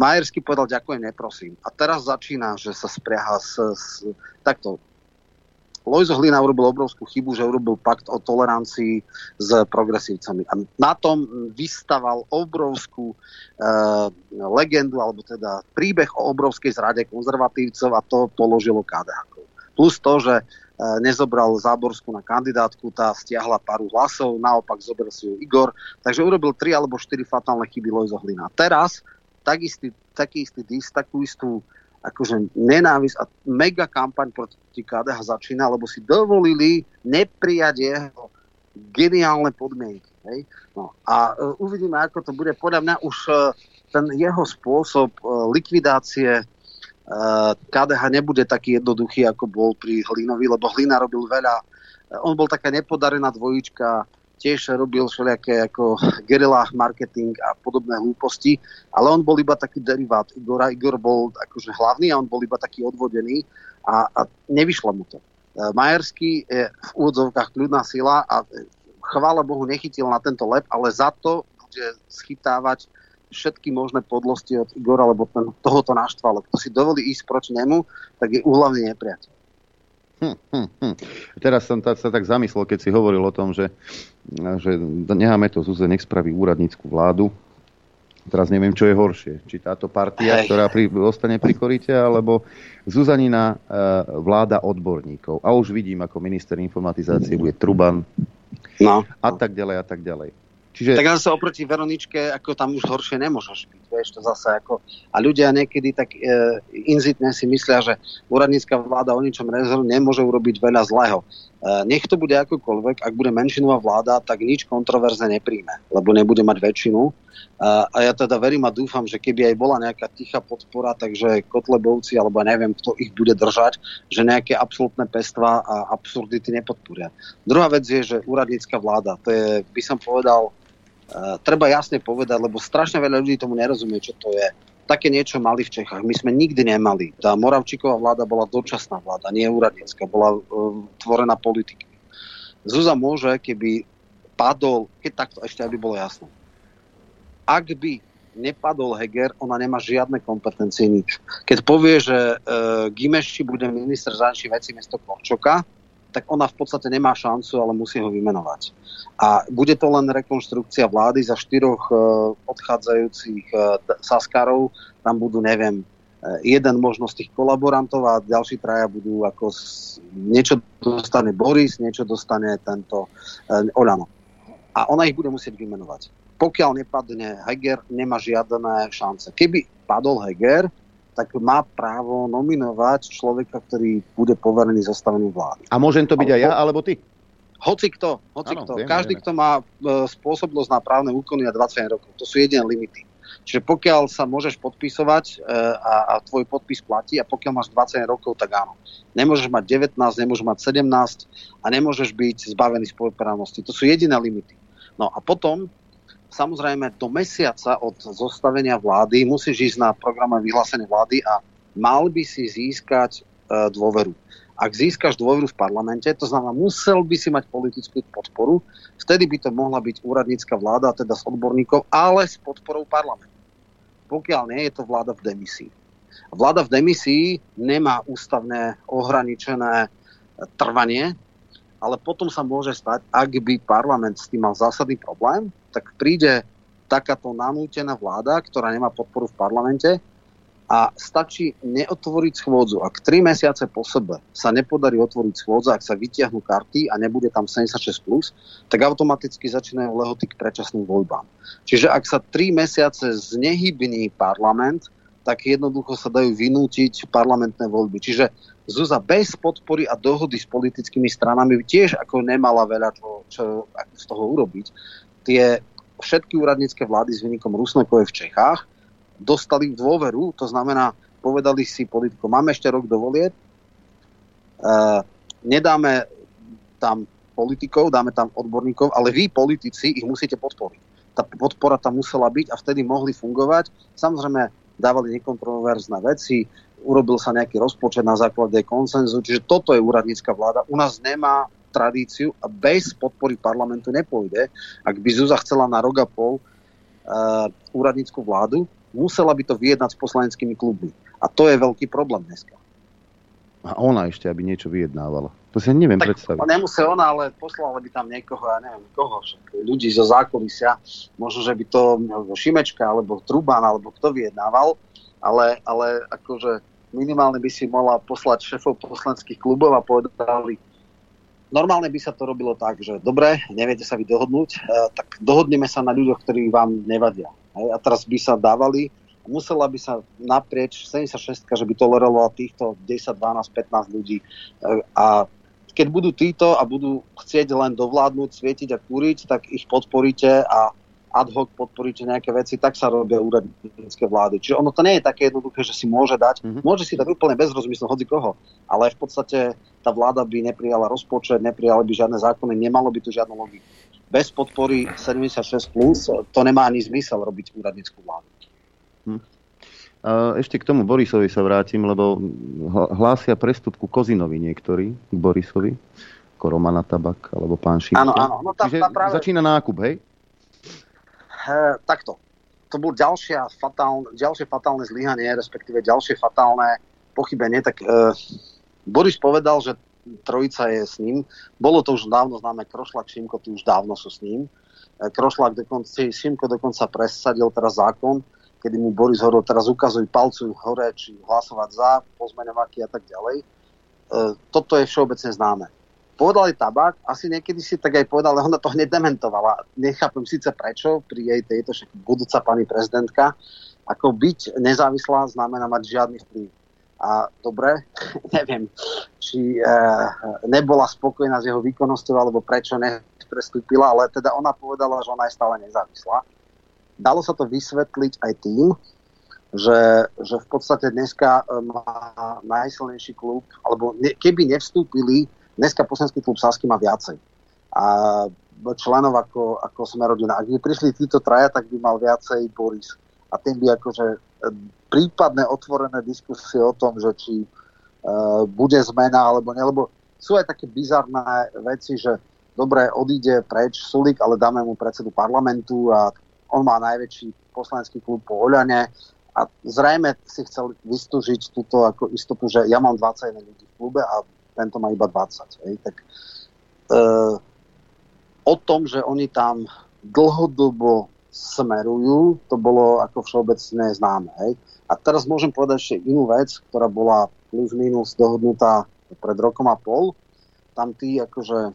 Majerský povedal, ďakujem, neprosím. A teraz začína, že sa spriaha s, s takto. Lojzo Hlina urobil obrovskú chybu, že urobil pakt o tolerancii s progresívcami. A na tom vystaval obrovskú e, legendu, alebo teda príbeh o obrovskej zrade konzervatívcov a to položilo ká dé hákov. Plus to, že e, nezobral Záborskú na kandidátku, tá stiahla pár hlasov, naopak zobral si ju Igor. Takže urobil tri alebo štyri fatálne chyby Lojzo Hlina. Teraz tak istý, taký istý dis, takú istú akože nenávisť a mega kampaň proti ká dé há začína, lebo si dovolili neprijať jeho geniálne podmienky. Hej? No, a uh, uvidíme, ako to bude. Podľa mňa už uh, ten jeho spôsob uh, likvidácie uh, ká dé há nebude taký jednoduchý, ako bol pri Hlinovi, lebo Hlina robil veľa. Uh, on bol taká nepodarená dvojička, tiež robil všelijaké ako guerilla marketing a podobné hlúposti, ale on bol iba taký derivát Igora. Igor bol akože hlavný a on bol iba taký odvodený a, a nevyšlo mu to. Majerský je v úvodzovkách kľudná sila a chvála Bohu nechytil na tento lep, ale za to bude schytávať všetky možné podlosti od Igora, lebo ten, tohoto naštvalo. Kto si dovolí ísť proti nemu, tak je úhlavný nepriateľ. Hm, hm, hm. Teraz som ta, sa tak zamyslel, keď si hovoril o tom, že, že necháme to Zuze, nech spraví úradnícku vládu. Teraz neviem, čo je horšie. Či táto partia, ktorá pri, ostane pri korite, alebo Zuzanina e, vláda odborníkov. A už vidím, ako minister informatizácie bude Truban. No. A tak ďalej, a tak ďalej. Čiže... Tak sa oproti Veroničke, ako tam už horšie nemôžeš byť, vieš, to zase ako... A ľudia niekedy tak e, inzitne si myslia, že úradnícka vláda o ničom rezorne nemôže urobiť veľa zlého. E, nech to bude akokoľvek, ak bude menšinová vláda, tak nič kontroverzne nepríjme, lebo nebude mať väčšinu. E, a ja teda verím a dúfam, že keby aj bola nejaká tichá podpora, takže Kotlebovci, alebo neviem, kto ich bude držať, že nejaké absolútne pestvá a absurdity nepodporia. Druhá vec je, že úradnícka vláda, to je, by som povedal, Uh, treba jasne povedať, lebo strašne veľa ľudí tomu nerozumie, čo to je. Také niečo mali v Čechách. My sme nikdy nemali. Tá Moravčíková vláda bola dočasná vláda, nie úradnícka. Bola uh, tvorená politiky. Zuza môže, keby padol, keď takto ešte, aby bolo jasné. Ak by nepadol Heger, ona nemá žiadne kompetencie, nič. Keď povie, že uh, Gyimesi bude minister zahraničných vecí miesto Korčoka, tak ona v podstate nemá šancu, ale musí ho vymenovať. A bude to len rekonštrukcia vlády za štyroch e, odchádzajúcich e, saskárov. Tam budú, neviem, e, jeden možno z tých kolaborantov a ďalší traja budú ako... S, niečo dostane Boris, niečo dostane tento e, Olano. A ona ich bude musieť vymenovať. Pokiaľ nepadne Heger, nemá žiadne šance. Keby padol Heger, tak má právo nominovať človeka, ktorý bude poverený zostavený vlády. A môžem to byť aj ja, alebo ty? Hoci kto. Hoci ano, kto. Vieme, Každý, vieme. Kto má e, spôsobnosť na právne úkony na dvadsať rokov. To sú jediné limity. Čiže pokiaľ sa môžeš podpisovať e, a, a tvoj podpis platí a pokiaľ máš dvadsať rokov, tak áno. Nemôžeš mať devätnásť, nemôžeš mať sedemnásť a nemôžeš byť zbavený spoluprávnosti. To sú jediné limity. No a potom samozrejme do mesiaca od zostavenia vlády musíš ísť na programe vyhlásenie vlády a mal by si získať e, dôveru. Ak získaš dôveru v parlamente, to znamená, musel by si mať politickú podporu, vtedy by to mohla byť úradnícka vláda, teda s odborníkov, ale s podporou parlamentu. Pokiaľ nie, je to vláda v demisii. Vláda v demisii nemá ústavné ohraničené trvanie, ale potom sa môže stať, ak by parlament s tým mal zásadný problém, tak príde takáto nanútená vláda, ktorá nemá podporu v parlamente a stačí neotvoriť schôdzu. Ak tri mesiace po sebe sa nepodarí otvoriť schôdzu, ak sa vytiahnu karty a nebude tam sedemdesiatšesť plus, tak automaticky začínajú lehoty k predčasným voľbám. Čiže ak sa tri mesiace znehybní parlament, tak jednoducho sa dajú vynútiť parlamentné voľby. Čiže Zuza bez podpory a dohody s politickými stranami tiež ako nemala veľa čo, čo z toho urobiť. Tie všetky úradnícke vlády s výnikom Rusnokovej v Čechách dostali dôveru, to znamená, povedali si politikom, máme ešte rok do volieb, e, nedáme tam politikov, dáme tam odborníkov, ale vy politici ich musíte podporiť. Tá podpora tam musela byť a vtedy mohli fungovať. Samozrejme, dávali nekontroverzné veci, urobil sa nejaký rozpočet na základe konsenzu, čiže toto je úradnícka vláda. U nás nemá tradíciu a bez podpory parlamentu nepôjde. Ak by Zuza chcela na rok a pol e, úradnícku vládu, musela by to vyjednať s poslaneckými klubmi. A to je veľký problém dneska. A ona ešte, aby niečo vyjednávala. To si neviem tak predstaviť. Nemusí ona, ale poslala by tam niekoho, ja neviem koho, ľudí zo zákulisia. Možno, že by to Šimečka, alebo Truban, alebo kto vyjednával. Ale, ale akože minimálne by si mohla poslať šéfov poslaneckých klubov a povedali, normálne by sa to robilo tak, že dobre, neviete sa vy dohodnúť, e, tak dohodneme sa na ľuďoch, ktorí vám nevadia. Hej? A teraz by sa dávali, musela by sa naprieč sedemdesiatšesť, že by tolerovala týchto desať, dvanásť, pätnásť ľudí e, a keď budú títo a budú chcieť len dovládnuť, svietiť a kúriť, tak ich podporíte a ad hoc podporíte nejaké veci, tak sa robia úradnícke vlády. Čiže ono to nie je také jednoduché, že si môže dať, mm-hmm. môže si dať úplne bez rozmyslu hodzi koho, ale v podstate tá vláda by neprijala rozpočet, neprijala by žiadne zákony, nemalo by tu žiadnu logiku. Bez podpory sedemdesiatšesť plus, to nemá ani zmysel robiť úradnícku vládu. Hm. Ešte k tomu Borisovi sa vrátim, lebo hlásia prestup ku Kozinovi niektorí, k Borisovi, ako Romana Tabak, alebo pán Šimko. Áno, áno. No tá, tá práve... Začína nákup, hej? E, takto. To bolo ďalšie fatálne, ďalšie fatálne zlyhanie, respektíve ďalšie fatálne pochybenie. Tak e, Boris povedal, že trojica je s ním. Bolo to už dávno známe. Krošlak, Šimko, tu už dávno sú s ním. E, Krošlak dokonca, Šimko dokonca presadil teraz zákon, kedy mu Boris hovoril, teraz ukazuj palcu hore, či hlasovať za, pozmeňovaky a tak ďalej. E, toto je všeobecne známe. Povedal aj Tabak, asi niekedy si tak aj povedal, ale ona to hneď dementovala. Nechápem síce prečo, pri jej tejto však budúca pani prezidentka, ako byť nezávislá znamená mať žiadny vplyv. A dobre, neviem, či e, nebola spokojná s jeho výkonnosťou, alebo prečo neprestúpila, ale teda ona povedala, že ona je stále nezávislá. Dalo sa to vysvetliť aj tým, Že, že v podstate dneska má najsilnejší klub, alebo ne, keby nevstúpili, dneska poslanecký klub Sasky má viacej. A členov ako, ako Smerodina. Ak by prišli títo traja, tak by mal viacej Boris. A tým by akože prípadne otvorené diskusie o tom, že či uh, bude zmena, alebo ne, lebo sú aj také bizarné veci, že dobre, odíde preč Sulík, ale dáme mu predsedu parlamentu a on má najväčší poslanecký klub po Oľane. A zrejme si chcel vystúžiť túto ako istotu, že ja mám dvadsaťjeden ľudí v klube a tento má iba dvadsať. Hej. Tak, e, o tom, že oni tam dlhodobo smerujú, to bolo ako všeobecne známe. Hej. A teraz môžem povedať ešte inú vec, ktorá bola plus minus dohodnutá pred rokom a pol. Tam tí akože...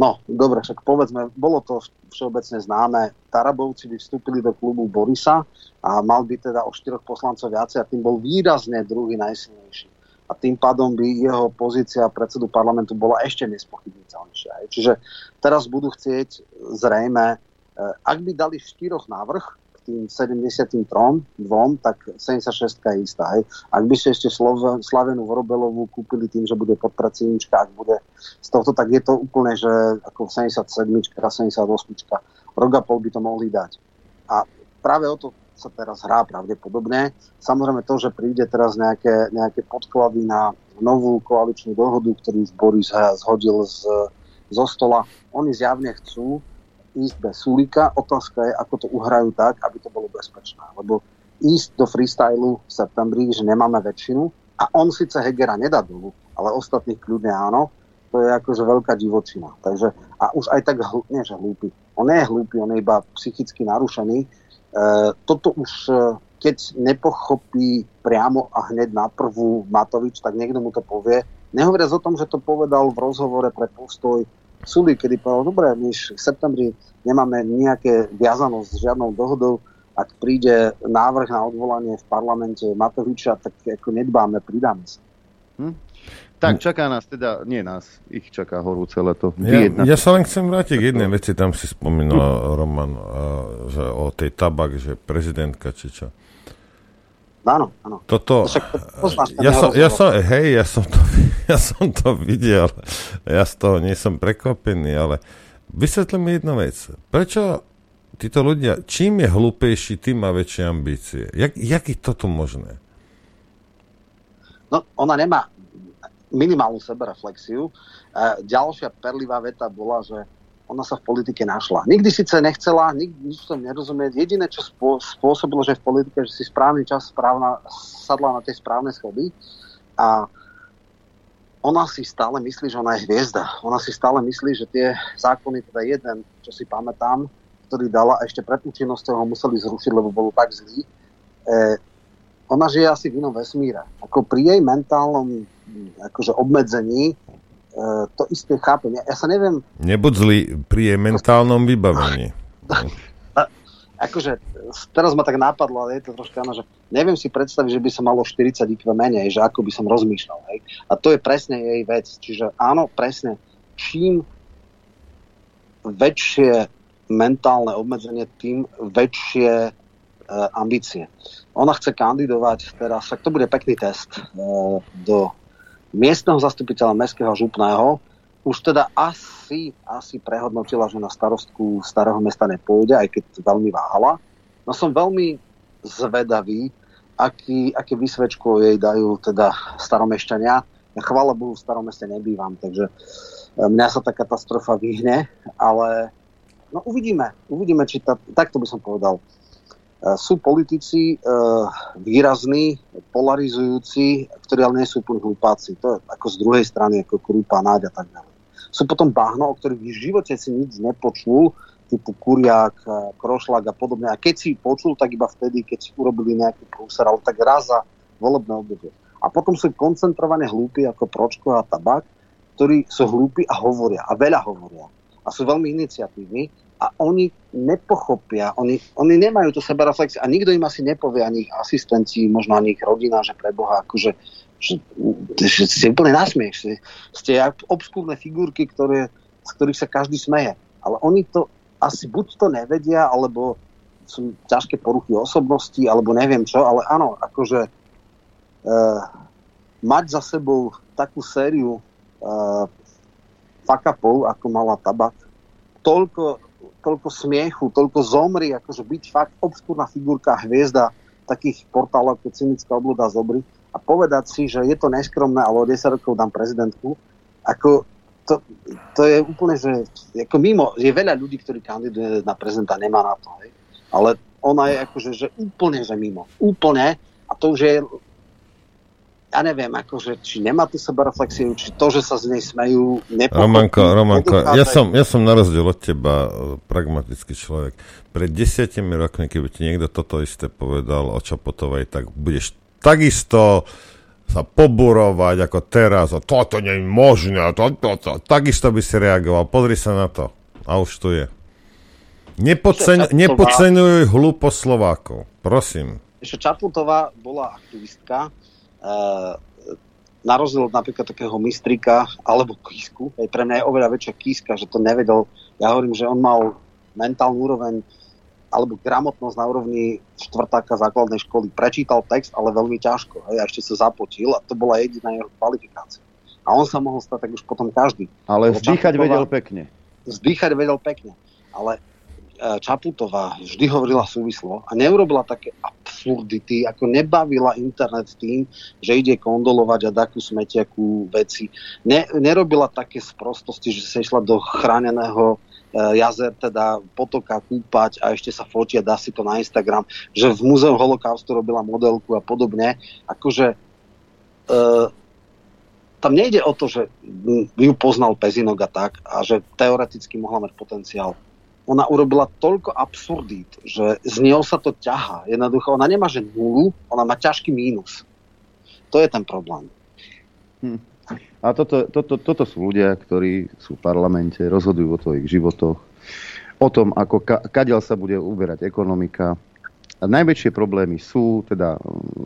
No, dobre, však povedzme, bolo to všeobecne známe. Tarabovci by vstúpili do klubu Borisa a mal by teda o štyroch poslancov viacej a tým bol výrazne druhý najsilnejší. A tým pádom by jeho pozícia predsedu parlamentu bola ešte nespochybniteľnejšia. Čiže teraz budú chcieť zrejme, ak by dali štyroch návrh k tým sedemdesiattrom dvom, tak sedemdesiatšesť je istá. Hej. Ak by ste ešte Slavenu Vorobeľovú kúpili tým, že bude podpredsednička, ak bude z tohto, tak je to úplne, že ako sedemdesiatsedmička, sedemdesiatosmička. Rok a pol by to mohli dať. A práve o to sa teraz hrá pravdepodobne. Samozrejme to, že príde teraz nejaké, nejaké podklady na novú koaličnú dohodu, ktorú už Boris zhodil z, zo stola. Oni zjavne chcú ísť bez Sulíka. Otázka je, ako to uhrajú tak, aby to bolo bezpečné. Lebo ísť do freestylu v septembri, že nemáme väčšinu a on síce Hegera nedá dolu, ale ostatných kľudne áno, to je akože veľká divočina. Takže, a už aj tak hl- nie, že hlúpy. On nie je hlúpy, on je iba psychicky narušený. E, toto už e, keď nepochopí priamo a hneď na prvú Matovič, tak niekto mu to povie. Nehovoriac o tom, že to povedal v rozhovore pre Postoj Sulík, kedy povedal, dobre, my v septembri nemáme nejaké viazanosť s žiadnou dohodou, ak príde návrh na odvolanie v parlamente Matoviča, tak ako nedbáme, pridáme sa. Hm? Tak, čaká nás teda, nie nás, ich čaká horúce leto. Ja, ja sa len chcem vrátiť k jednej veci, tam si spomínal Roman, že o tej Tabak, že prezidentka, či čo. Áno, áno. Toto, ja som, ja som, hej, ja som to, ja som to videl, ja z toho nie som prekvapený, ale vysvetlím mi jednu vec. Prečo títo ľudia, čím je hlúpejší, tým má väčšie ambície? Jak, jak je toto možné? No, ona nemá minimálnu sebereflexiu. Ďalšia perlivá veta bola, že ona sa v politike našla. Nikdy síce nechcela, nikdy nič som nerozumieť. Jediné, čo spôsobilo, že v politike, že si správny čas správna, sadla na tie správne schody a ona si stále myslí, že ona je hviezda. Ona si stále myslí, že tie zákony, teda jeden, čo si pamätám, ktorý dala ešte pred účinnosťou, ho museli zrušiť, lebo bol tak zlý. E, ona žije asi v inom vesmíre. Ako pri jej mentálnom akože obmedzení to isté chápem. Ja, ja sa neviem... Nebuď zlý pri jej mentálnom vybavení. akože teraz ma tak napadlo, ale je to troška áno, že neviem si predstaviť, že by som mal o štyridsať í kvé menej, že ako by som rozmýšľal. Hej. A to je presne jej vec. Čiže áno, presne, čím väčšie mentálne obmedzenie, tým väčšie e, ambície. Ona chce kandidovať teraz, tak to bude pekný test e, do miestneho zastupiteľa mestského župného. Už teda asi, asi prehodnotila, že na starostku Starého mesta nepôjde, aj keď veľmi váhala. No som veľmi zvedavý, aký, aké vysvedčko jej dajú teda staromešťania. Ja chvála Bohu v Starom meste nebývam, takže mňa sa tá katastrofa vyhne, ale no uvidíme, uvidíme, či tá, takto by som povedal. Sú politici e, výrazní, polarizujúci, ktorí ale nie sú úplne hlupáci. To je ako z druhej strany, ako Krúpa, Náď a tak ďalej. Sú potom bahno, o ktorých v živote si nič nepočul, typu Kuriák, Krošlak a podobne. A keď si počul, tak iba vtedy, keď si urobili nejaký prúser, ale tak raz za volebné obdobie. A potom sú koncentrované hlúpi ako Pročko a Tabak, ktorí sú hlúpi a hovoria, a veľa hovoria. A sú veľmi iniciatívni, a oni nepochopia, oni, oni nemajú tú sebareflexiu a nikto im asi nepovie, ani ich asistenti, možno ani ich rodina, že pre Boha, akože že, že ste úplne nasmiech, ste, ste jak obskúrne figurky, ktoré, z ktorých sa každý smeje. Ale oni to asi buď to nevedia, alebo sú ťažké poruchy osobnosti, alebo neviem čo, ale áno, akože e, mať za sebou takú sériu e, fuck-upov, ako mala Tabak, toľko toľko smiechu, toľko zomri, akože byť fakt obskúrna figurka, hviezda takých portálov, ako Cynická obluda zobry a povedať si, že je to neskromné, ale o desať rokov dám prezidentku, ako to, to je úplne, že ako mimo, je veľa ľudí, ktorí kandiduje na prezidenta, nemá na to, hej. Ale ona je akože, že úplne, že mimo. Úplne, a to už je, ja neviem, akože, či nemá tu sebareflexiu, či to, že sa z nej smejú, nepochopí. Romanko, Romanko, ja som, ja som na rozdiel od teba pragmatický človek. Pred desiatimi rokmi, keby ti niekto toto isté povedal o Čaputovej, tak budeš takisto sa poburovať ako teraz, a toto nie je možné, to, to, to. Takisto by si reagoval. Pozri sa na to. A už tu je. Nepodceň, nepodceňuj hlúposť Slovákov. Prosím. Ešte Čaputová bola aktivistka, Uh, na rozdiel od napríklad takého Mistrika alebo Kísku, hej, pre mňa je oveľa väčšia Kíska, že to nevedel, ja hovorím, že on mal mentálnu úroveň alebo gramotnosť na úrovni štvrtáka základnej školy, prečítal text, ale veľmi ťažko, hej, a ešte sa zapotil a to bola jediná jeho kvalifikácia a on sa mohol stať tak už potom každý, ale vzdýchať vedel pekne vzdýchať vedel pekne ale Čaputová vždy hovorila súvislo a neurobila také absurdity, ako nebavila internet tým, že ide kondolovať a takú smetiakú veci. Ne, nerobila také sprostosti, že sa išla do chráneného jazer, teda potoka kúpať a ešte sa fotia, dá si to na Instagram, že v múzeu holokaustu robila modelku a podobne. Akože e, tam nejde o to, že ju poznal Pezinok a tak a že teoreticky mohla mať potenciál. Ona urobila toľko absurdít, že z neho sa to ťahá. Jednoducho, ona nemá že nulu, ona má ťažký mínus. To je ten problém. Hm. A toto, toto, toto sú ľudia, ktorí sú v parlamente, rozhodujú o tvojich životoch, o tom, ako ka- kadiaľ sa bude uberať ekonomika. A najväčšie problémy sú, teda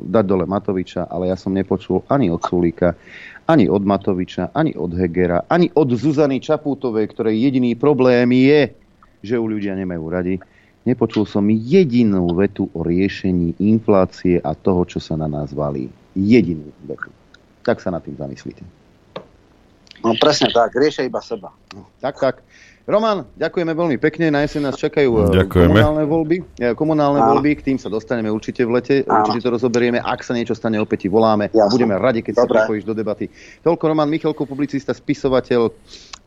dať dole Matoviča, ale ja som nepočul ani od Sulíka, ani od Matoviča, ani od Hegera, ani od Zuzany Čaputovej, ktorej jediný problém je, že ju ľudia nemajú radi. Nepočul som jedinú vetu o riešení inflácie a toho, čo sa na nás valí. Jedinú vetu. Tak sa nad tým zamyslíte. No presne tak, riešia iba seba. No, tak, tak. Roman, ďakujeme veľmi pekne. Na jeseň nás čakajú ďakujeme. komunálne voľby. Komunálne a. voľby, k tým sa dostaneme určite v lete. A. Určite to rozoberieme. Ak sa niečo stane, opäť ti voláme. Jasne. Budeme radi, keď Dobre. sa pripojíš do debaty. Toľko Roman Michelko, publicista, spisovateľ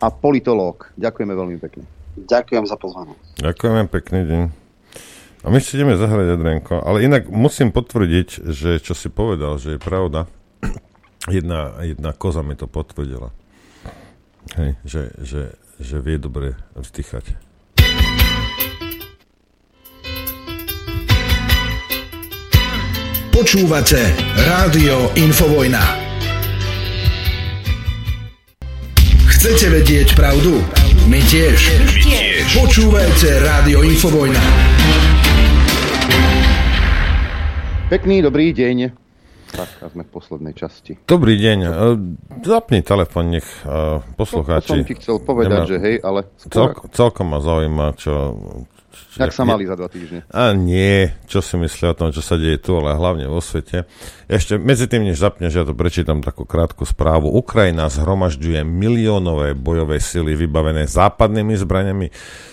a politológ. Ďakujeme veľmi pekne. Ďakujem za pozvanie. Ďakujem, pekný deň. A my ešte ideme zahrať, Adrenko, ale inak musím potvrdiť, že čo si povedal, že je pravda. Jedna, jedna koza mi to potvrdila. Hej, že, že, že vie dobre vzdýchať. Počúvate Rádio Infovojna. Chcete vedieť pravdu? My tiež. My tiež. Počúvajte Rádio Infovojna. Pekný, dobrý deň. Tak, a sme v poslednej časti. Dobrý deň. Zapni telefón, nech poslucháči... No, to som ti chcel povedať, nemá... že hej, ale... Skôr... Celko, celkom ma zaujíma, čo... čo tak sa mali za dva týždne. A nie, čo si myslí o tom, čo sa deje tu, ale hlavne vo svete. Ešte medzi tým, než zapneš, ja to prečítam takú krátku správu. Ukrajina zhromažďuje miliónové bojové sily vybavené západnými zbraniami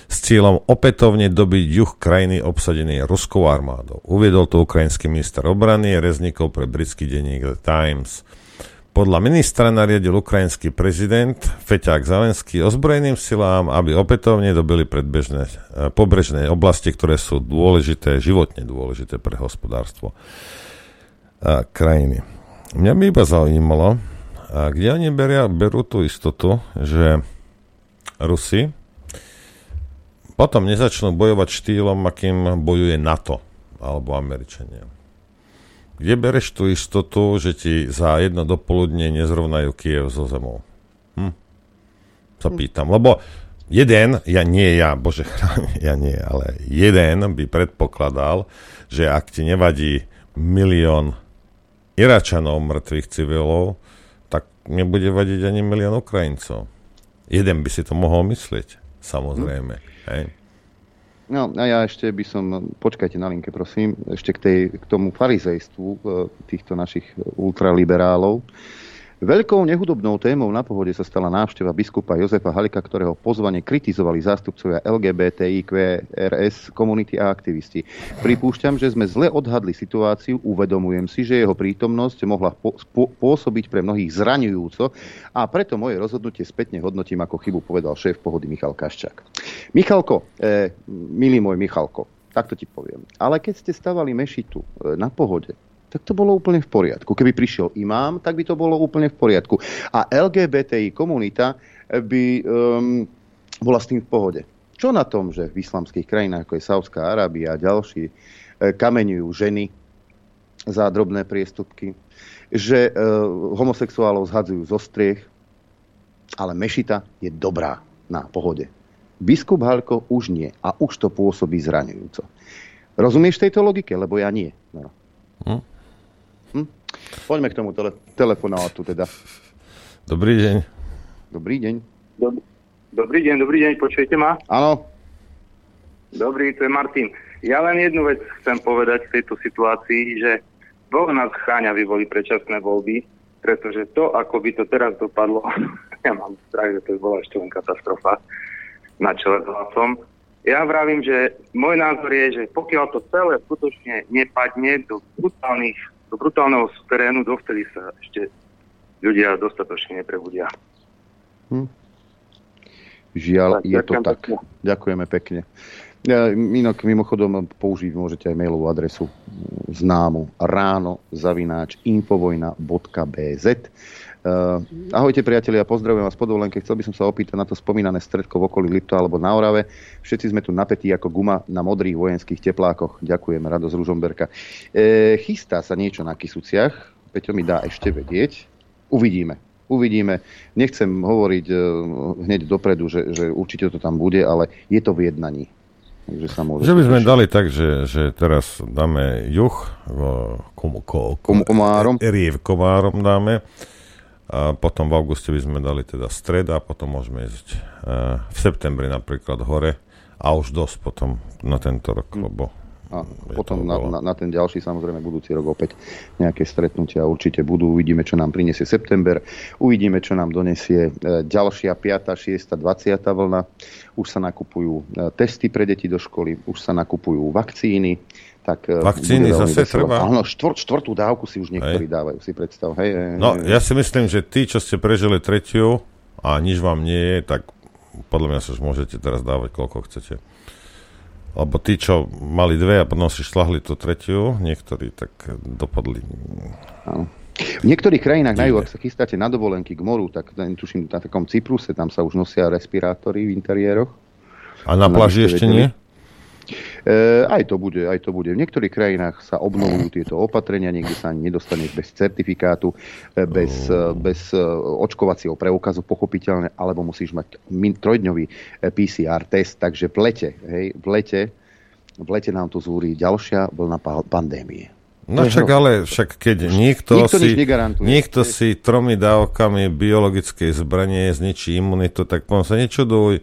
s cieľom opätovne dobiť juh krajiny obsadený ruskou armádou. Uviedol to ukrajinský minister obrany Reznikov pre britský denník The Times. Podľa ministra nariadil ukrajinský prezident Feťák Zelenský ozbrojeným silám, aby opätovne dobili predbežné pobrežné oblasti, ktoré sú dôležité, životne dôležité pre hospodárstvo a krajiny. Mňa by iba zaujímalo, kde oni beria, berú tú istotu, že Rusi potom nezačnú bojovať štýlom, akým bojuje NATO alebo Američania. Kde bereš tú istotu, že ti za jedno dopoludne nezrovnajú Kiev zo zemou? Hm? Sa pýtam, lebo jeden, ja nie ja, bože chráň, ja nie, ale jeden by predpokladal, že ak ti nevadí milión Iračanov mŕtvych civilov, tak nebude vadiť ani milión Ukrajincov. Jeden by si to mohol myslieť, samozrejme. Hm. Hej. No a ja ešte by som, počkajte na linke prosím, ešte k, tej, k tomu farizejstvu týchto našich ultraliberálov. Veľkou nehudobnou témou na Pohode sa stala návšteva biskupa Jozefa Haľka, ktorého pozvanie kritizovali zástupcovia el gé bé té í kvé er es komunity a aktivisti. Pripúšťam, že sme zle odhadli situáciu, uvedomujem si, že jeho prítomnosť mohla pôsobiť pre mnohých zraňujúco a preto moje rozhodnutie spätne hodnotím ako chybu, povedal šéf Pohody Michal Kaščák. Michalko, eh, milý môj Michalko, takto ti poviem, ale keď ste stavali mešitu eh, na Pohode, tak to bolo úplne v poriadku. Keby prišiel imám, tak by to bolo úplne v poriadku. A el gé bé té í komunita by um, bola s tým v pohode. Čo na tom, že v islamských krajinách, ako je Saudská Arábia a ďalší, kameňujú ženy za drobné priestupky, že uh, homosexuálov zhadzujú zo striech, ale mešita je dobrá na Pohode. Biskup Haľko už nie a už to pôsobí zraňujúco. Rozumieš tejto logike? Lebo ja nie. No. Hm? Hm? Poďme k tomu tele- telefonátu teda. Dobrý deň. Dobrý deň. Dob- dobrý deň, dobrý deň, počujete ma? Áno. Dobrý, to je Martin. Ja len jednu vec chcem povedať v tejto situácii, že Boh nás chráňa, aby boli predčasné voľby, pretože to, ako by to teraz dopadlo, ja mám strach, že to by bola ešte len katastrofa na čele s hlasom. Ja vravím, že môj názor je, že pokiaľ to celé skutočne nepadne do, brutálnych, do brutálneho terénu, dovtedy sa ešte ľudia dostatočne neprebudia. Hm. Žiaľ, tak, je to tak. Pekne. Ďakujeme pekne. Ja, inak mimochodom použiť môžete aj mailovú adresu známu ráno zavináč infovojna bodka bé zet. Uh, ahojte priatelia, pozdravujem vás po dovolenke. Chcel by som sa opýtať na to spomínané stredko v okolí Lipta alebo na Orave. Všetci sme tu napätí ako guma na modrých vojenských teplákoch. Ďakujem, Rado z Ružomberka. E, chystá sa niečo na Kysuciach. Peťo mi dá ešte vedieť. Uvidíme. Uvidíme. Nechcem hovoriť e, hneď dopredu, že, že určite to tam bude, ale je to v jednaní. Takže sa môže že by sme dali tak, že, že teraz dáme juh kom, kom, kom, komárom. Riev komárom dáme. A potom v auguste by sme dali teda stred a potom môžeme ísť uh, v septembri napríklad hore a už dosť potom na tento rok, lebo... A potom na, na, na ten ďalší, samozrejme budúci rok opäť nejaké stretnutia určite budú. Uvidíme, čo nám prinesie september. Uvidíme, čo nám donesie ďalšia piata, šiesta, dvadsiata vlna. Už sa nakupujú testy pre deti do školy, už sa nakupujú vakcíny. Tak vakcíny zase veselo. Treba... Áno, štvrt, štvrtú dávku si už niektorí hej. dávajú, si predstav. Hej, hej, no, hej. Ja si myslím, že tí, čo ste prežili tretiu a nič vám nie je, tak podľa mňa sa už môžete teraz dávať, koľko chcete. Lebo tí, čo mali dve a potom si šľahli tú tretiu, niektorí tak dopadli. Áno. V niektorých krajinách na juh, ak sa chystáte na dovolenky k moru, tak tuším na takom Cypruse, tam sa už nosia respirátory v interiéroch. A na, na pláži ešte vedeli. Nie? E, aj to bude, aj to bude. V niektorých krajinách sa obnovujú tieto opatrenia, niekde sa ani nedostaneš bez certifikátu, bez, oh. bez očkovacieho preukazu, pochopiteľne, alebo musíš mať trojdňový pé cé er test, takže v lete, hej, v lete, v lete nám tu zúri ďalšia vlna pandémie. No však ale, však keď niekto, nikto si, niekto si tromi dávkami biologickej zbranie zničí imunitu, tak poviem sa, nečuduj,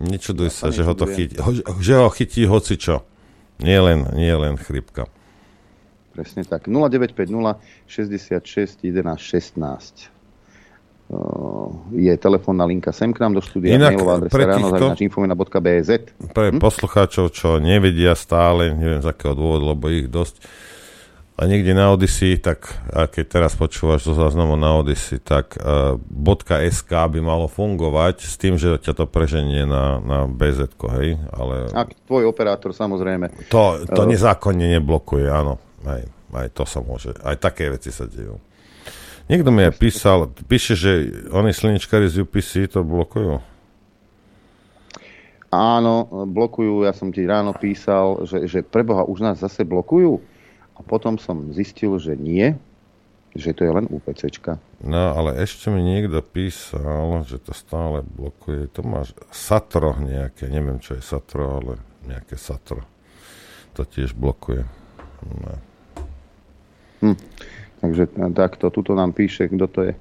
nečuduj ja sa, že ho, to chytí, ho, že ho chytí hocičo. Nie len, nie len chrípka. Presne tak. nula deväť päť nula šesť šesť jeden jeden jeden šesť je telefónna linka sem k nám do štúdia. Inak pre týchto pre poslucháčov, čo nevedia stále, neviem z akého dôvodu, lebo ich dosť, a niekde na Odyssey, tak a keď teraz počúvaš to záznamu na Odyssey, tak uh, .sk by malo fungovať s tým, že ťa to preženie na, na bé zetko, hej? Ale a tvoj operátor samozrejme. To, to uh, nezákonne neblokuje, áno. Aj, aj to sa môže. Aj také veci sa dejú. Niekto mi aj písal, píše, že oni slničkári z ú pé cé to blokujú. Áno, blokujú. Ja som ti ráno písal, že, že preboha, už nás zase blokujú. A potom som zistil, že nie, že to je len ú pé cé čka. No, ale ešte mi niekto písal, že to stále blokuje. To máš Satro nejaké, neviem, čo je Satro, ale nejaké Satro. To tiež blokuje. No. Hm. Takže takto, tuto nám píše, kto to je,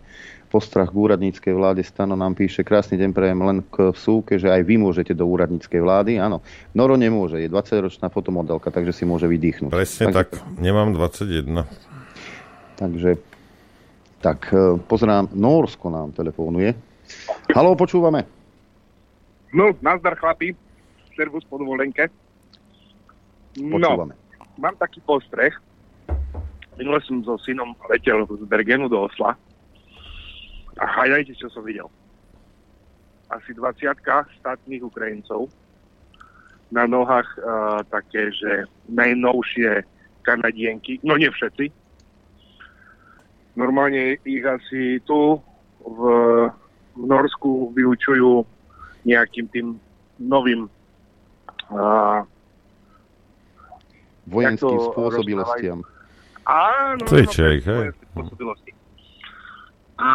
postrach k úradníckej vláde, Stano nám píše, krásny deň prejem len k vsúke, že aj vy môžete do úradníckej vlády, áno. Noro nemôže, je dvadsaťročná fotomodelka, takže si môže vydýchnuť. Presne tak, tak nemám dvadsaťjeden. Takže, tak pozerám, Norsko nám telefonuje. Haló, počúvame. No, nazdar chlapi, servus po dovolenke. Počúvame. No, mám taký postreh. Minule som so synom letel z Bergenu do Osla a hádajte, čo som videl. Asi dvadsiatka štátnych Ukrajincov, na nohách uh, také, že najnovšie Kanadienky, no nie všetci. Normálne ich asi tu v, v Norsku vyučujú nejakým tým novým uh, vojenským spôsobilostiam. Áno, Cviček, no, spôsobilosti. A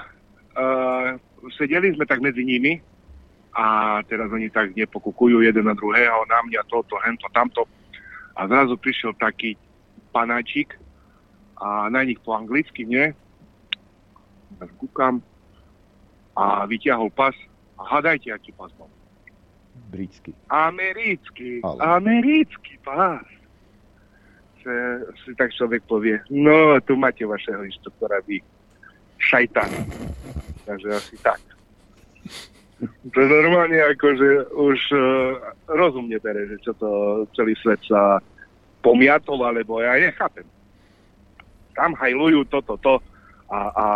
uh, sedeli sme tak medzi nimi a teraz oni tak nepokukujú jeden na druhého, na mňa toto, hento, tamto. A zrazu prišiel taký panáčik a na nich po anglicky, nie? Ja kúkam a vyťahol pas a hádajte, aký pas bol. Britský. Americký, ale americký pás. Si tak človek povie, no tu máte vašeho inštruktora, vy šajtán. Takže asi tak. To je normálne akože už uh, rozum nebere, že čo to celý svet sa pomiatol, alebo ja nechápem. Tam hajlujú toto, to a, a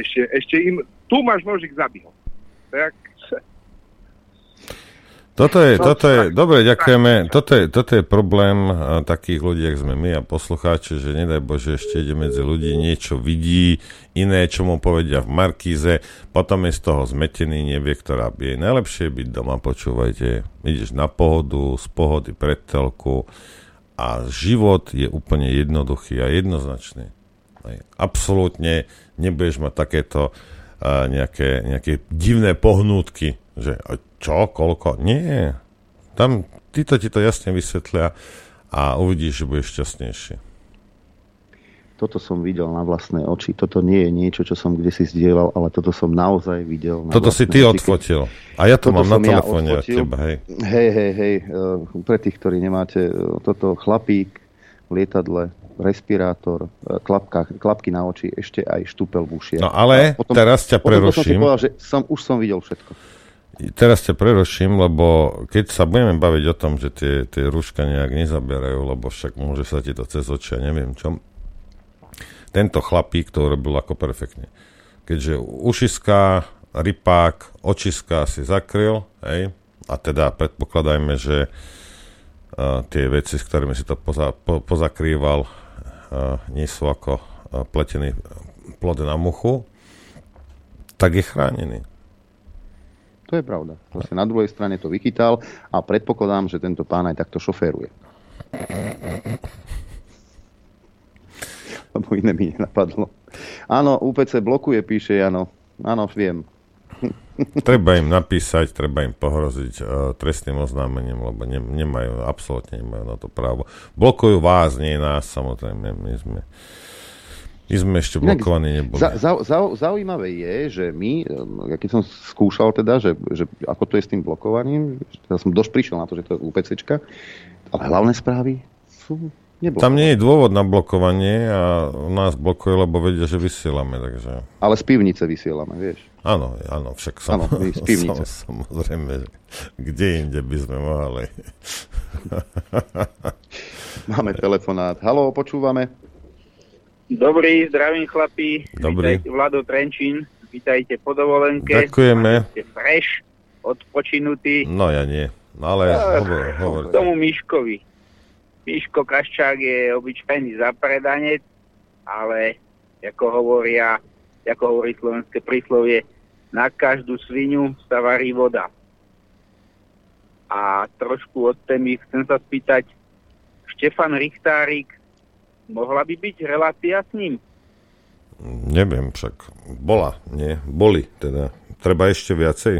ešte, ešte im tu máš nožik zabího. Tak Toto je, toto je, dobre, ďakujeme. Toto je, toto je problém takých ľudí, jak sme my a poslucháči, že nedaj Bože, ešte ide medzi ľudí, niečo vidí, iné, čo mu povedia v Markíze, potom je z toho zmetený, nevie, ktorá by jej najlepšie byť doma, počúvajte. Ideš na pohodu, z pohody pred telku a život je úplne jednoduchý a jednoznačný. Absolútne nebudeš mať takéto uh, nejaké, nejaké divné pohnútky, že čo, koľko? Nie. Tam títo ti to jasne vysvetlia a uvidíš, že budeš šťastnejší. Toto som videl na vlastné oči. Toto nie je niečo, čo som kdesi zdieľal, ale toto som naozaj videl na toto si ty oči. Odfotil. A ja to toto mám na telefóne ja od teba. Hej. hej, hej, hej. Pre tých, ktorí nemáte toto chlapík v lietadle, respirátor, klapka, klapky na oči, ešte aj štúpel v ušiach. No ale potom, teraz ťa preruším. Potom som povedal, že som, už som videl všetko. Teraz ťa preruším, lebo keď sa budeme baviť o tom, že tie, tie rúška nejak nezaberajú, lebo však môže sa ti to cez oči a neviem čo. Tento chlapík to urobil ako perfektne. Keďže ušiská, rypák, očiská si zakryl, hej, a teda predpokladajme, že uh, tie veci, s ktorými si to poza, po, pozakrýval, uh, nie sú ako uh, pletený plod na muchu, tak je chránený. To je pravda. Vlastne na druhej strane to vychytal a predpokladám, že tento pán aj takto šoféruje. Lebo iné mi nenapadlo. Áno, ú pé cé blokuje, píše Jano. Áno, viem. Treba im napísať, treba im pohroziť uh, trestným oznámením, lebo ne, nemajú, absolútne nemajú na to právo. Blokujú vás, nie nás, samozrejme, my sme... My sme ešte blokovaní neboli. Za, za, za, zaujímavé je, že my, ja keď som skúšal teda, že, že ako to je s tým blokovaním, ja som doš prišiel na to, že to je UPCčka, ale hlavné správy sú neblokované. Tam nie je dôvod na blokovanie a nás blokuje, lebo vedia, že vysielame. Takže... Ale z pivnice vysielame, vieš. Áno, áno, však sam, áno, z pivnice. Sam, samozrejme, kde inde by sme mohli. Máme telefonát. Haló, počúvame. Dobrý, zdravím chlapi. Dobrý. Vítajte, Vlado Trenčín. Vítajte po dovolenke. Ďakujeme. Máte fresh, odpočinutý. No ja nie, ale uh, hovor, hovor. K tomu Miškovi. Miško Kaščák je obyčajný zapredanec, ale ako hovoria, ako hovorí slovenské príslovie, na každú sviňu sa varí voda. A trošku od témy chcem sa spýtať, Štefan Richtárik, mohla by byť relácia s ním? Neviem, však bola, nie? Boli, teda. Treba ešte viacej?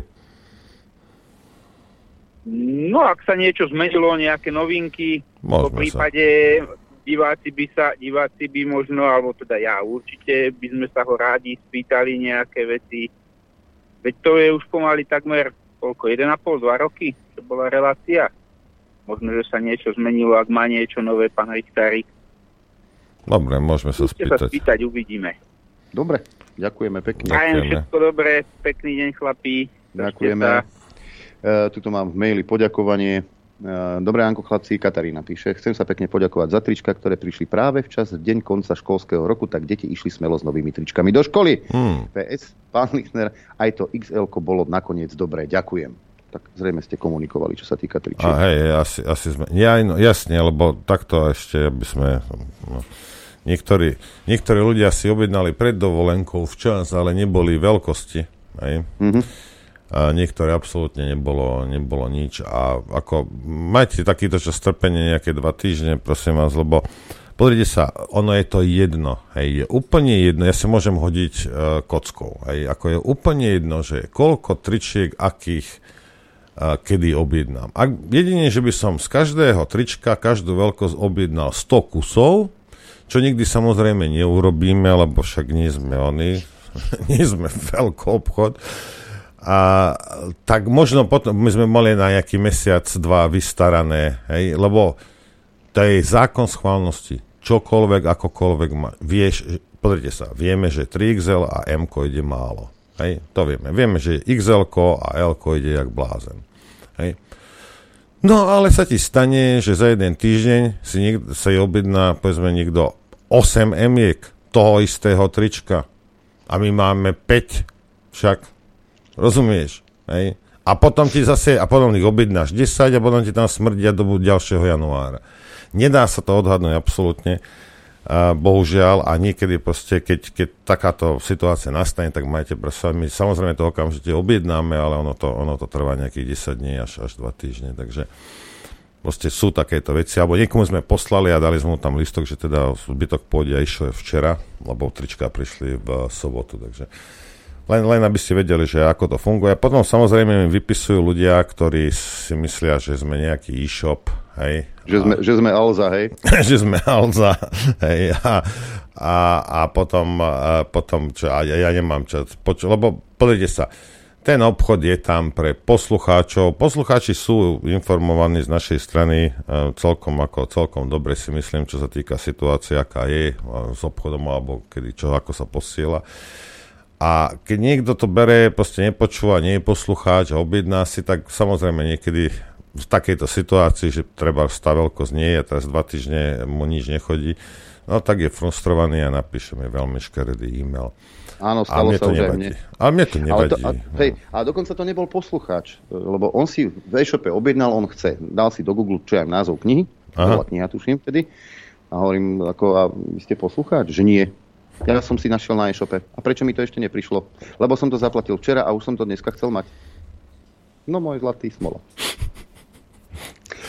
No, ak sa niečo zmenilo, nejaké novinky, môžeme po prípade sa. diváci by sa, diváci by možno, alebo teda ja určite by sme sa ho rádi spýtali nejaké veci. Veď to je už pomaly takmer, koľko, jeden a pol, dva roky, čo bola relácia. Možno, že sa niečo zmenilo, ak má niečo nové, pán Richtárik. Dobre, môžeme sa spýtať. sa spýtať, uvidíme. Dobre, ďakujeme pekne. Ďakujeme. Všetko dobré, pekný deň chlapí. Ďakujeme. Uh, tuto mám v maili poďakovanie. Uh, dobré ránko chlapci, Katarína píše. Chcem sa pekne poďakovať za trička, ktoré prišli práve včas v deň konca školského roku, tak deti išli smelo s novými tričkami do školy. Hmm. pé es, pán Lichner, aj to iks elko bolo nakoniec dobré, ďakujem. Tak zrejme ste komunikovali, čo sa týka tričiek. A hej, asi, asi sme... Ja, no, jasne, lebo takto ešte, aby sme... No, niektorí, niektorí ľudia si objednali pred dovolenkou včas, ale neboli veľkosti. Hej? Mm-hmm. A niektoré absolútne nebolo, nebolo nič. A ako majte takýto čas trpenie nejaké dva týždne, prosím vás, lebo pozrite sa, ono je to jedno. Hej? Je úplne jedno. Ja si môžem hodiť uh, kockou. Hej? Ako je úplne jedno, že koľko tričiek, akých kedy objednám. Ak jedine, že by som z každého trička, každú veľkosť objednal sto kusov, čo nikdy samozrejme neurobíme, lebo však nie sme oni, nie sme veľký obchod, a tak možno potom, my sme mali na nejaký mesiac, dva vystarané, hej, lebo to je zákon schválnosti. Čokoľvek, akokoľvek má, vieš, pozrite sa, vieme, že tri iks el a M-ko ide málo. Hej, to vieme. Vieme, že iks elko a L-ko ide jak blázen. Hej. No, ale sa ti stane, že za jeden týždeň si niekto, sa objedná, povedzme, niekto osem M-iek toho istého trička. A my máme päť. Však, rozumieš? Hej? A potom ti zase, a potom ich objednáš desať a potom ti tam smrdia do ďalšieho januára. Nedá sa to odhadnúť absolútne. A bohužiaľ, a niekedy proste, keď, keď takáto situácia nastane, tak majte prsa. My samozrejme to okamžite objednáme, ale ono to, ono to trvá nejakých desať dní až, až dva týždne, takže proste sú takéto veci. Alebo niekomu sme poslali a dali sme mu tam listok, že teda zbytok pôjde a išlo včera, lebo trička prišli v sobotu, takže len, len aby ste vedeli, že ako to funguje. Potom samozrejme mi vypisujú ľudia, ktorí si myslia, že sme nejaký e-shop, hej. Že sme, a, že sme Alza, hej? Že sme Alza, hej. A, a, a potom, a potom čo, a ja, ja nemám čas. Poč- lebo pozrite sa, ten obchod je tam pre poslucháčov. Poslucháči sú informovaní z našej strany celkom, ako, celkom dobre si myslím, čo sa týka situácie, aká je s obchodom, alebo kedy čo, ako sa posiela. A keď niekto to bere, proste nepočúva, nie je poslucháč a objedná si, tak samozrejme niekedy... v takejto situácii, že treba tá veľkosť nie je, teraz dva týždne mu nič nechodí, no tak je frustrovaný a napíše mi veľmi škaredý e-mail. Áno, stalo sa už aj mne. A mne to nevadí. To, a, hej, a dokonca to nebol poslucháč, lebo on si v e-shope objednal, on chce. Dal si do Google, čo aj názov knihy, bola kniha, tuším vtedy, a hovorím, ako, a vy ste poslucháč? Že nie. Ja som si našiel na e-shope. A prečo mi to ešte neprišlo? Lebo som to zaplatil včera a už som to dneska chcel mať. No môj zlatý smola.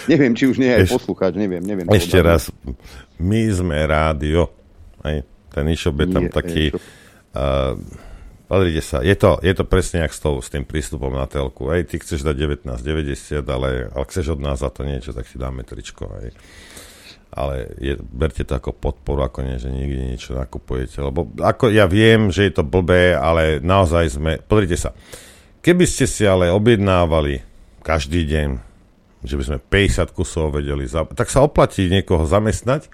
Neviem, či už nie je poslucháč, neviem, neviem. Ešte podľa. Raz, my sme rádio. Aj, ten e-shop je tam nie, taký, uh, Pozrite sa, je to, je to presne jak s, tou, s tým prístupom na telku. Hej, ty chceš dať devätnásť deväťdesiat, ale, ale chceš od nás za to niečo, tak si dáme tričko. Hej. Ale je, berte to ako podporu, ako nie, že niekde niečo nakupujete. Lebo ako ja viem, že je to blbé, ale naozaj sme... Pozrite sa, keby ste si ale objednávali každý deň, že by sme päťdesiat kusov vedeli, za, tak sa oplatí niekoho zamestnať.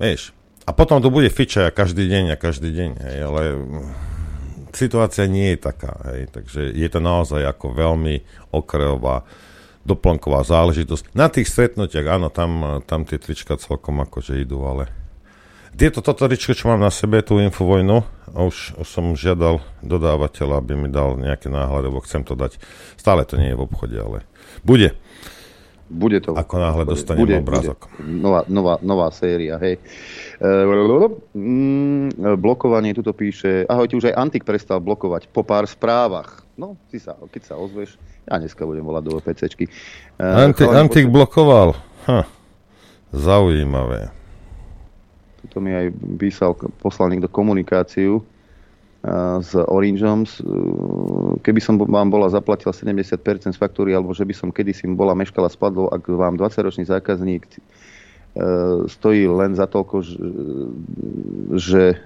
Vieš, a potom to bude fiča každý deň a každý deň. Hej, ale... situácia nie je taká, hej, takže je to naozaj ako veľmi okrajová, doplnková záležitosť. Na tých stretnutiach, áno, tam, tam tie trička celkom akože idú, ale tieto, toto tričko, čo mám na sebe, tú Infovojnu, už, už som žiadal dodávateľa, aby mi dal nejaké náhľad, lebo chcem to dať. Stále to nie je v obchode, ale bude. Bude to. Ako náhle dostaneme obrázok. Nová, nová, nová séria, hej. Mm, blokovanie, tuto píše, ahojte, už aj Antik prestal blokovať po pár správach. No, si sa, keď sa ozveš, ja dneska budem volať do PCčky. Antik, Chalani, Antik po... blokoval. Ha. Zaujímavé. Tuto mi aj písal poslaník do komunikáciu s Orangeom, keby som vám bola zaplatila sedemdesiat percent z faktúry, alebo že by som kedysi bola meškala s platbou, ak vám dvadsaťročný zákazník stojí len za toľko, že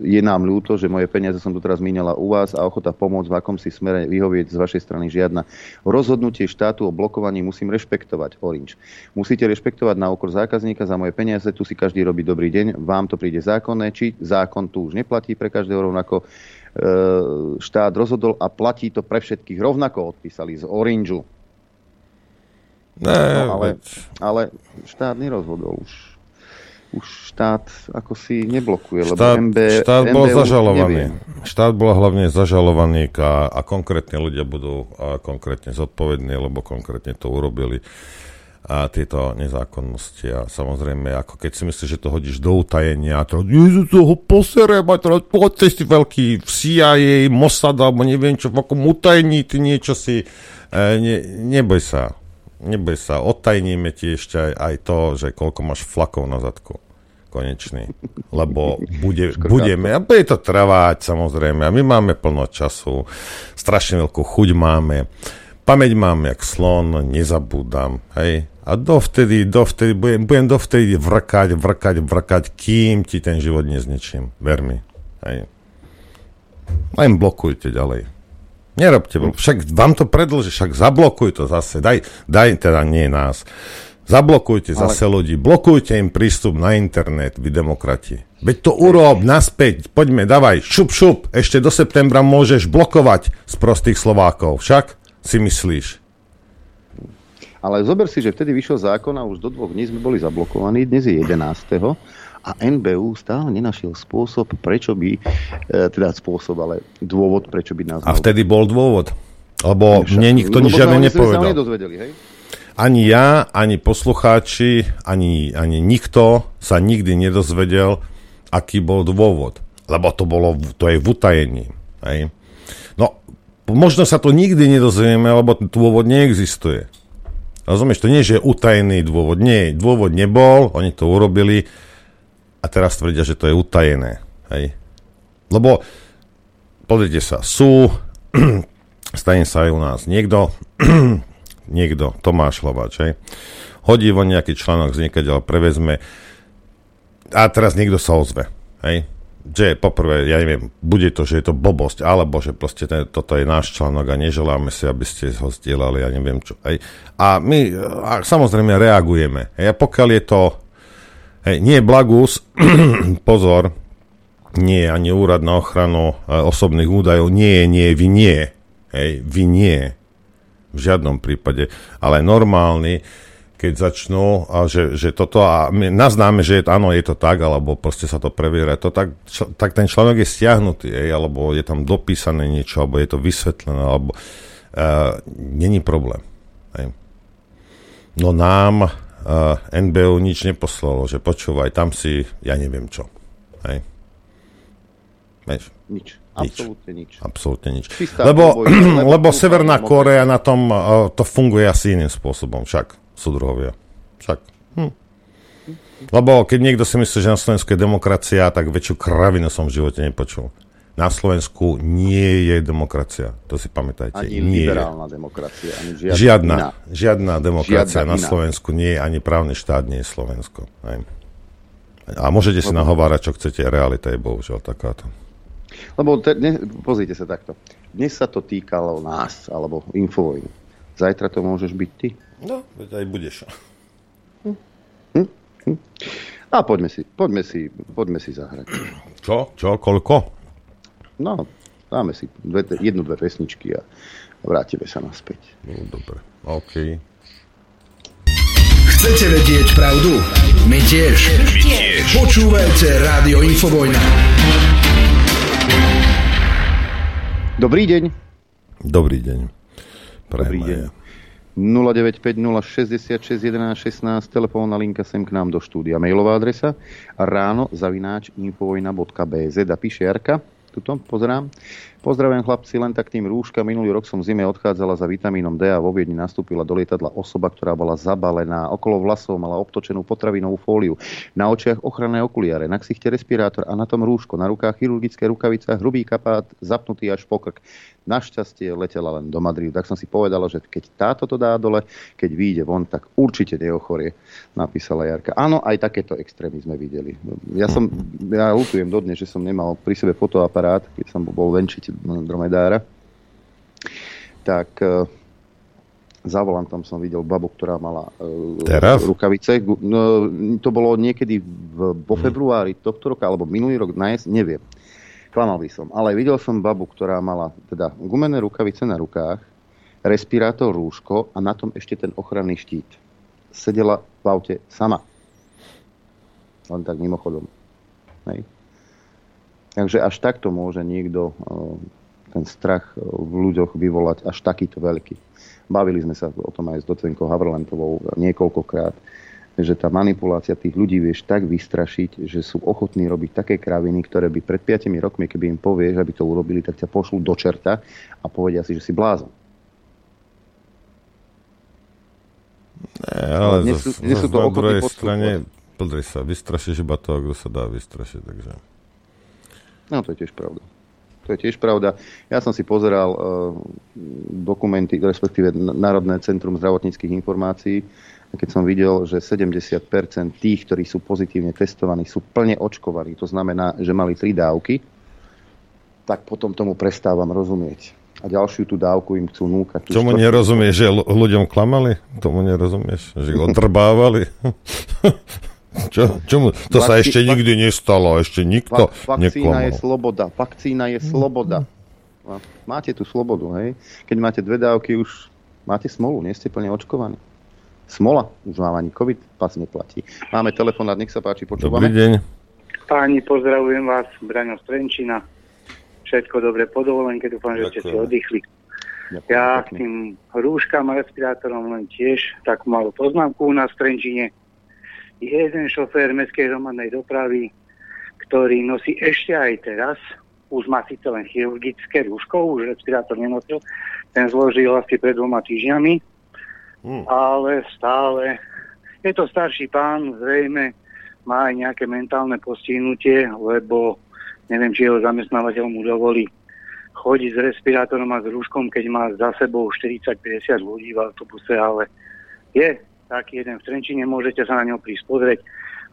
je nám ľúto, že moje peniaze som doteraz míňala u vás a ochota pomôcť v akomsi smere vyhovieť z vašej strany žiadna. Rozhodnutie štátu o blokovaní musím rešpektovať, Orange. Musíte rešpektovať na úkor zákazníka za moje peniaze, tu si každý robí dobrý deň, vám to príde zákonné, či zákon tu už neplatí pre každého rovnako. Štát rozhodol a platí to pre všetkých rovnako, odpísali z Orangeu. Ne, no, ale, ale štát nerozhodol už. Už štát ako si neblokuje, lebo em bé, štát bol zažalovaný. Štát bol hlavne zažalovaný a, a konkrétne ľudia budú a konkrétne zodpovední, lebo konkrétne to urobili a tieto nezákonnosti. A samozrejme, ako keď si myslíš, že to hodíš do utajenia, to ho poserem a to poďte si veľký v sí aj ej, Mossad alebo neviem čo, v akom utajení ty niečo si... Ne, neboj sa. Neboj sa, odtajníme ti ešte aj, aj to, že koľko máš flakov na zadku. Konečný. Lebo bude, budeme, a bude to trvať samozrejme. A my máme plno času. Strašne veľkú chuť máme. Pamäť mám jak slon, nezabúdam. Hej. A dovtedy, dovtedy, budem, budem dovtedy vrkať, vrkať, vrkať, kým ti ten život nezničím. Ver mi. Hej. Len blokujte ďalej. Nerobte, však vám to predĺži, však zablokuj to zase, daj, daj teda nie nás. Zablokujte ale... zase ľudí, blokujte im prístup na internet, vy demokrati. Veď to urob, naspäť, poďme, davaj, šup, šup, ešte do septembra môžeš blokovať z prostých Slovákov, však si myslíš. Ale zober si, že vtedy vyšiel zákon a už do dvoch dní sme boli zablokovaní, dnes je jedenásteho a en bé ú stále nenašiel spôsob, prečo by, teda spôsob, ale dôvod, prečo by nás... A vtedy bol dôvod, lebo však, mne nikto nič žiadne nepovedal. Hej? Ani ja, ani poslucháči, ani, ani nikto sa nikdy nedozvedel, aký bol dôvod, lebo to bolo, to je v utajení. Hej? No, možno sa to nikdy nedozvieme, lebo dôvod neexistuje. Rozumieš, to nie, že je utajený dôvod. Nie, dôvod nebol, oni to urobili, a teraz tvrdia, že to je utajené. Hej? Lebo, pozrite sa, sú, stane sa aj u nás niekto, niekto, Tomáš Hlaváč, hej? Hodí von nejaký článok z niekadeľa, prevezme a teraz niekto sa ozve. Hej? Že poprvé, ja neviem, bude to, že je to blbosť, alebo že proste ten, toto je náš článok a neželáme si, aby ste ho zdieľali, ja neviem čo. Hej? A my a samozrejme reagujeme. Hej? A pokiaľ je to Hej, nie Blagus, pozor, nie je ani úrad na ochranu e, osobných údajov, nie, nie, vy nie, hej, vy nie, v žiadnom prípade, ale normálny, keď začnú, a že, že toto, a my naznáme, že je, áno, je to tak, alebo proste sa to previera, to tak, čo, tak ten článok je stiahnutý, hej, alebo je tam dopísané niečo, alebo je to vysvetlené, alebo e, není problém. Hej. No nám... Uh, en bé ú nič neposlalo, že počúvaj, tam si, ja neviem čo. Hej. Nič. nič. Absolútne nič. Absolútne nič. Lebo, boj, lebo Severná Kórea na tom, uh, to funguje asi iným spôsobom, však, súdruhovia. Však. Hm. Lebo keď niekto si myslí, že na Slovensku je demokracia, tak väčšiu kravinu som v živote nepočul. na Slovensku nie je demokracia. To si pamätajte. Ani nie liberálna je. Demokracia. Ani žiadna, žiadna, žiadna demokracia žiadna na iná. Slovensku nie je, ani právny štát nie je Slovensko. Aj. A môžete si nahovárať, čo chcete. Realita je bohužiaľ takáto. Lebo te, ne, pozrite sa takto. Dnes sa to týkalo nás, alebo Infovojnu. Zajtra to môžeš byť ty. No, aj budeš. Hm. Hm. Hm. A poďme si, poďme si, poďme si zahrať. Čo? Čo? Koľko? No, dáme si dve, jednu, dve pesničky a vrátime sa naspäť. No, dobre. OK. Chcete vedieť pravdu? My tiež. My tiež. Počúvajte Rádio Infovojna. Dobrý deň. Dobrý deň. Dobrý deň. nula deväť päť nula šesť šesť jeden jeden jeden šesť, telefónna linka sem k nám do štúdia. Mailová adresa ráno zavináč infovojna bodka bé zet a píše Jarka. Tuto pozerám. Pozdravujem chlapci, len tak tým rúška. Minulý rok som zime odchádzala za vitamínom D a vo Viedni nastúpila do lietadla osoba, ktorá bola zabalená. Okolo vlasov mala obtočenú potravinovú fóliu. Na očiach ochranné okuliare, na ksichte respirátor a na tom rúško. Na rukách chirurgické rukavice, hrubý kapát, zapnutý až po krk. Našťastie letela len do Madridu. Tak som si povedala, že keď táto to dá dole, keď vyjde von, tak určite neochorie, napísala Jarka. Áno, aj takéto extrémy sme videli. Ja som, ja ľutujem dodnes, že som nemal pri sebe fotoaparát, keď som bol venčiť dromedára, tak e, za volantom som videl babu, ktorá mala e, rukavice. No, to bolo niekedy v, vo februári tohto roka, alebo minulý rok, na jesť, neviem. Klamal by som. Ale videl som babu, ktorá mala teda gumené rukavice na rukách, respirátor, rúško a na tom ešte ten ochranný štít. Sedela v aute sama. Len tak mimochodom. Hej. Takže až takto môže niekto ten strach v ľuďoch vyvolať až takýto veľký. Bavili sme sa o tom aj s docenkou Havrlentovou niekoľkokrát, že tá manipulácia tých ľudí vieš tak vystrašiť, že sú ochotní robiť také kraviny, ktoré by pred piatimi rokmi, keby im povieš, aby to urobili, tak ťa pošlú do čerta a povedia si, že si blázon. Ne, ale nie sú, nie sú to na druhej strane, podri sa, vystrašíš iba toho, kto sa dá vystrašiť, takže... No, to je tiež pravda. To je tiež pravda. Ja som si pozeral e, dokumenty, respektíve Národné centrum zdravotníckych informácií, a keď som videl, že sedemdesiat percent tých, ktorí sú pozitívne testovaní, sú plne očkovaní, to znamená, že mali tri dávky, tak potom tomu prestávam rozumieť. A ďalšiu tú dávku im chcú núkať. Tomu štvrtú. Nerozumieš, že l- ľuďom klamali? Tomu nerozumieš? Že odrbávali? Čo? Čomu? To Vakci- sa ešte nikdy vak- nestalo, ešte nikto vak- Vakcína neklamal. je sloboda, vakcína je sloboda. Máte tú slobodu, hej? Keď máte dve dávky, už máte smolu, nie ste plne očkovaní. Smola, už vám ani COVID pas neplatí. Máme telefonát, nech sa páči, počúvame. Dobrý deň. Páni, pozdravujem vás, Braňo Strenčina. Všetko dobre po dovolenke, dúfam, že ste si oddychli. Ďakujem, ja pekne. K tým rúškam a respirátorom len tiež takú malú poznámku u nás v Trenčine. Jeden šofér mestskej hromadnej dopravy, ktorý nosí ešte aj teraz, už má síce len chirurgické rúško, už respirátor nenosil, ten zložil asi pred dvoma týždňami, mm. ale stále, je to starší pán, zrejme má aj nejaké mentálne postihnutie, lebo neviem, či jeho zamestnávateľ mu dovolí chodiť s respirátorom a s rúškom, keď má za sebou štyridsať päťdesiat ľudí v autobuse, ale je taký jeden v Trenčine, môžete sa na ňo prísť pozrieť.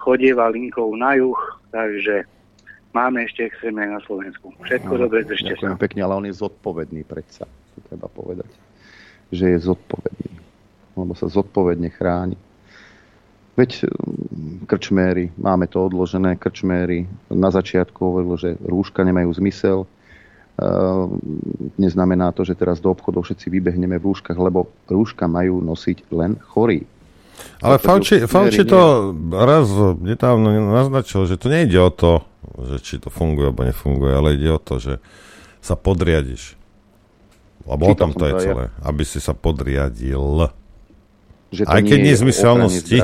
Chodieva linkou na juh, takže máme ešte extrémne na Slovensku. Všetko no, dobre, držte sa. Ďakujem pekne, ale on je zodpovedný predsa. To treba povedať, že je zodpovedný. Lebo sa zodpovedne chráni. Veď krčméri, máme to odložené, krčméri na začiatku hovorilo, že rúška nemajú zmysel. Uh, neznamená to, že teraz do obchodov všetci vybehneme v rúškach, lebo rúška majú nosiť len chorí. Ale Fauci to raz nedávno naznačil, že to nejde o to, že či to funguje alebo nefunguje, ale ide o to, že sa podriadiš. Lebo o tom to je celé. Aby si sa podriadil. Že to aj keď nezmyselnosti,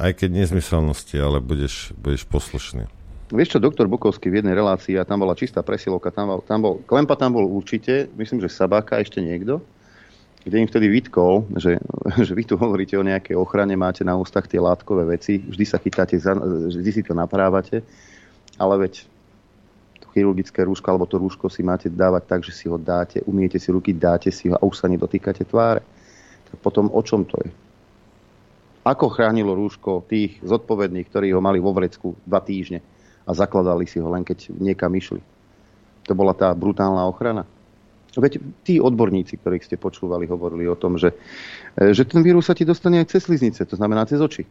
aj keď nezmyselnosti, ale budeš, budeš poslušný. Vieš čo, doktor Bukovský v jednej relácii, a tam bola čistá presilovka, tam bol, tam bol, Klempa tam bol určite, myslím, že Sabáka, ešte niekto, kde im vtedy vytkol, že, že vy tu hovoríte o nejakej ochrane, máte na ústach tie látkové veci, vždy sa chytáte, vždy si to naprávate, ale veď chirurgické rúško, alebo to rúško si máte dávať tak, že si ho dáte, umiete si ruky, dáte si ho a už sa nedotýkate tváre. Tak potom o čom to je? Ako chránilo rúško tých zodpovedných, ktorí ho mali vo vrecku dva týždne a zakladali si ho len keď niekam išli? To bola tá brutálna ochrana. Veď tí odborníci, ktorých ste počúvali, hovorili o tom, že, že ten vírus sa ti dostane aj cez sliznice, to znamená cez oči.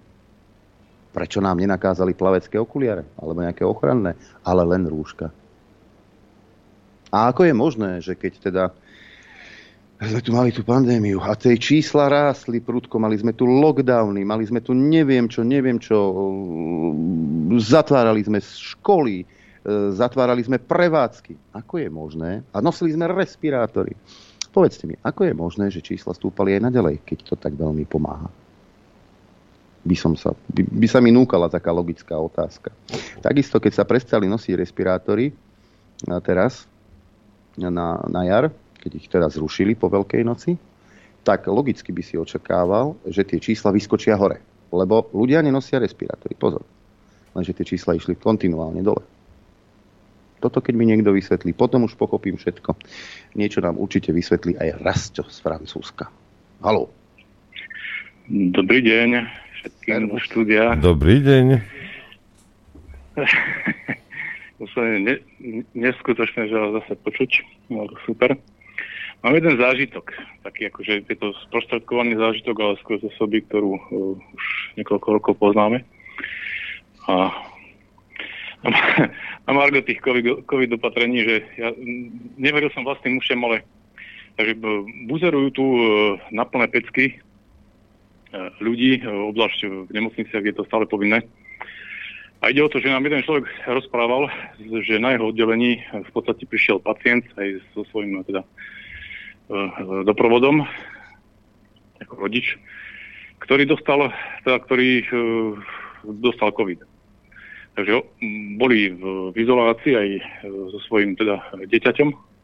Prečo nám nenakázali plavecké okuliare alebo nejaké ochranné, ale len rúška? A ako je možné, že keď teda sme tu mali tú pandémiu a tie čísla rástli prudko, mali sme tu lockdowny, mali sme tu neviem čo, neviem čo, zatvárali sme školy, zatvárali sme prevádzky. Ako je možné? A nosili sme respirátory. Povedzte mi, ako je možné, že čísla stúpali aj naďalej, keď to tak veľmi pomáha? By, som sa, by, by sa mi núkala taká logická otázka. Takisto, keď sa prestali nosiť respirátory teraz, na, na jar, keď ich teraz zrušili po Veľkej noci, tak logicky by si očakával, že tie čísla vyskočia hore. Lebo ľudia nenosia respirátory. Pozor. Lenže tie čísla išli kontinuálne dole. Toto, keď mi niekto vysvetlí, potom už pochopím všetko. Niečo nám určite vysvetlí aj Rasto z Francúzska. Haló. Dobrý deň. Štúdia. Dobrý deň. Úplne ne, neskutočné, že vás zase počuť. No, super. Mám jeden zážitok. Taký akože je to sprostredkovaný zážitok, ale skôr z osoby, ktorú uh, už niekoľko rokov poznáme. A, a, a margo tých COVID, COVID opatrení, že ja neveril som vlastným ušem, ale takže buzerujú tu uh, na plné pecky ľudí, obzvlášť v nemocniciach je to stále povinné. A ide o to, že nám jeden človek rozprával, že na jeho oddelení v podstate prišiel pacient aj so svojím teda doprovodom, ako rodič, ktorý dostal, teda, ktorý dostal COVID. Takže boli v izolácii aj so svojím teda dieťaťom.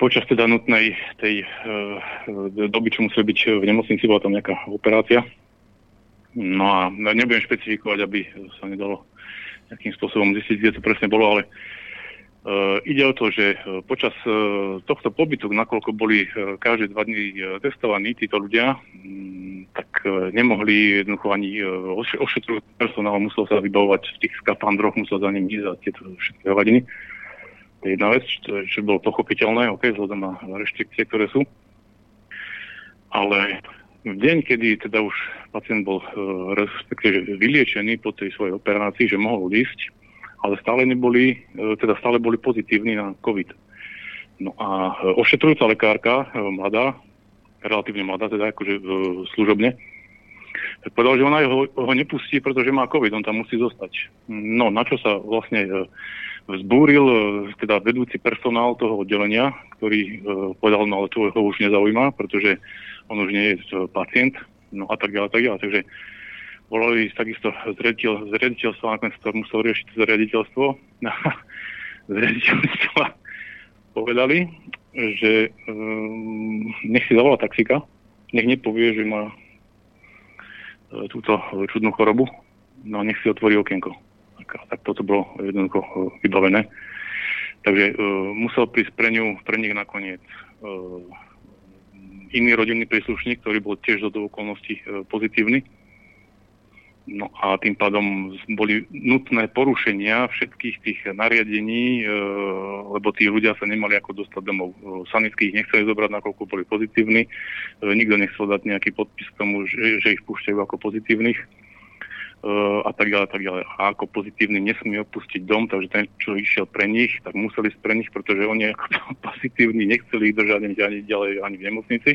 Počas teda nutnej tej e, doby, čo musel byť v nemocnici, bola tam nejaká operácia. No a nebudem špecifikovať, aby sa nedalo nejakým spôsobom zistiť, kde to presne bolo, ale e, ide o to, že počas e, tohto pobytu, nakoľko boli e, každé dva dny testovaní títo ľudia, m, tak e, nemohli jednoducho ani e, ošetrujúci personál, musel sa vybavovať v tých skafandroch, musel za ním ísť za tieto všetky hovadiny. Jedna vec, čo, čo bolo pochopiteľné, ok, vzhľadom na reštrikcie, ktoré sú. Ale v deň, kedy teda už pacient bol e, respektíve vyliečený po tej svojej operácii, že mohol ísť, ale stále neboli, e, teda stále boli pozitívni na COVID. No a ošetrujúca lekárka, e, mladá, relatívne mladá, teda akože e, služobne, tak povedal, že ona ho, ho nepustí, pretože má COVID, on tam musí zostať. No, na čo sa vlastne E, vzbúril teda vedúci personál toho oddelenia, ktorý e, povedal, no ale to ho už nezaujíma, pretože on už nie je pacient, no a tak ďalej, tak ďalej. Takže volali takisto z riaditeľ, riaditeľstva, nakoniec to musel riešiť z riaditeľstvo. Z riaditeľstva povedali, že e, nech si zavolá taxika, nech nepovie, že má e, túto čudnú chorobu, no nech si otvorí okienko. Tak toto bolo jednoducho vybavené. Takže e, musel prísť pre ňu, pre nich nakoniec e, iný rodinný príslušník, ktorý bol tiež do okolností e, pozitívny. No a tým pádom boli nutné porušenia všetkých tých nariadení, e, lebo tí ľudia sa nemali ako dostať domov. Sanitky ich nechceli zobrať, nakoľko boli pozitívni. E, nikto nechcel dať nejaký podpis k tomu, že, že ich púšťajú ako pozitívnych. A tak ďalej, tak ďalej. A ako pozitívny nesmie opustiť dom, takže ten, čo išiel pre nich, tak museli ísť pre nich, pretože oni ako pasitívni nechceli ich držať ani ďalej, ani v nemocnici.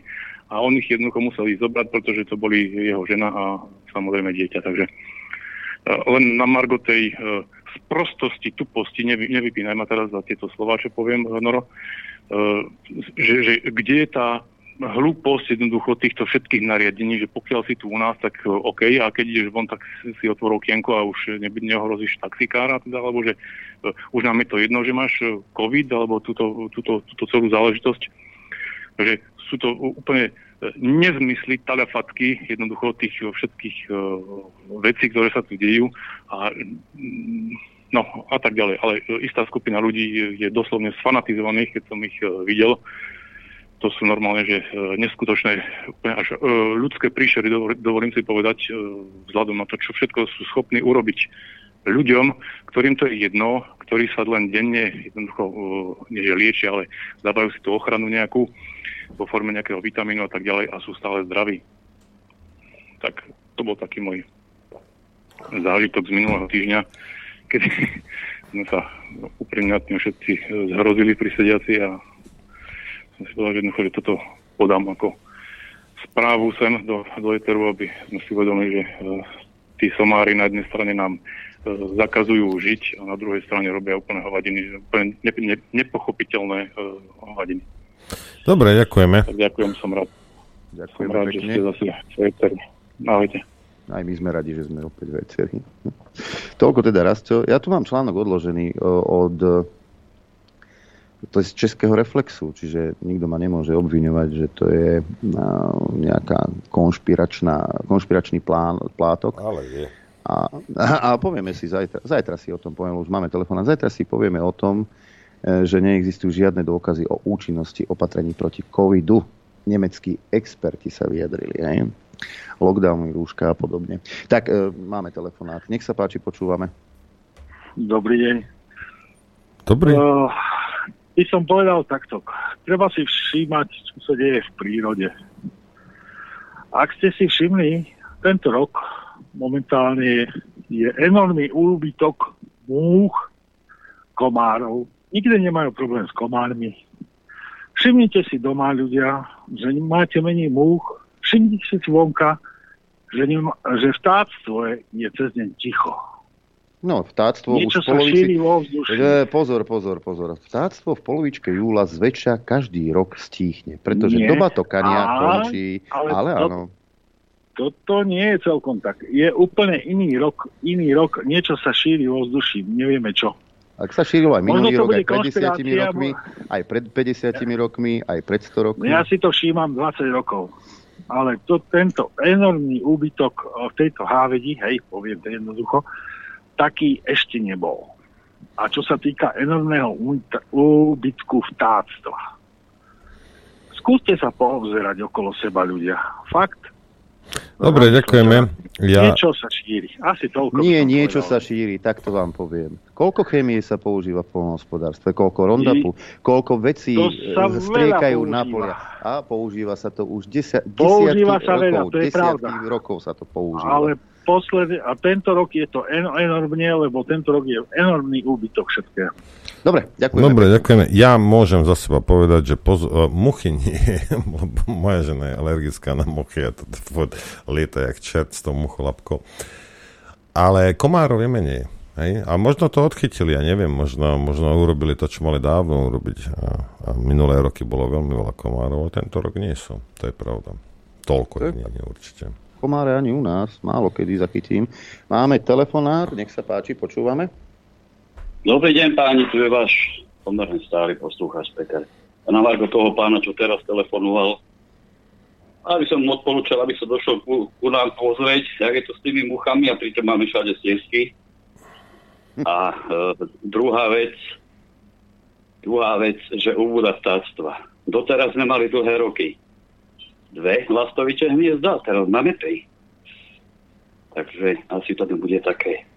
A on ich jednoducho musel ísť zobrať, pretože to boli jeho žena a samozrejme dieťa. Takže len na margo tej sprostosti, tuposti, nevy, nevypínaj ma teraz za tieto slová, čo poviem, Noro, že, že kde je tá hlúposť jednoducho týchto všetkých nariadení, že pokiaľ si tu u nás, tak OK, a keď ideš von, tak si otvor okienko a už neohrozíš taxikára, teda, alebo že už nám je to jedno, že máš COVID, alebo túto, túto, túto celú záležitosť. Takže sú to úplne nezmysly, talafatky jednoducho tých všetkých vecí, ktoré sa tu dejú a No a tak ďalej. Ale istá skupina ľudí je doslovne sfanatizovaných, keď som ich videl. To sú normálne, že neskutočné, úplne až ľudské príšery, dovolím si povedať, vzhľadom na to, čo všetko sú schopní urobiť ľuďom, ktorým to je jedno, ktorí sa len denne jednoducho, nie že liečia, ale dávajú si tú ochranu nejakú vo forme nejakého vitamínu a tak ďalej a sú stále zdraví. Tak to bol taký môj zážitok z minulého týždňa, kedy sme sa úprimne tým všetci zhrozili pri sediaci a som si povedal, že jednoducho, že toto podám ako správu sem do, do Eteru, aby sme si uvedomili, že tí somári na jednej strane nám zakazujú žiť a na druhej strane robia úplne hovadiny, úplne ne, ne, nepochopiteľné uh, hovadiny. Dobre, ďakujeme. Tak ďakujem, som rád. Ďakujem som rád, pekne. Že ste zase večeri. Ahojte. Aj my sme radi, že sme opäť večeri. Toľko teda Rastio. Ja tu mám článok odložený od to je z Českého reflexu, čiže nikto ma nemôže obviňovať, že to je nejaká konšpiračná, konšpiračný plán, plátok. Ale je. A, a, a povieme si zajtra, zajtra si o tom povieme, už máme telefón, a zajtra si povieme o tom, že neexistujú žiadne dôkazy o účinnosti opatrení proti covidu. Nemeckí experti sa vyjadrili, hej? Lockdowny, rúška a podobne. Tak, e, máme telefonát. Nech sa páči, počúvame. Dobrý deň. Dobrý. Uh, by som povedal takto. Treba si všímať, čo sa deje v prírode. Ak ste si všimli, tento rok momentálne je enormný úbytok múch, komárov. Nikde nemajú problém s komármi. Všimnite si doma, ľudia, že máte menej múch. Všimnite si zvonka, že, nem, že vtáctvo je, je cez deň ticho. No, vtáctvo niečo už v polovici... Že, pozor, pozor, pozor. Vtáctvo v polovičke júla zväčša každý rok stíchne, pretože nie, doba tokania a... končí, ale, ale to... áno. Toto nie je celkom tak. Je úplne iný rok, iný rok, niečo sa šíri vo vzduchu, nevieme čo. Ak sa šírilo aj minulý rok, aj pred desiatimi rokmi, aj pred päťdesiatimi rokmi, aj pred sto rokmi. Ja si to všímam dvadsať rokov, ale to, tento enormný úbytok v tejto hávedi, hej, poviem to jednoducho, taký ešte nebol. A čo sa týka enormného úbytku vtáctva. Skúste sa poobzerať okolo seba, ľudia. Fakt. Dobre, ďakujeme. Ja... Niečo sa šíri. Asi toľko. Nie, niečo povedal. Sa šíri, tak to vám poviem. Koľko chémie sa používa v poľnohospodárstve, koľko rondapu, koľko vecí striekajú na polia. A používa sa to už desiatky používa rokov. Sa veľa, to je pravda. Rokov sa to používa. Ale posledný, a tento rok je to enormne, lebo tento rok je enormný úbytok všetkého. Dobre, ďakujeme. Dobre, ďakujeme. Ja môžem za seba povedať, že poz- uh, muchy nie, lebo moja žena je alergická na muchy a to lieta jak čert s tou mucholapkou. Ale komárov je menej. Hej? A možno to odchytili, ja neviem, možno, možno urobili to, čo mali dávno urobiť. A, a minulé roky bolo veľmi veľa komárov, a tento rok nie sú. To je pravda. Toľko je nie, určite. Komáre ani u nás, málo kedy zachytím. Máme telefonát, nech sa páči, počúvame. Dobrý deň, páni, tu je váš pomerne stály poslúchač Peter. A na vášho toho pána, čo teraz telefonoval, aby som mu odporúčal, aby sa došlo ku, ku nám pozrieť, jak je to s tými muchami a pritom máme všade stiesky. A e, druhá vec, druhá vec, že ubúda vtáctva. Doteraz sme mali dlhé roky. Dve lastovičie hniezda, teraz máme tri. Takže asi to nebude také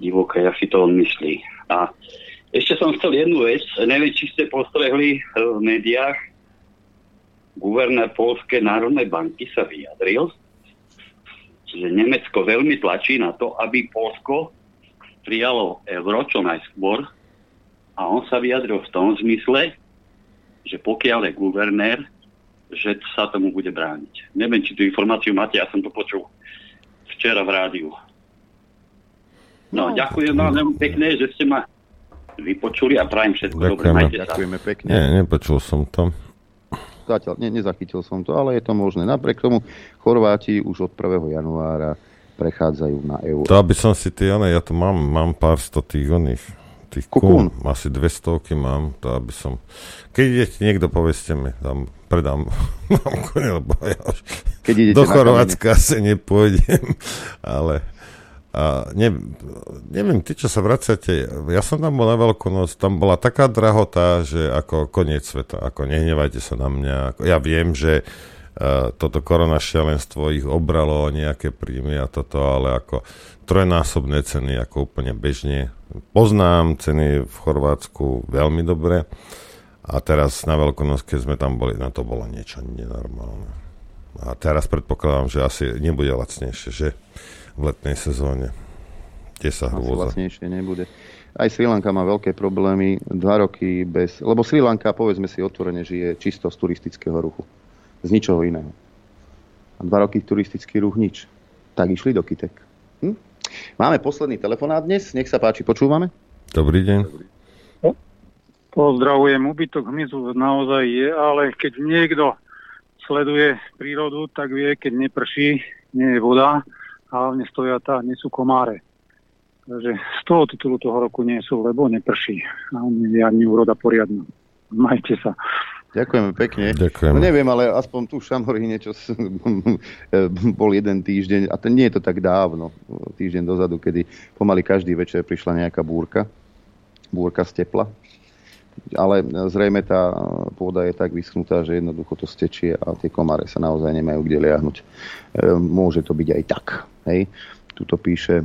divoké, jak si to on myslí. A ešte som chcel jednu vec. Neviem, či ste postrehli v médiách. Guvernér Poľskej národnej banky sa vyjadril, že Nemecko veľmi tlačí na to, aby Poľsko prijalo euro čo najskôr. A on sa vyjadril v tom zmysle, že pokiaľ je guvernér, že sa tomu bude brániť. Neviem, či tú informáciu máte. Ja som to počul včera v rádiu. No, ďakujem vám veľmi pekne, že ste ma vypočuli a prajem všetko dobre. Majte sa. Ďakujeme pekne. Nie, nepočul som to. Zatiaľ, ne, nezachytil som to, ale je to možné. Napriek tomu Chorváti už od prvého januára prechádzajú na euro. To aby som si tie, ale ja to mám, mám pár sto tých oných, tých kún, asi dve stovky mám, to aby som, keď idete niekto, povedzte mi, tam predám vám kune, lebo ja už do Chorvátska asi nepôjdem, ale... A ne, neviem, ty, čo sa vracate, ja som tam bol na Veľkonoc, tam bola taká drahota, že ako koniec sveta, ako nehnevajte sa na mňa. Ako, ja viem, že uh, toto korona šialenstvo ich obralo nejaké príjmy a toto, ale ako trojnásobné ceny, ako úplne bežne. Poznám ceny v Chorvátsku veľmi dobre a teraz na Veľkonoc, keď sme tam boli, na to bolo niečo nenormálne. A teraz predpokladám, že asi nebude lacnejšie, že v letnej sezóne. Sa asi vlastnejšie nebude. Aj Sri Lanka má veľké problémy. Dva roky bez... Lebo Sri Lanka, povedzme si otvorene, žije čisto z turistického ruchu. Z ničoho iného. A dva roky turistický ruch nič. Tak išli do kytek. Hm? Máme posledný telefonát dnes. Nech sa páči, počúvame. Dobrý deň. Dobrý. No, pozdravujem. Úbytok hmyzu naozaj je, ale keď niekto sleduje prírodu, tak vie, keď neprší, nie je voda, hlavne stojatá, nie sú komáre. Takže z toho titulu toho roku nie sú, lebo neprší. A nie je ani úroda poriadna. Majte sa. Ďakujeme pekne. Ďakujem. No neviem, ale aspoň tu v Šamori niečo bol jeden týždeň, a to nie je to tak dávno, týždeň dozadu, kedy pomaly každý večer prišla nejaká búrka. Búrka z tepla. Ale zrejme tá pôda je tak vyschnutá, že jednoducho to stečie a tie komáre sa naozaj nemajú kde liahnuť. Môže to byť aj tak. Hej? Tuto píše uh,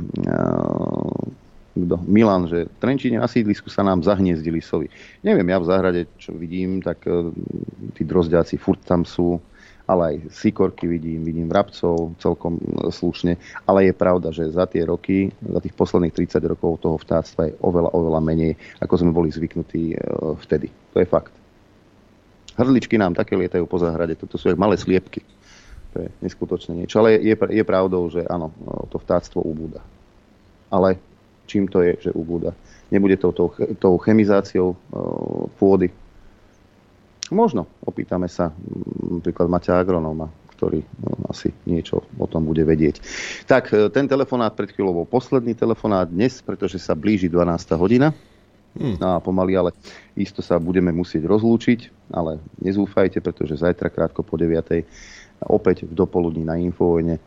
Milan, že v Trenčíne na sídlisku sa nám zahniezdili sovy. Neviem, ja v záhrade, čo vidím, tak uh, tí drozďáci furt tam sú, ale aj sikorky vidím, vidím vrabcov celkom slušne, ale je pravda, že za tie roky, za tých posledných tridsať rokov toho vtáctva je oveľa, oveľa menej, ako sme boli zvyknutí uh, vtedy. To je fakt. Hrdličky nám také lietajú po záhrade, toto sú aj malé sliepky. To je neskutočné niečo. Ale je, je pravdou, že áno, to vtáctvo ubúda. Ale čím to je, že ubúda? Nebude to tou, tou chemizáciou pôdy? Možno. Opýtame sa napríklad Maťa agronóma, ktorý no, asi niečo o tom bude vedieť. Tak, ten telefonát pred chvíľou bol posledný telefonát dnes, pretože sa blíži dvanásta hodina. Hmm. A pomaly, ale isto sa budeme musieť rozlúčiť. Ale nezúfajte, pretože zajtra krátko po deviatej opäť v dopoludní na Infovojne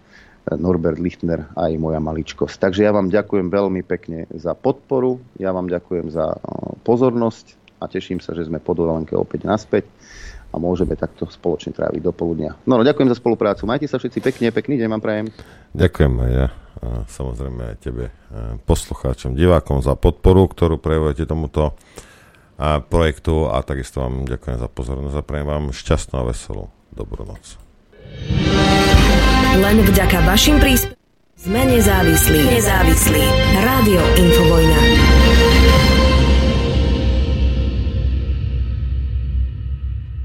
Norbert Lichtner a aj moja maličkosť. Takže ja vám ďakujem veľmi pekne za podporu, ja vám ďakujem za pozornosť a teším sa, že sme po dovolenke opäť naspäť a môžeme takto spoločne tráviť dopoludnia. No, no ďakujem za spoluprácu, majte sa všetci pekne, pekný deň vám prajem. Ďakujem aj ja a samozrejme aj tebe, poslucháčom, divákom za podporu, ktorú prejavujete tomuto projektu a takisto vám ďakujem za pozornosť a prajem vám šťastnú a veselú dobrú noc. Len vďaka vašim príspevkom sme nezávislí. Nezávislí. Rádio Infovojna.